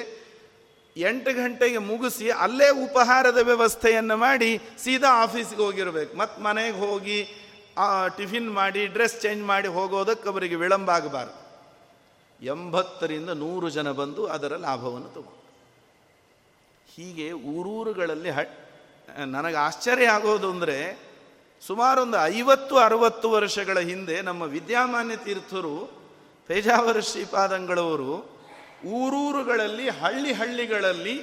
ಎಂಟು ಗಂಟೆಗೆ ಮುಗಿಸಿ ಅಲ್ಲೇ ಉಪಹಾರದ ವ್ಯವಸ್ಥೆಯನ್ನು ಮಾಡಿ ಸೀದಾ ಆಫೀಸ್ಗೆ ಹೋಗಿರಬೇಕು. ಮತ್ತು ಮನೆಗೆ ಹೋಗಿ ಟಿಫಿನ್ ಮಾಡಿ ಡ್ರೆಸ್ ಚೇಂಜ್ ಮಾಡಿ ಹೋಗೋದಕ್ಕೆ ಅವರಿಗೆ ವಿಳಂಬ ಆಗಬಾರ್ದು. ಎಂಬತ್ತರಿಂದ ನೂರು ಜನ ಬಂದು ಅದರ ಲಾಭವನ್ನು ತಗೊಂಡು, ಹೀಗೆ ಊರೂರುಗಳಲ್ಲಿ ಹ ನನಗೆ ಆಶ್ಚರ್ಯ ಆಗೋದು ಅಂದರೆ, ಸುಮಾರೊಂದು ಐವತ್ತು ಅರವತ್ತು ವರ್ಷಗಳ ಹಿಂದೆ ನಮ್ಮ ವಿದ್ಯಾಮಾನ್ಯ ತೀರ್ಥರು ಪೇಜಾವರ ಶ್ರೀಪಾದಂಗಳವರು ಊರೂರುಗಳಲ್ಲಿ ಹಳ್ಳಿ ಹಳ್ಳಿಗಳಲ್ಲಿ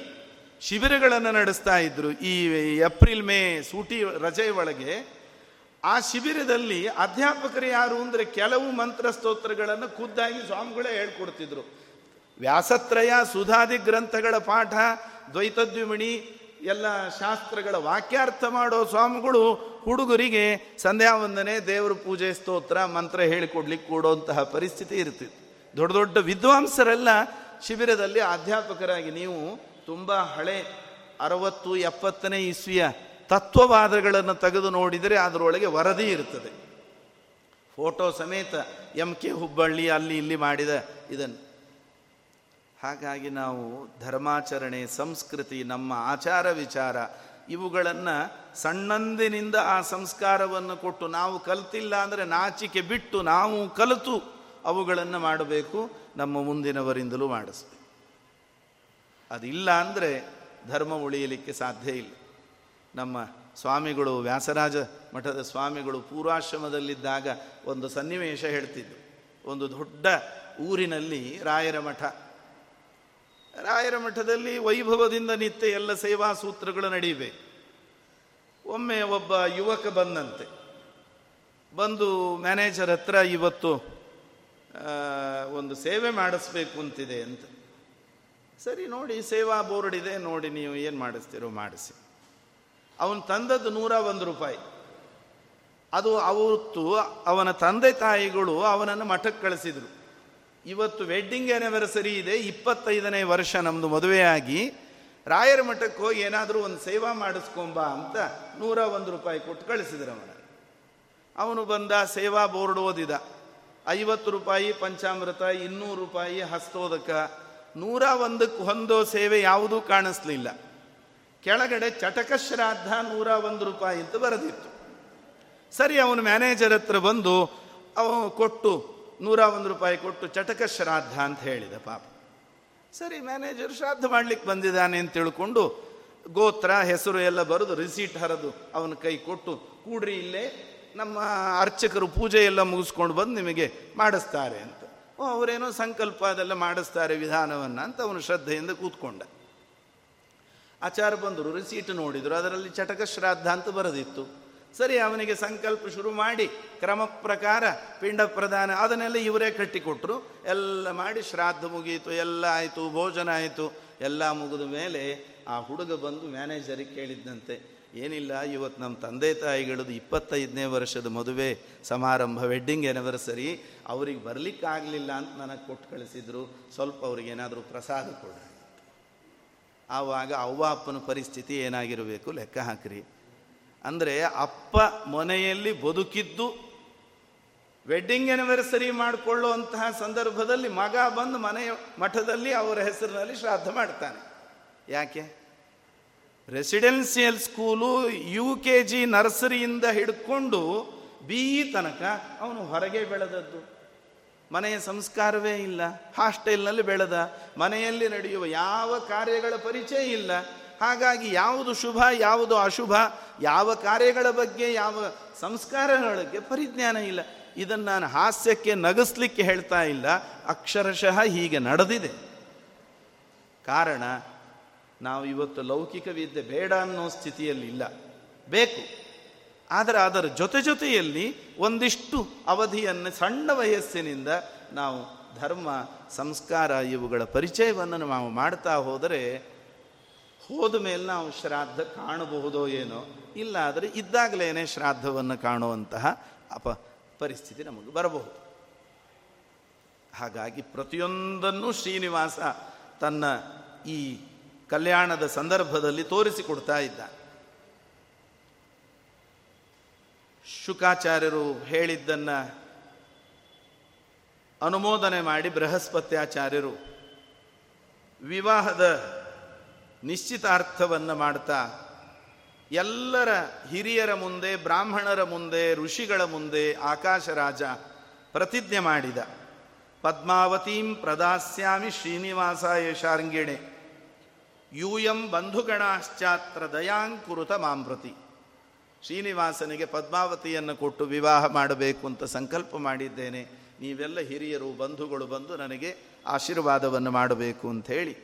ಶಿಬಿರಗಳನ್ನು ನಡೆಸ್ತಾ ಇದ್ದರು. ಈ ಏಪ್ರಿಲ್ ಮೇ ಸೂಟಿ ರಜೆ ಒಳಗೆ ಆ ಶಿಬಿರದಲ್ಲಿ ಅಧ್ಯಾಪಕರು ಯಾರು ಅಂದರೆ ಕೆಲವು ಮಂತ್ರ ಸ್ತೋತ್ರಗಳನ್ನು ಖುದ್ದಾಗಿ ಸ್ವಾಮಿಗಳೇ ಹೇಳ್ಕೊಡ್ತಿದ್ರು. ವ್ಯಾಸತ್ರಯ ಸುಧಾದಿ ಗ್ರಂಥಗಳ ಪಾಠ, ದ್ವೈತದ್ವಿಮಣಿ ಎಲ್ಲ ಶಾಸ್ತ್ರಗಳ ವಾಕ್ಯಾರ್ಥ ಮಾಡೋ ಸ್ವಾಮಿಗಳು ಹುಡುಗರಿಗೆ ಸಂಧ್ಯಾವಂದನೆ, ದೇವರ ಪೂಜೆ, ಸ್ತೋತ್ರ, ಮಂತ್ರ ಹೇಳಿಕೊಡ್ಲಿಕ್ಕೆ ಕೊಡುವಂತಹ ಪರಿಸ್ಥಿತಿ ಇರ್ತಿತ್ತು. ದೊಡ್ಡ ದೊಡ್ಡ ವಿದ್ವಾಂಸರೆಲ್ಲ ಶಿಬಿರದಲ್ಲಿ ಅಧ್ಯಾಪಕರಾಗಿ, ನೀವು ತುಂಬ ಹಳೆ ಅರವತ್ತು ಎಪ್ಪತ್ತನೇ ಇಸ್ವಿಯ ತತ್ವವಾದಗಳನ್ನು ತೆಗೆದು ನೋಡಿದರೆ ಅದರೊಳಗೆ ವರದಿ ಇರ್ತದೆ, ಫೋಟೋ ಸಮೇತ, ಎಂ ಕೆ ಹುಬ್ಬಳ್ಳಿ ಅಲ್ಲಿ ಇಲ್ಲಿ ಮಾಡಿದ ಇದನ್ನು. ಹಾಗಾಗಿ ನಾವು ಧರ್ಮಾಚರಣೆ, ಸಂಸ್ಕೃತಿ, ನಮ್ಮ ಆಚಾರ ವಿಚಾರ ಇವುಗಳನ್ನು ಸಣ್ಣಂದಿನಿಂದ ಆ ಸಂಸ್ಕಾರವನ್ನು ಕೊಟ್ಟು ನಾವು ಕಲಿತಿಲ್ಲ ಅಂದರೆ ನಾಚಿಕೆ ಬಿಟ್ಟು ನಾವು ಕಲಿತು ಅವುಗಳನ್ನು ಮಾಡಬೇಕು, ನಮ್ಮ ಮುಂದಿನವರಿಂದಲೂ ಮಾಡಿಸ್ಬೇಕು. ಅದಿಲ್ಲ ಅಂದರೆ ಧರ್ಮ ಉಳಿಯಲಿಕ್ಕೆ ಸಾಧ್ಯ ಇಲ್ಲ. ನಮ್ಮ ಸ್ವಾಮಿಗಳು ವ್ಯಾಸರಾಜ ಮಠದ ಸ್ವಾಮಿಗಳು ಪೂರ್ವಾಶ್ರಮದಲ್ಲಿದ್ದಾಗ ಒಂದು ಸನ್ನಿವೇಶ ಹೇಳ್ತಿದ್ದು, ಒಂದು ದೊಡ್ಡ ಊರಿನಲ್ಲಿ ರಾಯರ ಮಠ, ರಾಯರ ಮಠದಲ್ಲಿ ವೈಭವದಿಂದ ನಿತ್ಯ ಎಲ್ಲ ಸೇವಾ ಸೂತ್ರಗಳು ನಡೆಯಬೇಕು. ಒಮ್ಮೆ ಒಬ್ಬ ಯುವಕ ಬಂದಂತೆ, ಬಂದು ಮ್ಯಾನೇಜರ್ ಹತ್ರ ಇವತ್ತು ಒಂದು ಸೇವೆ ಮಾಡಿಸ್ಬೇಕು ಅಂತಿದೆ ಅಂತ. ಸರಿ, ನೋಡಿ ಸೇವಾ ಬೋರ್ಡ್ ಇದೆ, ನೋಡಿ ನೀವು ಏನು ಮಾಡಿಸ್ತೀರೋ ಮಾಡಿಸಿ. ಅವನು ತಂದದ್ದು ನೂರ ಒಂದು ರೂಪಾಯಿ. ಅದು ಅವತ್ತು ಅವನ ತಂದೆ ತಾಯಿಗಳು ಅವನನ್ನು ಮಠಕ್ಕೆ ಕಳಿಸಿದರು. ಇವತ್ತು ವೆಡ್ಡಿಂಗ್ ಆ್ಯನಿವರ್ಸರಿ ಇದೆ, ಇಪ್ಪತ್ತೈದನೇ ವರ್ಷ ನಮ್ಮದು ಮದುವೆಯಾಗಿ, ರಾಯರ ಮಠಕ್ಕೆ ಹೋಗಿ ಏನಾದರೂ ಒಂದು ಸೇವಾ ಮಾಡಿಸ್ಕೊಂಬ ಅಂತ ನೂರ ಒಂದು ರೂಪಾಯಿ ಕೊಟ್ಟು ಕಳಿಸಿದ್ರು ಅವನ. ಅವನು ಬಂದ, ಸೇವಾ ಬೋರ್ಡ್ ಓದಿದ, ಐವತ್ತು ರೂಪಾಯಿ ಪಂಚಾಮೃತ, ಇನ್ನೂರು ರೂಪಾಯಿ ಹಸ್ತೋದಕ, ನೂರ ಒಂದಕ್ಕೆ ಹೊಂದೋ ಸೇವೆ ಯಾವುದೂ ಕಾಣಿಸ್ಲಿಲ್ಲ. ಕೆಳಗಡೆ ಚಟಕ ಶ್ರಾದ್ದ ನೂರ ಒಂದು ರೂಪಾಯಿ ಅಂತ ಬರೆದಿತ್ತು. ಸರಿ, ಅವನು ಮ್ಯಾನೇಜರ್ ಹತ್ರ ಬಂದು ಅವನು ಕೊಟ್ಟು ನೂರ ಒಂದು ರೂಪಾಯಿ ಕೊಟ್ಟು ಚಟಕ ಶ್ರಾದ್ದ ಅಂತ ಹೇಳಿದ ಪಾಪ. ಸರಿ, ಮ್ಯಾನೇಜರ್ ಶ್ರಾದ್ದ ಮಾಡ್ಲಿಕ್ಕೆ ಬಂದಿದ್ದಾನೆ ಅಂತ ತಿಳ್ಕೊಂಡು ಗೋತ್ರ ಹೆಸರು ಎಲ್ಲ ಬರೆದು ರಿಸೀಟ್ ಹರಿದು ಅವನ ಕೈ ಕೊಟ್ಟು, ಕೂಡ್ರಿ ಇಲ್ಲೇ, ನಮ್ಮ ಅರ್ಚಕರು ಪೂಜೆ ಎಲ್ಲ ಮುಗಿಸ್ಕೊಂಡು ಬಂದು ನಿಮಗೆ ಮಾಡಿಸ್ತಾರೆ ಅಂತ. ಓ, ಅವರೇನೋ ಸಂಕಲ್ಪ ಅದೆಲ್ಲ ಮಾಡಿಸ್ತಾರೆ ವಿಧಾನವನ್ನು ಅಂತ ಅವನು ಶ್ರದ್ಧೆಯಿಂದ ಕೂತ್ಕೊಂಡ. ಆಚಾರ ಬಂದರು, ರಿಸೀಟ್ ನೋಡಿದರು, ಅದರಲ್ಲಿ ಚಟಕ ಶ್ರಾದ್ದ ಅಂತ ಬರೆದಿತ್ತು. ಸರಿ, ಅವನಿಗೆ ಸಂಕಲ್ಪ ಶುರು ಮಾಡಿ ಕ್ರಮ ಪ್ರಕಾರ ಪಿಂಡ ಪ್ರದಾನ ಅದನ್ನೆಲ್ಲ ಇವರೇ ಕಟ್ಟಿಕೊಟ್ರು. ಎಲ್ಲ ಮಾಡಿ ಶ್ರಾದ್ದ ಮುಗೀತು, ಎಲ್ಲ ಆಯಿತು, ಭೋಜನ ಆಯಿತು. ಎಲ್ಲ ಮುಗಿದ ಮೇಲೆ ಆ ಹುಡುಗ ಬಂದು ಮ್ಯಾನೇಜರಿಗೆ ಕೇಳಿದ್ದಂತೆ, ಏನಿಲ್ಲ, ಇವತ್ತು ನಮ್ಮ ತಂದೆ ತಾಯಿಗಳದ್ದು ಇಪ್ಪತ್ತೈದನೇ ವರ್ಷದ ಮದುವೆ ಸಮಾರಂಭ, ವೆಡ್ಡಿಂಗ್ ಆ್ಯನಿವರ್ಸರಿ, ಅವ್ರಿಗೆ ಬರಲಿಕ್ಕಾಗಲಿಲ್ಲ ಅಂತ ನನಗೆ ಕೊಟ್ಟು ಕಳಿಸಿದ್ರು, ಸ್ವಲ್ಪ ಅವ್ರಿಗೇನಾದರೂ ಪ್ರಸಾದ ಕೊಡ್ರಿ. ಆವಾಗ ಅವ್ವ ಅಪ್ಪನ ಪರಿಸ್ಥಿತಿ ಏನಾಗಿರಬೇಕು ಲೆಕ್ಕ ಹಾಕಿರಿ. ಅಂದರೆ ಅಪ್ಪ ಮನೆಯಲ್ಲಿ ಬದುಕಿದ್ದು ವೆಡ್ಡಿಂಗ್ ಆ್ಯನಿವರ್ಸರಿ ಮಾಡಿಕೊಳ್ಳುವಂತಹ ಸಂದರ್ಭದಲ್ಲಿ ಮಗ ಬಂದು ಮನೆಯ ಮಠದಲ್ಲಿ ಅವರ ಹೆಸರಿನಲ್ಲಿ ಶ್ರಾದ್ದ ಮಾಡ್ತಾನೆ. ಯಾಕೆ? Residential school U K G ನರ್ಸರಿಯಿಂದ ಹಿಡ್ಕೊಂಡು ಬಿ ಇ ತನಕ ಅವನು ಹೊರಗೆ ಬೆಳೆದದ್ದು, ಮನೆಯ ಸಂಸ್ಕಾರವೇ ಇಲ್ಲ, ಹಾಸ್ಟೆಲ್ನಲ್ಲಿ ಬೆಳೆದ, ಮನೆಯಲ್ಲಿ ನಡೆಯುವ ಯಾವ ಕಾರ್ಯಗಳ ಪರಿಚಯ ಇಲ್ಲ. ಹಾಗಾಗಿ ಯಾವುದು ಶುಭ ಯಾವುದು ಅಶುಭ, ಯಾವ ಕಾರ್ಯಗಳ ಬಗ್ಗೆ ಯಾವ ಸಂಸ್ಕಾರಗಳಿಗೆ ಪರಿಜ್ಞಾನ ಇಲ್ಲ. ಇದನ್ನು ನಾನು ಹಾಸ್ಯಕ್ಕೆ ನಗಿಸ್ಲಿಕ್ಕೆ ಹೇಳ್ತಾ ಇಲ್ಲ, ಅಕ್ಷರಶಃ ಹೀಗೆ ನಡೆದಿದೆ. ಕಾರಣ, ನಾವು ಇವತ್ತು ಲೌಕಿಕ ವಿದ್ಯೆ ಬೇಡ ಅನ್ನೋ ಸ್ಥಿತಿಯಲ್ಲಿ ಇಲ್ಲ, ಬೇಕು. ಆದರೆ ಅದರ ಜೊತೆ ಜೊತೆಯಲ್ಲಿ ಒಂದಿಷ್ಟು ಅವಧಿಯನ್ನು ಸಣ್ಣ ವಯಸ್ಸಿನಿಂದ ನಾವು ಧರ್ಮ ಸಂಸ್ಕಾರ ಇವುಗಳ ಪರಿಚಯವನ್ನು ನಾವು ಮಾಡ್ತಾ ಹೋದರೆ ಹೋದ ಮೇಲೆ ನಾವು ಶ್ರಾದ್ದ ಕಾಣಬಹುದೋ ಏನೋ. ಇಲ್ಲ ಆದರೆ ಇದ್ದಾಗಲೇ ಶ್ರಾದ್ದವನ್ನು ಕಾಣುವಂತಹ ಅಪ ಪರಿಸ್ಥಿತಿ ನಮಗೆ ಬರಬಹುದು. ಹಾಗಾಗಿ ಪ್ರತಿಯೊಂದನ್ನು ಶ್ರೀನಿವಾಸ ತನ್ನ ಈ ಕಲ್ಯಾಣದ ಸಂದರ್ಭದಲ್ಲಿ ತೋರಿಸಿಕೊಡ್ತಾ ಇದ್ದ. ಶುಕಾಚಾರ್ಯರು ಹೇಳಿದ್ದನ್ನು ಅನುಮೋದನೆ ಮಾಡಿ ಬೃಹಸ್ಪತ್ಯಾಚಾರ್ಯರು ವಿವಾಹದ ನಿಶ್ಚಿತಾರ್ಥವನ್ನು ಮಾಡ್ತಾ ಎಲ್ಲರ ಹಿರಿಯರ ಮುಂದೆ, ಬ್ರಾಹ್ಮಣರ ಮುಂದೆ, ಋಷಿಗಳ ಮುಂದೆ ಆಕಾಶ ರಾಜ ಪ್ರತಿಜ್ಞೆ ಮಾಡಿದ. ಪದ್ಮಾವತೀಂ ಪ್ರದಾಸ್ಯಾಮಿ ಶ್ರೀನಿವಾಸಾಯ ಶಾರ್ಂಗಿಣೆ ಯೂಯಂ ಬಂಧುಗಣಾಶ್ಚಾತ್ರ ದಯಾಂಕುರುತ ಮಾಂಪ್ರತಿ. ಶ್ರೀನಿವಾಸನಿಗೆ ಪದ್ಮಾವತಿಯನ್ನು ಕೊಟ್ಟು ವಿವಾಹ ಮಾಡಬೇಕು ಅಂತ ಸಂಕಲ್ಪ ಮಾಡಿದ್ದೇನೆ, ನೀವೆಲ್ಲ ಹಿರಿಯರು ಬಂಧುಗಳು ಬಂದು ನನಗೆ ಆಶೀರ್ವಾದವನ್ನು ಮಾಡಬೇಕು ಅಂಥೇಳಿ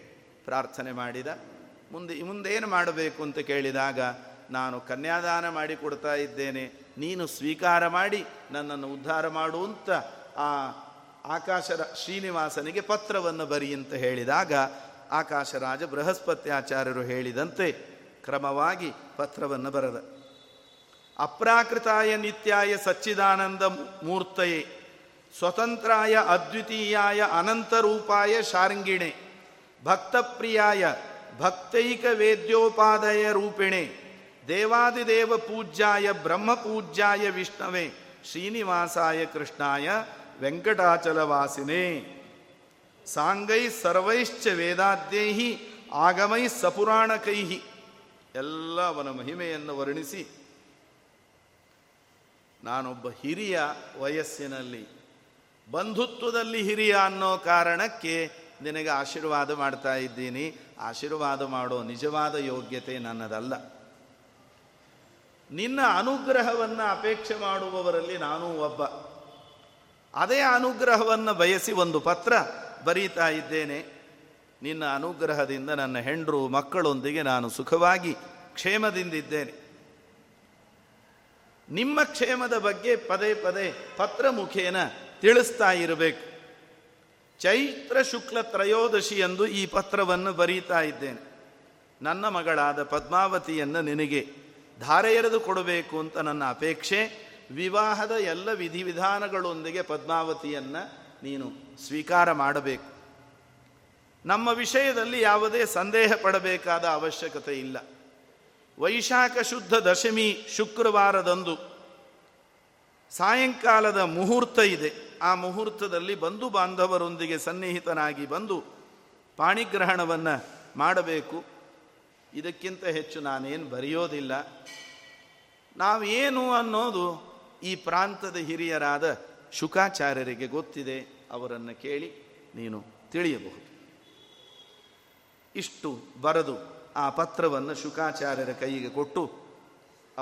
ಪ್ರಾರ್ಥನೆ ಮಾಡಿದ. ಮುಂದೆ ಮುಂದೇನು ಮಾಡಬೇಕು ಅಂತ ಕೇಳಿದಾಗ, ನಾನು ಕನ್ಯಾದಾನ ಮಾಡಿಕೊಡ್ತಾ ಇದ್ದೇನೆ, ನೀನು ಸ್ವೀಕಾರ ಮಾಡಿ ನನ್ನನ್ನು ಉದ್ಧಾರ ಮಾಡು ಅಂತ ಆ ಆಕಾಶರ ಶ್ರೀನಿವಾಸನಿಗೆ ಪತ್ರವನ್ನು ಬರಿ ಅಂತ ಹೇಳಿದಾಗ, ಆಕಾಶರಾಜ ಬೃಹಸ್ಪತ್ಯಾಚಾರ್ಯರು ಹೇಳಿದಂತೆ ಕ್ರಮವಾಗಿ ಪತ್ರವನ್ನು ಬರೆದ. ಅಪ್ರಾಕೃತಾಯ ನಿತ್ಯಾಯ ಸಚ್ಚಿದಾನಂದ ಮೂರ್ತಯೇ ಸ್ವತಂತ್ರಾಯ ಅದ್ವಿತೀಯಾಯ ಅನಂತರೂಪಾಯ ಶಾರ್ಂಗಿಣೆ ಭಕ್ತಪ್ರಿಯಾಯ ಭಕ್ತೈಕ ವೇದ್ಯೋಪಾದಯ ರೂಪಿಣೆ ದೇವಾದಿದೇವ ಪೂಜ್ಯಾಯ ಬ್ರಹ್ಮಪೂಜ್ಯಾಯ ವಿಷ್ಣವೇ ಶ್ರೀನಿವಾಸಾಯ ಕೃಷ್ಣಾಯ ವೆಂಕಟಾಚಲವಾಸಿನೇ ಸಾಂಗೈ ಸರ್ವೈಶ್ಚ ವೇದಾದ್ಯೈಹಿ ಆಗಮೈ ಸಪುರಾಣಕೈಹಿ. ಎಲ್ಲ ಅವನ ಮಹಿಮೆಯನ್ನು ವರ್ಣಿಸಿ, ನಾನೊಬ್ಬ ಹಿರಿಯ ವಯಸ್ಸಿನಲ್ಲಿ ಬಂಧುತ್ವದಲ್ಲಿ ಹಿರಿಯ ಅನ್ನೋ ಕಾರಣಕ್ಕೆ ನಿನಗೆ ಆಶೀರ್ವಾದ ಮಾಡ್ತಾ ಇದ್ದೀನಿ. ಆಶೀರ್ವಾದ ಮಾಡೋ ನಿಜವಾದ ಯೋಗ್ಯತೆ ನನ್ನದಲ್ಲ, ನಿನ್ನ ಅನುಗ್ರಹವನ್ನು ಅಪೇಕ್ಷೆ ಮಾಡುವವರಲ್ಲಿ ನಾನೂ ಒಬ್ಬ. ಅದೇ ಅನುಗ್ರಹವನ್ನು ಬಯಸಿ ಒಂದು ಪತ್ರ ಬರೀತಾ ಇದ್ದೇನೆ. ನಿನ್ನ ಅನುಗ್ರಹದಿಂದ ನನ್ನ ಹೆಂಡರು ಮಕ್ಕಳೊಂದಿಗೆ ನಾನು ಸುಖವಾಗಿ ಕ್ಷೇಮದಿಂದಿದ್ದೇನೆ. ನಿಮ್ಮ ಕ್ಷೇಮದ ಬಗ್ಗೆ ಪದೇ ಪದೇ ಪತ್ರ ಮುಖೇನ ತಿಳಿಸ್ತಾ ಇರಬೇಕು. ಚೈತ್ರ ಶುಕ್ಲ ತ್ರಯೋದಶಿಯಂದು ಈ ಪತ್ರವನ್ನು ಬರೀತಾ ಇದ್ದೇನೆ. ನನ್ನ ಮಗಳಾದ ಪದ್ಮಾವತಿಯನ್ನು ನಿನಗೆ ಧಾರೆ ಎರೆದು ಕೊಡಬೇಕು ಅಂತ ನನ್ನ ಅಪೇಕ್ಷೆ. ವಿವಾಹದ ಎಲ್ಲ ವಿಧಿವಿಧಾನಗಳೊಂದಿಗೆ ಪದ್ಮಾವತಿಯನ್ನು ನೀನು ಸ್ವೀಕಾರ ಮಾಡಬೇಕು. ನಮ್ಮ ವಿಷಯದಲ್ಲಿ ಯಾವುದೇ ಸಂದೇಹ ಪಡಬೇಕಾದ ಅವಶ್ಯಕತೆ ಇಲ್ಲ. ವೈಶಾಖ ಶುದ್ಧ ದಶಮಿ ಶುಕ್ರವಾರದಂದು ಸಾಯಂಕಾಲದ ಮುಹೂರ್ತ ಇದೆ. ಆ ಮುಹೂರ್ತದಲ್ಲಿ ಬಂಧು ಬಾಂಧವರೊಂದಿಗೆ ಸನ್ನಿಹಿತನಾಗಿ ಬಂದು ಪಾಣಿಗ್ರಹಣವನ್ನು ಮಾಡಬೇಕು. ಇದಕ್ಕಿಂತ ಹೆಚ್ಚು ನಾನೇನು ಬರೆಯೋದಿಲ್ಲ. ನಾವೇನು ಅನ್ನೋದು ಈ ಪ್ರಾಂತದ ಹಿರಿಯರಾದ ಶುಕಾಚಾರ್ಯರಿಗೆ ಗೊತ್ತಿದೆ, ಅವರನ್ನು ಕೇಳಿ ನೀನು ತಿಳಿಯಬಹುದು. ಇಷ್ಟು ಬರೆದು ಆ ಪತ್ರವನ್ನು ಶುಕಾಚಾರ್ಯರ ಕೈಗೆ ಕೊಟ್ಟು,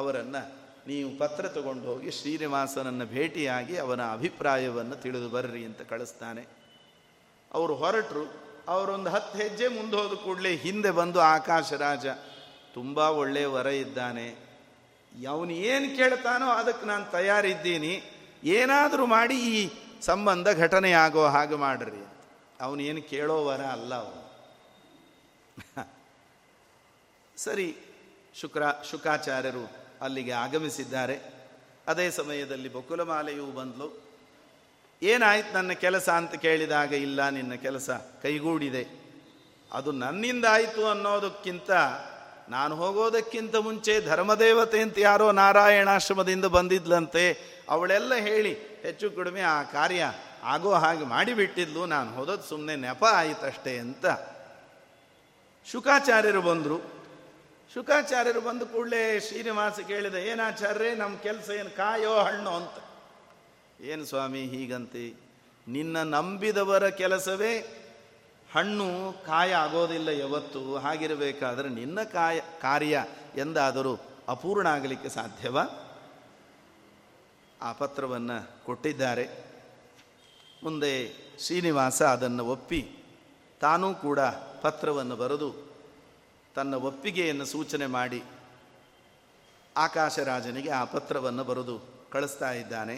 ಅವರನ್ನು ನೀವು ಪತ್ರ ತಗೊಂಡು ಹೋಗಿ ಶ್ರೀನಿವಾಸನನ್ನು ಭೇಟಿಯಾಗಿ ಅವನ ಅಭಿಪ್ರಾಯವನ್ನು ತಿಳಿದು ಬರ್ರಿ ಅಂತ ಕಳಿಸ್ತಾನೆ. ಅವರು ಹೊರಟರು. ಅವರೊಂದು ಹತ್ತು ಹೆಜ್ಜೆ ಮುಂದೆ ಹೋದ ಕೂಡಲೇ ಹಿಂದೆ ಬಂದು ಆಕಾಶರಾಜ ತುಂಬ ಒಳ್ಳೆಯ ವರ ಇದ್ದಾನೆ, ಅವನು ಏನು ಕೇಳ್ತಾನೋ ಅದಕ್ಕೆ ನಾನು ತಯಾರಿದ್ದೀನಿ, ಏನಾದರೂ ಮಾಡಿ ಈ ಸಂಬಂಧ ಘಟನೆ ಆಗೋ ಹಾಗೆ ಮಾಡ್ರಿ. ಅವನೇನು ಕೇಳೋ ವರ ಅಲ್ಲ ಅವನು. ಸರಿ, ಶುಕ್ರ ಶುಕಾಚಾರ್ಯರು ಅಲ್ಲಿಗೆ ಆಗಮಿಸಿದ್ದಾರೆ. ಅದೇ ಸಮಯದಲ್ಲಿ ಬಕುಲಮಾಲೆಯೂ ಬಂದಳು. ಏನಾಯ್ತು ನನ್ನ ಕೆಲಸ ಅಂತ ಕೇಳಿದಾಗ, ಇಲ್ಲ ನಿನ್ನ ಕೆಲಸ ಕೈಗೂಡಿದೆ, ಅದು ನನ್ನಿಂದ ಆಯಿತು ಅನ್ನೋದಕ್ಕಿಂತ, ನಾನು ಹೋಗೋದಕ್ಕಿಂತ ಮುಂಚೆ ಧರ್ಮದೇವತೆ ಅಂತ ಯಾರೋ ನಾರಾಯಣಾಶ್ರಮದಿಂದ ಬಂದಿದ್ಲಂತೆ, ಅವಳೆಲ್ಲ ಹೇಳಿ ಹೆಚ್ಚು ಕಡಿಮೆ ಆ ಕಾರ್ಯ ಆಗೋ ಹಾಗೆ ಮಾಡಿಬಿಟ್ಟಿದ್ಲು, ನಾನು ಹೋದದ್ದು ಸುಮ್ಮನೆ ನೆಪ ಆಯಿತಷ್ಟೇ ಅಂತ ಶುಕಾಚಾರ್ಯರು ಬಂದರು. ಶುಕಾಚಾರ್ಯರು ಬಂದ ಕೂಡಲೇ ಶ್ರೀನಿವಾಸ ಕೇಳಿದೆ, ಏನಾಚಾರ್ಯರೇ ನಮ್ಮ ಕೆಲಸ ಏನು ಕಾಯೋ ಹಣ್ಣು ಅಂತ. ಏನು ಸ್ವಾಮಿ ಹೀಗಂತೆ, ನಿನ್ನ ನಂಬಿದವರ ಕೆಲಸವೇ ಹಣ್ಣು ಕಾಯ ಆಗೋದಿಲ್ಲ ಯಾವತ್ತು, ಹಾಗಿರಬೇಕಾದ್ರೆ ನಿನ್ನ ಕಾಯ ಕಾರ್ಯ ಎಂದಾದರೂ ಅಪೂರ್ಣ ಆಗಲಿಕ್ಕೆ ಸಾಧ್ಯವಾ? ಆ ಪತ್ರವನ್ನು ಕೊಟ್ಟಿದ್ದಾರೆ. ಮುಂದೆ ಶ್ರೀನಿವಾಸ ಅದನ್ನು ಒಪ್ಪಿ ತಾನೂ ಕೂಡ ಪತ್ರವನ್ನು ಬರೆದು ತನ್ನ ಒಪ್ಪಿಗೆಯನ್ನು ಸೂಚನೆ ಮಾಡಿ ಆಕಾಶರಾಜನಿಗೆ ಆ ಪತ್ರವನ್ನು ಬರೆದು ಕಳಿಸ್ತಾ ಇದ್ದಾನೆ.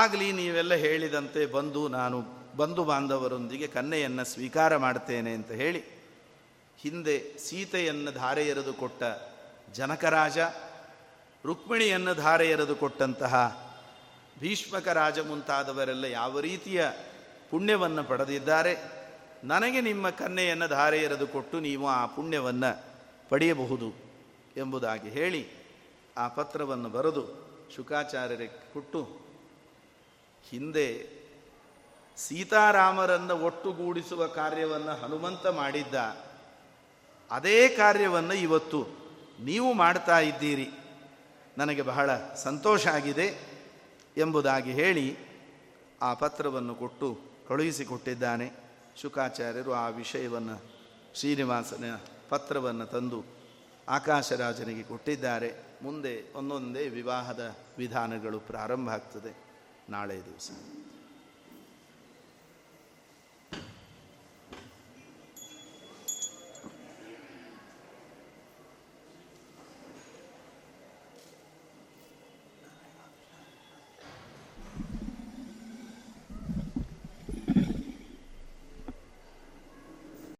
ಆಗಲಿ ನೀವೆಲ್ಲ ಹೇಳಿದಂತೆ ಬಂದು ನಾನು ಬಂಧು ಬಾಂಧವರೊಂದಿಗೆ ಕನ್ಯೆಯನ್ನು ಸ್ವೀಕಾರ ಮಾಡ್ತೇನೆ ಅಂತ ಹೇಳಿ ಹಿಂದೆ ಸೀತೆಯನ್ನು ಧಾರೆ ಎರೆದು ಕೊಟ್ಟ ಜನಕರಾಜ, ರುಕ್ಮಿಣಿಯನ್ನು ಧಾರೆ ಎರೆದು ಕೊಟ್ಟಂತಹ ಭೀಷ್ಮಕ ರಾಜ ಮುಂತಾದವರೆಲ್ಲ ಯಾವ ರೀತಿಯ ಪುಣ್ಯವನ್ನು ಪಡೆದಿದ್ದಾರೆ, ನನಗೆ ನಿಮ್ಮ ಕನ್ಯೆಯನ್ನು ಧಾರೆ ಎರೆದು ಕೊಟ್ಟು ನೀವು ಆ ಪುಣ್ಯವನ್ನು ಪಡೆಯಬಹುದು ಎಂಬುದಾಗಿ ಹೇಳಿ ಆ ಪತ್ರವನ್ನು ಬರೆದು ಶುಕಾಚಾರ್ಯರಿಗೆ ಕೊಟ್ಟು, ಹಿಂದೆ ಸೀತಾರಾಮರನ್ನು ಒಟ್ಟುಗೂಡಿಸುವ ಕಾರ್ಯವನ್ನು ಹನುಮಂತ ಮಾಡಿದ್ದ, ಅದೇ ಕಾರ್ಯವನ್ನು ಇವತ್ತು ನೀವು ಮಾಡ್ತಾ ಇದ್ದೀರಿ, ನನಗೆ ಬಹಳ ಸಂತೋಷ ಆಗಿದೆ ಎಂಬುದಾಗಿ ಹೇಳಿ ಆ ಪತ್ರವನ್ನು ಕೊಟ್ಟು ಕಳುಹಿಸಿಕೊಟ್ಟಿದ್ದಾನೆ. ಶುಕಾಚಾರ್ಯರು ಆ ವಿಷಯವನ್ನು, ಶ್ರೀನಿವಾಸನ ಪತ್ರವನ್ನು ತಂದು ಆಕಾಶರಾಜನಿಗೆ ಕೊಟ್ಟಿದ್ದಾರೆ. ಮುಂದೆ ಒಂದೊಂದೇ ವಿವಾಹದ ವಿಧಾನಗಳು ಪ್ರಾರಂಭ ಆಗ್ತದೆ ನಾಳೆ ದಿವಸ.